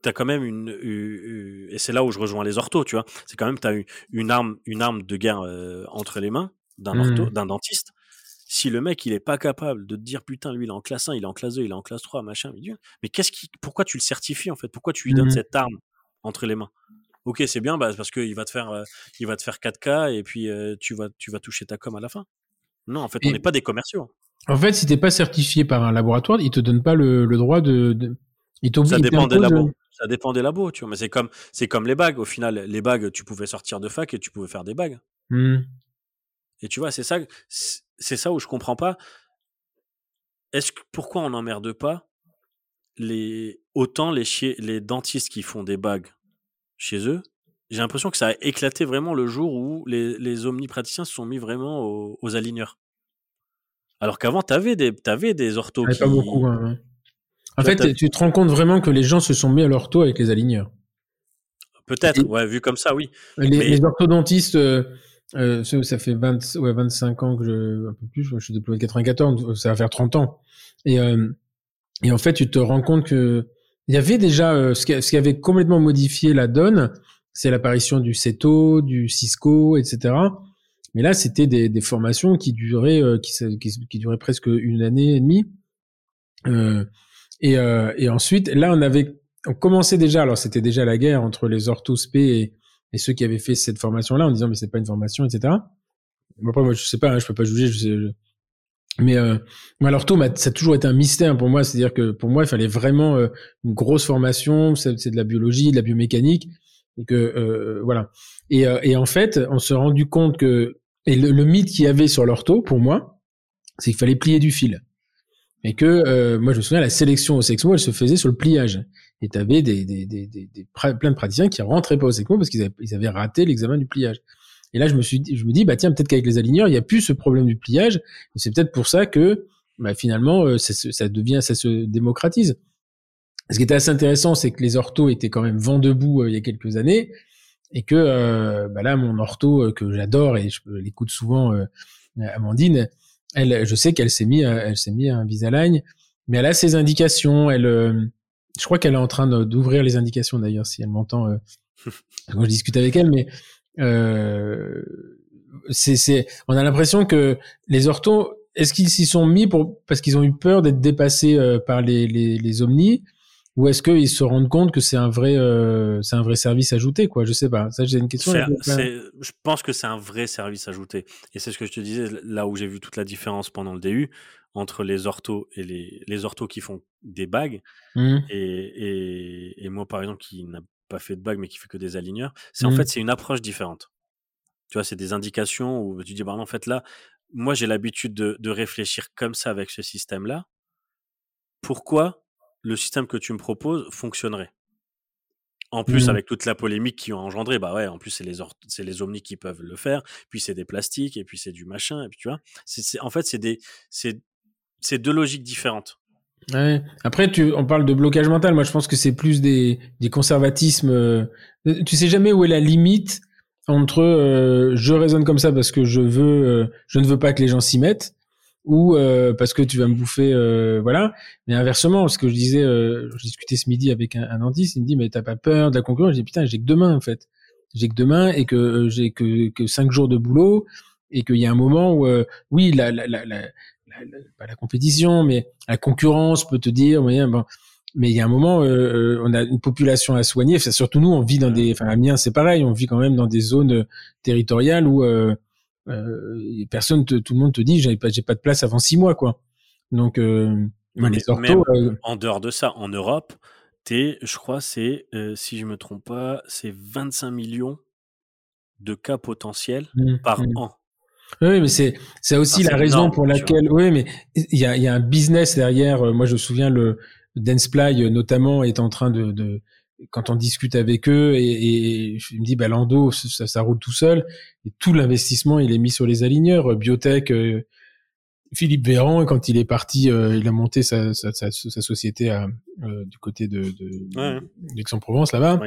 t'as quand même une, et c'est là où je rejoins les orthos, tu vois. C'est quand même, t'as une arme de guerre entre les mains d'un dentiste. Si le mec, il est pas capable de te dire, putain, lui, il est en classe 1, il est en classe 2, il est en classe 3, machin, mais pourquoi tu le certifies, en fait? Pourquoi tu lui donnes cette arme entre les mains? Ok, c'est bien, bah, parce qu'il va te faire, 4K et puis, tu vas toucher ta com à la fin. Non, en fait, on n'est pas des commerciaux. En fait, si t'es pas certifié par un laboratoire, ils te donnent pas le droit de... Ça dépend des labos, tu vois. Mais c'est comme les bagues. Au final, les bagues, tu pouvais sortir de fac et tu pouvais faire des bagues. Et tu vois, c'est ça où je comprends pas. Pourquoi on n'emmerde pas autant les dentistes qui font des bagues chez eux? J'ai l'impression que ça a éclaté vraiment le jour où les omnipraticiens se sont mis vraiment aux aligneurs. Alors qu'avant, t'avais des orthos qui... Pas beaucoup, ouais. En fait, tu te rends compte vraiment que les gens se sont mis à l'ortho avec les aligneurs. Peut-être, ouais, vu comme ça, oui. Les orthodontistes, ça fait 25 ans que je... Un peu plus, je suis diplômé de 94, ça va faire 30 ans. Et en fait, tu te rends compte que il y avait déjà... ce qui avait complètement modifié la donne, c'est l'apparition du CETO, du Cisco, etc. Mais là, c'était des formations qui duraient, qui duraient presque une année et demie. Et ensuite, là, on commençait déjà, alors c'était déjà la guerre entre les orthospés et ceux qui avaient fait cette formation-là, en disant, mais c'est pas une formation, etc. Après, moi, je sais pas, hein, je peux pas juger, mais l'ortho, ça a toujours été un mystère pour moi, c'est-à-dire que pour moi, il fallait vraiment une grosse formation, c'est de la biologie, de la biomécanique, voilà. Et en fait, on s'est rendu compte que, et le mythe qu'il y avait sur l'ortho, pour moi, c'est qu'il fallait plier du fil. Et que moi je me souviens, la sélection au Sexmo, elle se faisait sur le pliage. Et t'avais plein de praticiens qui rentraient pas au Sexmo parce qu'ils avaient raté l'examen du pliage. Et là je me dis bah tiens, peut-être qu'avec les aligneurs il y a plus ce problème du pliage. Et c'est peut-être pour ça que bah finalement ça se démocratise. Ce qui était assez intéressant, c'est que les orthos étaient quand même vent debout il y a quelques années, et que bah là mon ortho que j'adore et je l'écoute souvent, Amandine. Elle, je sais qu'elle s'est mise à Invisalign, mais elle a ses indications. Je crois qu'elle est en train d'ouvrir les indications d'ailleurs, si elle m'entend. Quand je discute avec elle, mais on a l'impression que les orthos, est-ce qu'ils s'y sont mis parce qu'ils ont eu peur d'être dépassés par les omnis, ou est-ce qu'ils se rendent compte que c'est un vrai service ajouté, quoi? Je sais pas. Ça, j'ai une question. Je pense que c'est un vrai service ajouté. Et c'est ce que je te disais, là où j'ai vu toute la différence pendant le DU, entre les orthos et les orthos qui font des bagues, et moi, par exemple, qui n'a pas fait de bagues, mais qui fait que des aligneurs, c'est en fait, c'est une approche différente. Tu vois, c'est des indications où tu dis, bah, en fait, là, moi, j'ai l'habitude de réfléchir comme ça avec ce système-là. Pourquoi le système que tu me proposes fonctionnerait? En plus, avec toute la polémique qui a engendré, bah ouais, en plus, c'est les omnis qui peuvent le faire, puis c'est des plastiques, et puis c'est du machin, et puis tu vois. En fait, c'est deux logiques différentes. Ouais. Après, on parle de blocage mental. Moi, je pense que c'est plus des conservatismes. Tu sais jamais où est la limite entre je raisonne comme ça parce que je ne veux pas que les gens s'y mettent, ou parce que tu vas me bouffer, voilà. Mais inversement, ce que je disais, je discutais ce midi avec un dentiste, il me dit mais t'as pas peur de la concurrence? Je dis putain, j'ai que demain en fait, j'ai que demain et que j'ai que 5 jours de boulot et qu'il y a un moment où oui pas la compétition mais la concurrence peut te dire oui, bon. Mais il y a un moment, on a une population à soigner. Enfin, surtout nous, on vit dans des. Enfin, Amiens, c'est pareil. On vit quand même dans des zones territoriales où personne, tout le monde te dit, j'ai pas de place avant 6 mois, quoi. Donc, les orthos. En dehors de ça, en Europe, je crois, c'est, si je me trompe pas, c'est 25 millions de cas potentiels par an. Oui, mais c'est aussi la raison énorme, pour laquelle. Oui, mais il y a un business derrière. Moi, je me souviens le. Danceply notamment est en train de quand on discute avec eux et je me dis bah l'endo ça roule tout seul et tout l'investissement il est mis sur les aligneurs. Biotech, Philippe Véran quand il est parti il a monté sa société du côté de d'Aix-en-Provence là-bas.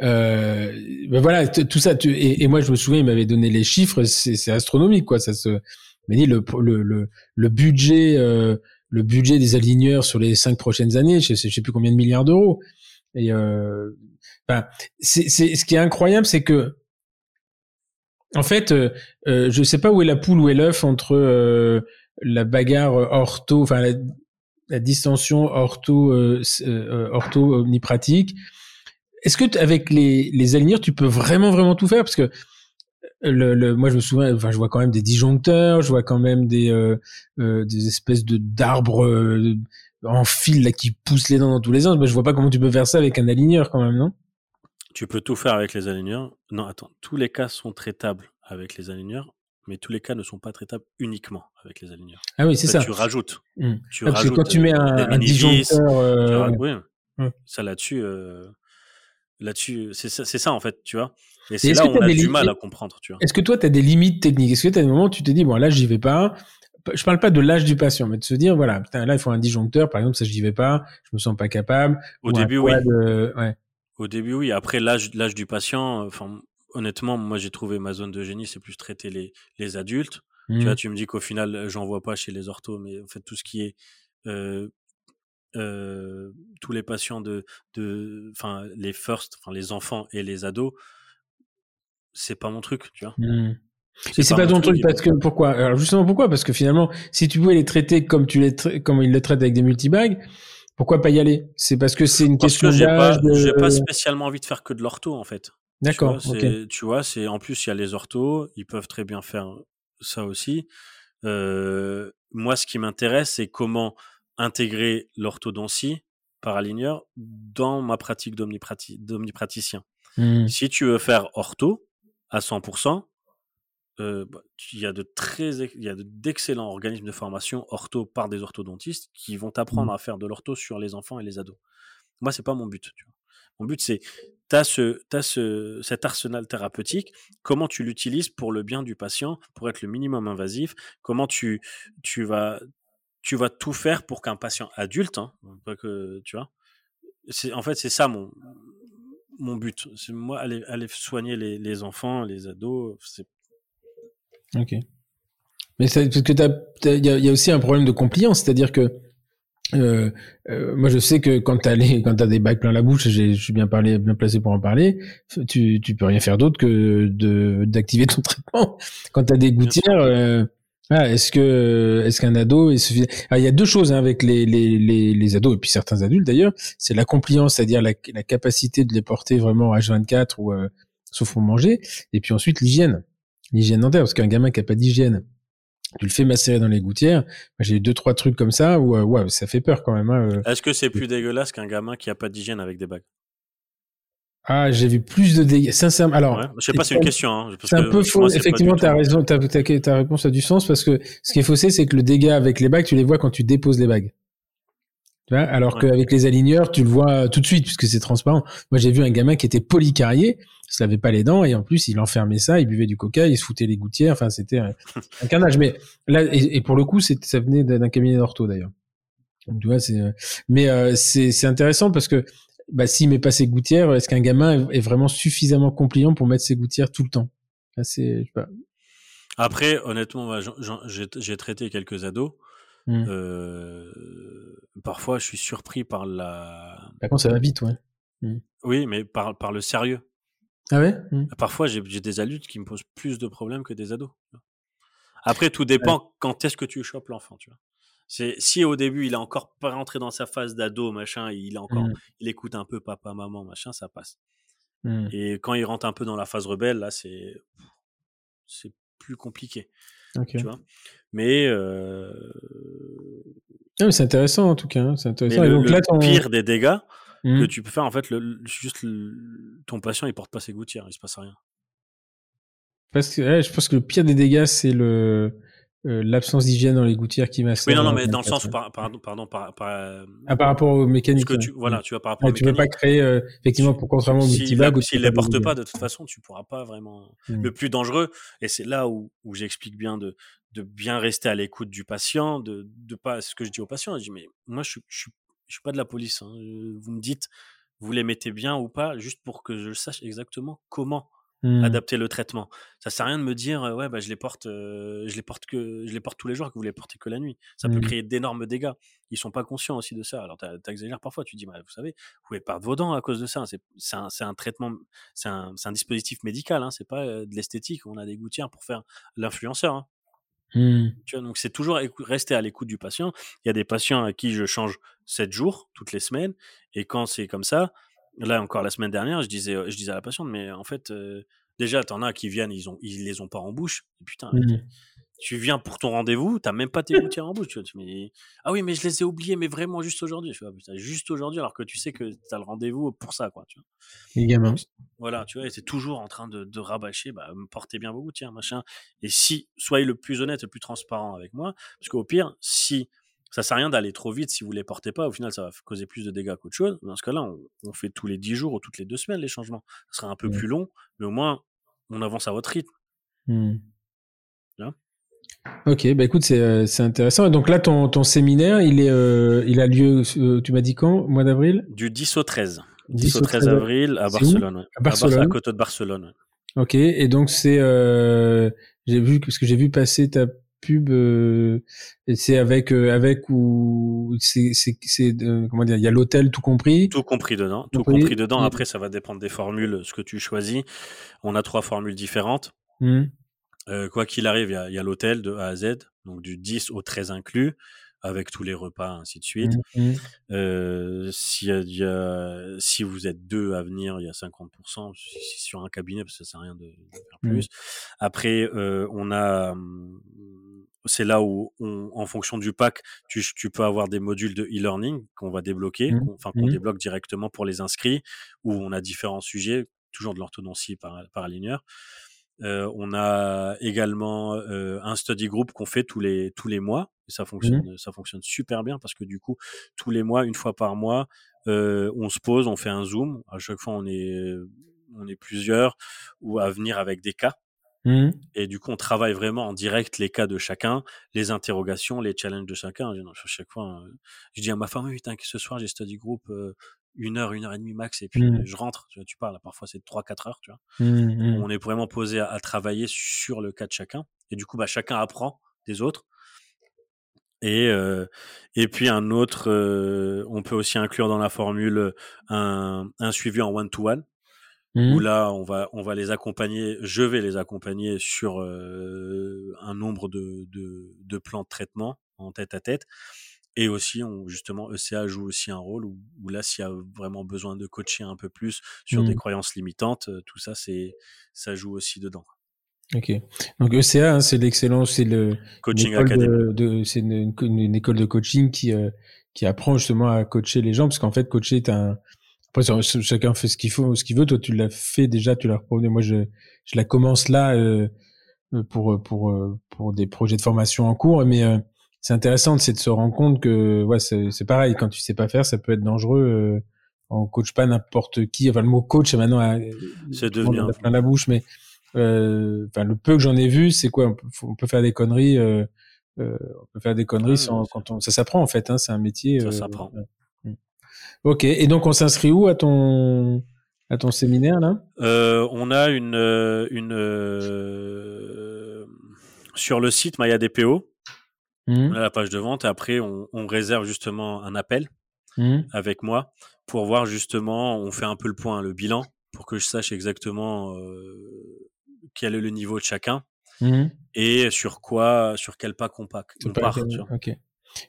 Ben voilà tout ça et moi je me souviens il m'avait donné les chiffres c'est astronomique quoi ça se mais dit le budget le budget des aligneurs sur les 5 prochaines années, je sais plus combien de milliards d'euros. Et c'est ce qui est incroyable, c'est que en fait, je sais pas où est la poule, où est l'œuf entre la bagarre ortho, enfin la distension ortho omnipratique. Est-ce que avec les aligneurs, tu peux vraiment tout faire parce que moi je me souviens, enfin je vois quand même des disjoncteurs, je vois quand même des espèces d'arbres en fil là qui poussent les dents dans tous les sens. Moi je vois pas comment tu peux faire ça avec un aligneur quand même, non? Tu peux tout faire avec les aligneurs. Non, attends, tous les cas sont traitables avec les aligneurs, mais tous les cas ne sont pas traitables uniquement avec les aligneurs. Ah oui, c'est ça. Tu rajoutes. Parce que quand tu mets un disjoncteur, ça là-dessus. Là-dessus, c'est ça en fait, tu vois. Et c'est là où on a du mal à comprendre, tu vois. Est-ce que toi, tu as des limites techniques? Est-ce que tu as des moments où tu te dis, bon, là, j'y vais pas. Je parle pas de l'âge du patient, mais de se dire, voilà, putain, là, il faut un disjoncteur, par exemple, ça, j'y vais pas, je me sens pas capable. Au début, oui. Au début, oui. Après, l'âge du patient, honnêtement, moi, j'ai trouvé ma zone de génie, c'est plus traiter les adultes. Tu vois, tu me dis qu'au final, j'en vois pas chez les orthos, mais en fait, tout ce qui est, tous les patients enfin les first, enfin les enfants et les ados, c'est pas mon truc, tu vois. Et c'est pas ton truc parce que pourquoi? Alors justement pourquoi? Parce que finalement, si tu pouvais les traiter comme comme ils les traitent avec des multibags, pourquoi pas y aller? C'est parce que c'est une question d'âge. J'ai pas spécialement envie de faire que de l'ortho en fait. D'accord. Tu vois, c'est en plus il y a les orthos, ils peuvent très bien faire ça aussi. Moi, ce qui m'intéresse, c'est comment intégrer l'orthodontie par aligneur dans ma pratique d'omnipraticien. Si tu veux faire ortho à 100%, il y a d'excellents organismes de formation ortho par des orthodontistes qui vont t'apprendre à faire de l'ortho sur les enfants et les ados. Moi, c'est pas mon but. Tu vois. Mon but, c'est cet arsenal thérapeutique, comment tu l'utilises pour le bien du patient, pour être le minimum invasif, comment tu vas tout faire pour qu'un patient adulte, pas que, tu vois, c'est ça mon but. C'est moi, aller soigner les enfants, les ados. Ok. Mais c'est parce que il y a aussi un problème de compliance, c'est-à-dire que moi je sais que quand t'as des bacs plein la bouche, je suis bien placé pour en parler, tu peux rien faire d'autre que d'activer ton traitement. Quand t'as des gouttières, est-ce qu'un ado est suffisant? Alors, il y a deux choses, avec les ados et puis certains adultes d'ailleurs. C'est la compliance, c'est-à-dire la capacité de les porter vraiment H24 ou, sauf pour manger. Et puis ensuite, l'hygiène dentaire. Parce qu'un gamin qui a pas d'hygiène, tu le fais macérer dans les gouttières. J'ai eu 2-3 trucs comme ça où, ça fait peur quand même, Est-ce que c'est plus dégueulasse qu'un gamin qui a pas d'hygiène avec des bagues? Ah, j'ai vu plus de dégâts. Sincèrement, alors. Ouais, je sais pas, c'est une question, parce c'est un peu faux. Effectivement, t'as raison, ta réponse a du sens, parce que ce qui est faussé, c'est que le dégât avec les bagues, tu les vois quand tu déposes les bagues. Tu vois? Alors qu'avec les aligneurs, tu le vois tout de suite, puisque c'est transparent. Moi, j'ai vu un gamin qui était polycarié, il se lavait pas les dents, et en plus, il enfermait ça, il buvait du coca, il se foutait les gouttières, enfin, c'était un carnage. Mais là, et pour le coup, ça venait d'un cabinet d'ortho, d'ailleurs. Donc, tu vois, c'est intéressant parce que, s'il met pas ses gouttières, est-ce qu'un gamin est vraiment suffisamment compliant pour mettre ses gouttières tout le temps? Là, c'est, je sais pas. Après, honnêtement, j'ai traité quelques ados. Parfois, je suis surpris par la. Par contre, ça va vite, ouais. Oui, mais par le sérieux. Ah ouais. Parfois, j'ai des adultes qui me posent plus de problèmes que des ados. Après, tout dépend quand est-ce que tu chopes l'enfant, tu vois. C'est, si au début, il est encore pas rentré dans sa phase d'ado, machin, il est encore, il écoute un peu papa, maman, machin, ça passe. Et quand il rentre un peu dans la phase rebelle, là, c'est plus compliqué. Okay. Tu vois, mais non, mais c'est intéressant en tout cas. Hein. C'est intéressant. Et donc, là, ton... pire des dégâts que tu peux faire, en fait, ton patient il porte pas ses gouttières, il se passe rien. Parce que je pense que le pire des dégâts c'est l'absence d'hygiène dans les gouttières qui masque. Oui, non, mais dans le sens, par rapport aux mécaniques. Voilà, tu vois, par rapport aux mécaniques. Tu peux pas créer, effectivement, contrairement aux petits bagues. S'ils ne les portent pas, de toute façon, tu pourras pas vraiment. Le plus dangereux, et c'est là où j'explique bien de bien rester à l'écoute du patient, de pas, ce que je dis aux patients. Je dis, mais moi, je suis pas de la police, hein. Vous me dites, vous les mettez bien ou pas, juste pour que je sache exactement comment. Adapter le traitement. Ça sert à rien de me dire ouais bah je les porte tous les jours et que vous les portez que la nuit. Ça peut créer d'énormes dégâts. Ils sont pas conscients aussi de ça. Alors t'exagères parfois, tu dis bah, vous savez, vous pouvez perdre vos dents à cause de ça. C'est un traitement, c'est un dispositif médical, hein, c'est pas de l'esthétique, on a des gouttières pour faire l'influenceur. Hein. Tu vois, donc c'est toujours rester à l'écoute du patient. Il y a des patients à qui je change 7 jours toutes les semaines et quand c'est comme ça. Là, encore la semaine dernière, je disais à la patiente, mais en fait, déjà, t'en as qui viennent, ils les ont pas en bouche. Putain, tu viens pour ton rendez-vous, t'as même pas tes gouttières en bouche. Tu vois, ah oui, mais je les ai oubliées, mais vraiment juste aujourd'hui. Je fais, ah, putain, juste aujourd'hui, alors que tu sais que t'as le rendez-vous pour ça, quoi. Tu vois. Les gamins. Donc, voilà, tu vois, et c'est toujours en train de rabâcher, bah, portez bien vos gouttières, machin. Et si, soyez le plus honnête, le plus transparent avec moi, parce qu'au pire, si. Ça sert à rien d'aller trop vite si vous les portez pas. Au final, ça va causer plus de dégâts qu'autre chose. Dans ce cas-là, on fait tous les 10 jours ou toutes les 2 semaines les changements. Ce sera un peu plus long, mais au moins, on avance à votre rythme. Là. Ok, bah écoute, c'est intéressant. Et donc là, ton séminaire, il a lieu, tu m'as dit quand, au mois d'avril ? Du 10 au 13. 10 au 13 avril à Barcelone. Ouais. À Barcelone. À côté de Barcelone. Ouais. Ok, et donc c'est... j'ai vu passer ta... pub, c'est avec ou c'est comment dire, il y a l'hôtel tout compris dedans. Après ça va dépendre des formules, ce que tu choisis. On a 3 formules différentes. Quoi qu'il arrive, il y a l'hôtel de A à Z, donc du 10 au 13 inclus, avec tous les repas, ainsi de suite. Si vous êtes 2 à venir, il y a 50% sur un cabinet, parce que ça sert à rien de faire plus. Après, c'est là où, en fonction du pack, tu peux avoir des modules de e-learning qu'on va débloquer, qu'on débloque directement pour les inscrits, où on a différents sujets, toujours de l'orthodontie par aligneur. On a également un study group qu'on fait tous les mois. Ça fonctionne super bien parce que du coup, tous les mois, une fois par mois, on se pose, on fait un zoom. À chaque fois, on est plusieurs ou à venir avec des cas. Et du coup, on travaille vraiment en direct les cas de chacun, les interrogations, les challenges de chacun. Non, à chaque fois, je dis à ma femme, oui, putain, ce soir, j'ai study group. 1 heure, 1 heure et demie max, et puis je rentre. Tu parles, parfois c'est 3-4 heures, tu vois. On est vraiment posé à travailler sur le cas de chacun, et du coup bah, chacun apprend des autres. Et puis un autre, on peut aussi inclure dans la formule un suivi en one-to-one, où là on va les accompagner, je vais les accompagner sur un nombre de plans de traitement en tête à tête. Et aussi, justement, ECA joue aussi un rôle où là, s'il y a vraiment besoin de coacher un peu plus sur des croyances limitantes, tout ça, ça joue aussi dedans. Ok. Donc ECA, hein, c'est l'excellence, c'est le coaching académique. C'est une école de coaching qui apprend justement à coacher les gens, parce qu'en fait, coacher est un. Après, chacun fait ce qu'il veut. Toi, tu l'as fait déjà, tu l'as reproduit. Moi, je la commence là pour des projets de formation en cours, mais. C'est intéressant, c'est de se rendre compte que ouais, c'est pareil, quand tu sais pas faire, ça peut être dangereux. On coach pas n'importe qui. Enfin, le mot coach, maintenant, c'est devenu un plein la bouche, mais enfin, le peu que j'en ai vu, c'est quoi, on peut faire des conneries. On peut faire des conneries sans, quand on, ça s'apprend en fait. Hein, c'est un métier. Ça s'apprend. Ok. Et donc, on s'inscrit où à ton séminaire là ? On a une sur le site MyADPO, on a la page de vente, et après on réserve justement un appel avec moi pour voir justement, on fait un peu le point, le bilan, pour que je sache exactement quel est le niveau de chacun et sur quel pas qu'on part. Ok.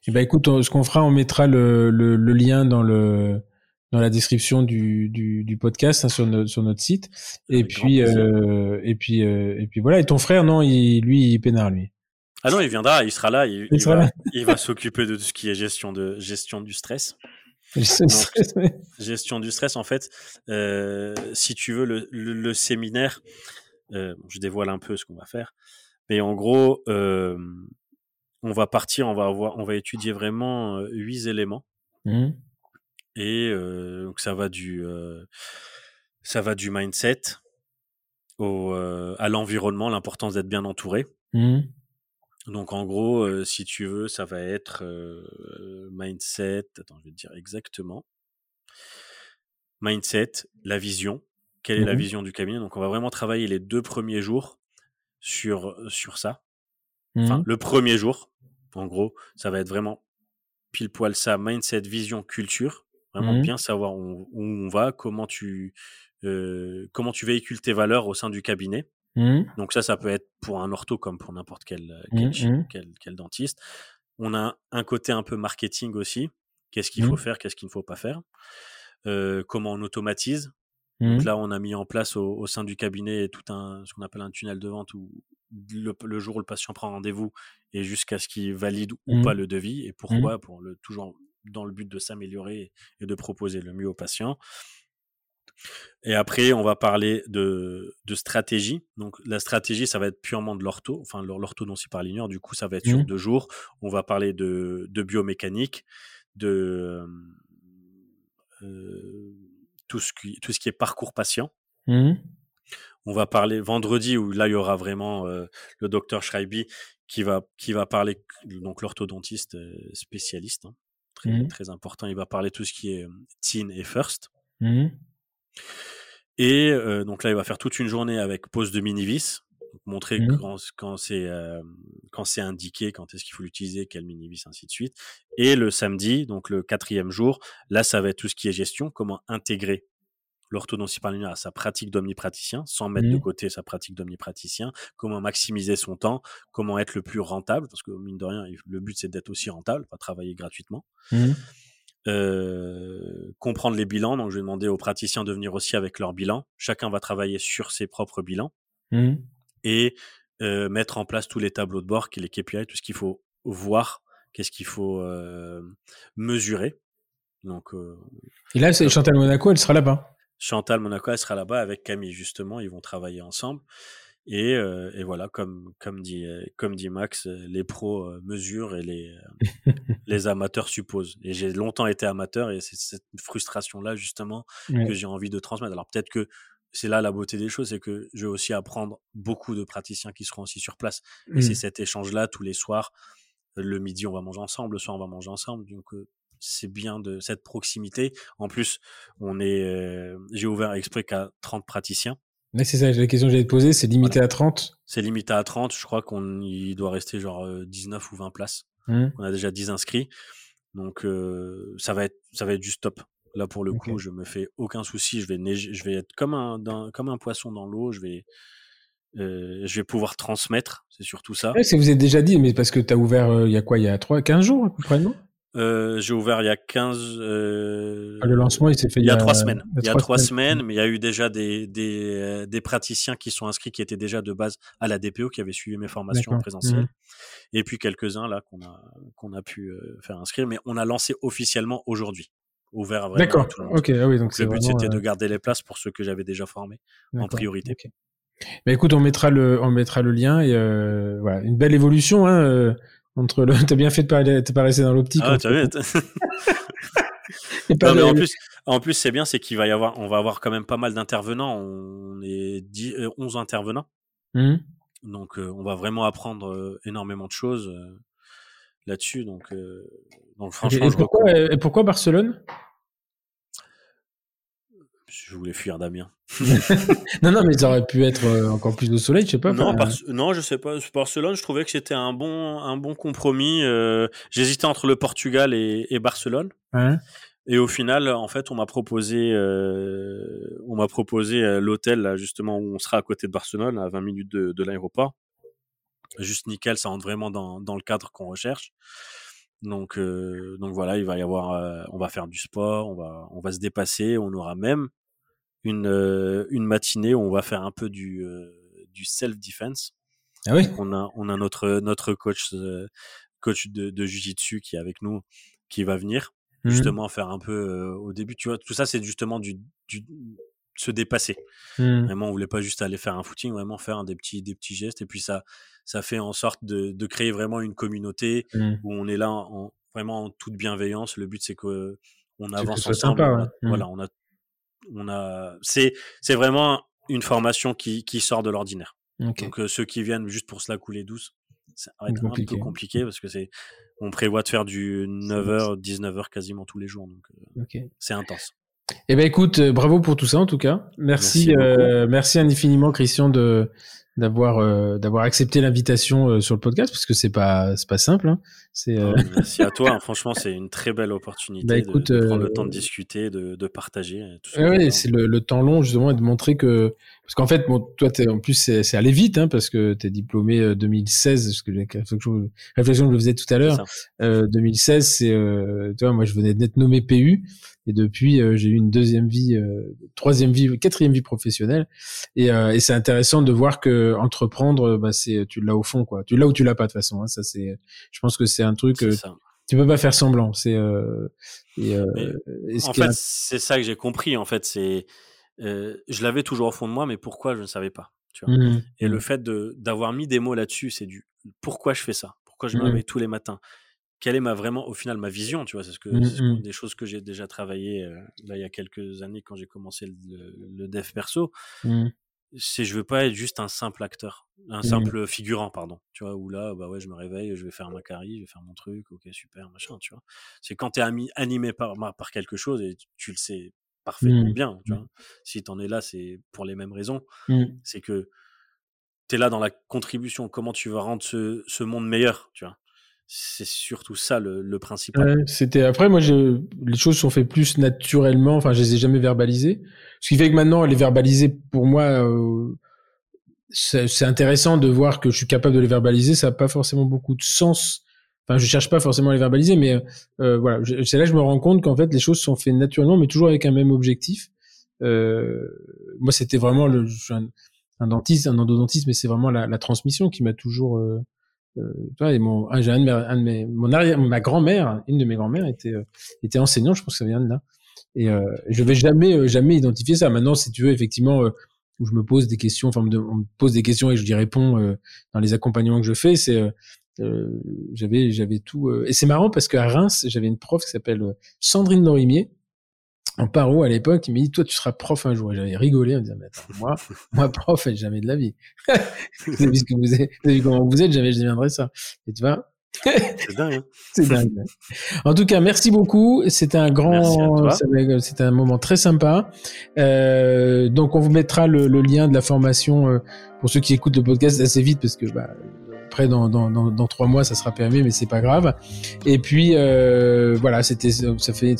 Et ben écoute, ce qu'on fera, on mettra le lien dans la description du podcast, hein, sur notre site. Et puis voilà. Et ton frère, non, il peinard, lui. Ah non, il viendra, il sera là, il sera là. Il va s'occuper de tout ce qui est gestion du stress. Donc, gestion du stress, en fait, si tu veux, le séminaire, je dévoile un peu ce qu'on va faire, mais en gros, on va étudier vraiment 8 éléments, et donc ça va du mindset à l'environnement, l'importance d'être bien entouré. Donc, en gros, si tu veux, ça va être mindset. Attends, je vais te dire exactement. Mindset, la vision. Quelle est la vision du cabinet? Donc, on va vraiment travailler les 2 premiers jours sur ça. Enfin, le premier jour, en gros, ça va être vraiment pile poil ça. Mindset, vision, culture. Vraiment bien savoir où on va, comment tu véhicules tes valeurs au sein du cabinet. Donc ça peut être pour un ortho comme pour n'importe quel dentiste. On a un côté un peu marketing aussi. Qu'est-ce qu'il faut faire, qu'est-ce qu'il ne faut pas faire, comment on automatise. Donc là, on a mis en place au sein du cabinet ce qu'on appelle un tunnel de vente, où le jour où le patient prend rendez-vous et jusqu'à ce qu'il valide ou pas le devis, et pourquoi, toujours dans le but de s'améliorer et de proposer le mieux au patient. Et après, on va parler de stratégie. Donc, la stratégie, ça va être purement de l'ortho. Enfin, l'ortho dont il parle ignore. Du coup, ça va être sur 2 jours. On va parler de biomécanique, de tout ce qui est parcours patient. On va parler vendredi, où là, il y aura vraiment le docteur Schreiby qui va parler, donc l'orthodontiste spécialiste, hein, très, très important. Il va parler tout ce qui est teen et first. Et donc là, il va faire toute une journée avec pose de mini-vis, montrer quand c'est indiqué, quand est-ce qu'il faut l'utiliser, quel mini-vis, ainsi de suite. Et le samedi, donc le 4e jour, là, ça va être tout ce qui est gestion, comment intégrer l'orthodontie parallinaire à sa pratique d'omnipraticien, sans mettre de côté sa pratique d'omnipraticien, comment maximiser son temps, comment être le plus rentable, parce que mine de rien, le but, c'est d'être aussi rentable, pas travailler gratuitement. Comprendre les bilans. Donc, je vais demander aux praticiens de venir aussi avec leur bilan. Chacun va travailler sur ses propres bilans et mettre en place tous les tableaux de bord, les KPI, tout ce qu'il faut voir, qu'est-ce qu'il faut mesurer. Donc, et là, c'est Chantal Monaco, elle sera là-bas. Chantal Monaco, elle sera là-bas avec Camille, justement. Ils vont travailler ensemble. Et voilà, comme dit Max, les pros mesurent et les amateurs supposent. Et j'ai longtemps été amateur, et c'est cette frustration-là, justement, que j'ai envie de transmettre. Alors, peut-être que c'est là la beauté des choses, c'est que je vais aussi apprendre beaucoup de praticiens qui seront aussi sur place. Et c'est cet échange-là, tous les soirs, le midi, on va manger ensemble, le soir, on va manger ensemble. Donc, c'est bien de cette proximité. En plus, j'ai ouvert exprès qu'à 30 praticiens. Mais c'est ça, la question que j'allais te poser, c'est limité à 30 ? C'est limité à 30, je crois qu'il doit rester genre 19 ou 20 places. On a déjà 10 inscrits, donc ça va être juste top. Là, pour le coup, je me fais aucun souci, je vais être comme un poisson dans l'eau, je vais pouvoir transmettre, c'est surtout ça. Ouais, si vous êtes déjà dit, mais parce que tu as ouvert il y a 15 jours à peu près, non ? J'ai ouvert il y a 15... le lancement, il s'est fait il y a 3 semaines. Il y a 3 semaines, mais il y a eu déjà des praticiens qui sont inscrits, qui étaient déjà de base à la DPO, qui avaient suivi mes formations en présentiel. Et puis quelques-uns là qu'on a pu faire inscrire, mais on a lancé officiellement aujourd'hui. Ouvert à vraiment tout le monde. Okay. Ah oui, donc le but, c'était de garder les places pour ceux que j'avais déjà formés en priorité. Okay. Bah, écoute, on mettra le lien, et voilà, une belle évolution, hein, t'as bien fait de pas rester dans l'optique. Ah, non, mais en plus, c'est bien, c'est qu'il va y avoir, on va avoir quand même pas mal d'intervenants. On est 11 intervenants. Donc, on va vraiment apprendre énormément de choses là-dessus. Donc, franchement, et pourquoi Barcelone ? Je voulais fuir Damien. non, mais ça aurait pu être encore plus au soleil, je sais pas. Non, je sais pas. Barcelone, je trouvais que c'était un bon compromis. J'hésitais entre le Portugal et Barcelone. Ouais. Et au final, en fait, on m'a proposé l'hôtel là, justement où on sera à côté de Barcelone, à 20 minutes de l'aéroport. Juste nickel, ça rentre vraiment dans le cadre qu'on recherche. Donc voilà, il va y avoir, on va faire du sport, on va se dépasser, on aura même une matinée où on va faire un peu du self-defense. Ah oui. Donc on a notre coach de Jiu-Jitsu qui est avec nous, qui va venir justement faire un peu au début. Tu vois, tout ça c'est justement du se dépasser. Vraiment, on voulait pas juste aller faire un footing, vraiment faire des petits gestes. Et puis ça fait en sorte de créer vraiment une communauté où on est là vraiment en toute bienveillance. Le but, c'est qu'on avance ensemble. Sympa, ouais. Voilà, c'est vraiment une formation qui sort de l'ordinaire. Okay. Donc, ceux qui viennent juste pour se la couler douce, ça va être un peu compliqué parce que on prévoit de faire du 9h, 19h quasiment tous les jours. Donc, c'est intense. Eh ben, écoute, bravo pour tout ça, en tout cas. Merci infiniment, Christian, d'avoir accepté l'invitation sur le podcast, parce que c'est pas simple, hein. Merci à toi, hein. Franchement, c'est une très belle opportunité de prendre le temps de discuter, de partager. Oui, c'est le temps long, justement, et de montrer que, parce qu'en fait, bon, toi, en plus, c'est allé vite, hein, parce que t'es diplômé 2016, parce que la réflexion que je faisais tout à l'heure, 2016, tu vois, moi, je venais d'être nommé PU, et depuis, j'ai eu une deuxième vie, troisième vie, quatrième vie professionnelle, et c'est intéressant de voir que entreprendre, bah, tu l'as au fond, quoi. Tu l'as ou tu l'as pas, de toute façon, hein. Ça, je pense que c'est un truc. Tu peux pas faire semblant. C'est ça que j'ai compris. En fait, je l'avais toujours au fond de moi, mais pourquoi je ne savais pas. Tu vois. Et le fait d'avoir mis des mots là-dessus, c'est du pourquoi je fais ça, pourquoi je me réveille tous les matins, quelle est au final ma vision. Tu vois, c'est des choses que j'ai déjà travaillé là il y a quelques années quand j'ai commencé le dev perso. C'est je veux pas être juste un simple acteur, un simple figurant, pardon. Tu vois, où là, bah ouais, je me réveille, je vais faire ma carie, je vais faire mon truc, ok, super, machin, tu vois. C'est quand t'es animé par quelque chose et tu le sais parfaitement bien, tu vois. Si t'en es là, c'est pour les mêmes raisons. C'est que t'es là dans la contribution, comment tu vas rendre ce monde meilleur, tu vois. C'est surtout ça le principal. Après, moi, les choses sont faites plus naturellement. Enfin, je les ai jamais verbalisées. Ce qui fait que maintenant, les verbaliser, pour moi, c'est intéressant de voir que je suis capable de les verbaliser. Ça n'a pas forcément beaucoup de sens. Enfin, je cherche pas forcément à les verbaliser, mais voilà. C'est là que je me rends compte qu'en fait, les choses sont faites naturellement, mais toujours avec un même objectif. Moi, c'était vraiment je suis un dentiste, un endodontiste, mais c'est vraiment la transmission qui m'a toujours. Toi, et ma grand-mère, une de mes grand-mères était enseignante, je pense que ça vient de là. Et je vais jamais identifier ça. Maintenant, si tu veux, effectivement, où je me pose des questions, enfin, on me pose des questions et je lui réponds dans les accompagnements que je fais. C'est j'avais tout. Et c'est marrant parce qu'à Reims, j'avais une prof qui s'appelle Sandrine Lorimier. En paro à l'époque, il m'a dit, toi, tu seras prof un jour. Et j'avais rigolé en disant, mais attends, moi, prof, jamais de la vie. Vous avez vu ce que vous êtes, vous avez vu comment vous êtes, jamais je deviendrai ça. Et tu vois. C'est dingue. Hein. C'est dingue. En tout cas, merci beaucoup. C'était un grand, c'était un moment très sympa. Donc, on vous mettra le lien de la formation, pour ceux qui écoutent le podcast assez vite, parce que, après, dans 3 mois, ça sera permis, mais c'est pas grave. Et puis, voilà, c'est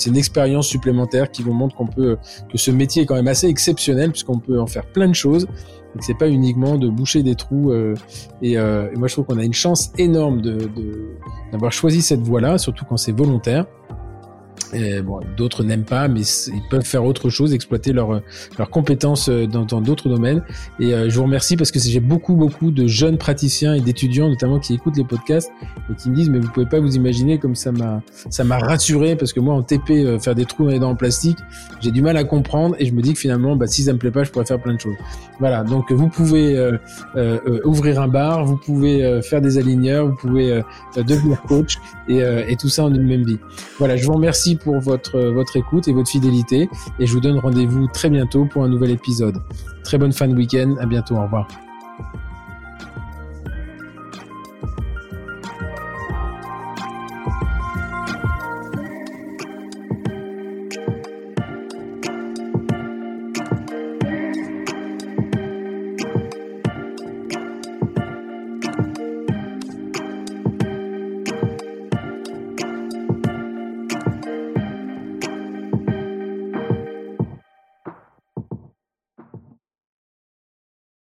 une expérience supplémentaire qui vous montre que ce métier est quand même assez exceptionnel, puisqu'on peut en faire plein de choses. Donc, c'est pas uniquement de boucher des trous, et moi, je trouve qu'on a une chance énorme d'avoir choisi cette voie-là, surtout quand c'est volontaire. Et bon, d'autres n'aiment pas, mais ils peuvent faire autre chose, exploiter leurs compétences dans d'autres domaines. Et je vous remercie parce que j'ai beaucoup de jeunes praticiens et d'étudiants, notamment, qui écoutent les podcasts et qui me disent, mais vous pouvez pas vous imaginer comme ça m'a rassuré, parce que moi, en TP, faire des trous dans les dents en plastique, j'ai du mal à comprendre, et je me dis que finalement, si ça me plaît pas, je pourrais faire plein de choses. Voilà. Donc, vous pouvez ouvrir un bar, vous pouvez faire des aligneurs, vous pouvez devenir coach, et tout ça en une même vie. Voilà. Je vous remercie pour votre écoute et votre fidélité, et je vous donne rendez-vous très bientôt pour un nouvel épisode. Très bonne fin de week-end, à bientôt, au revoir.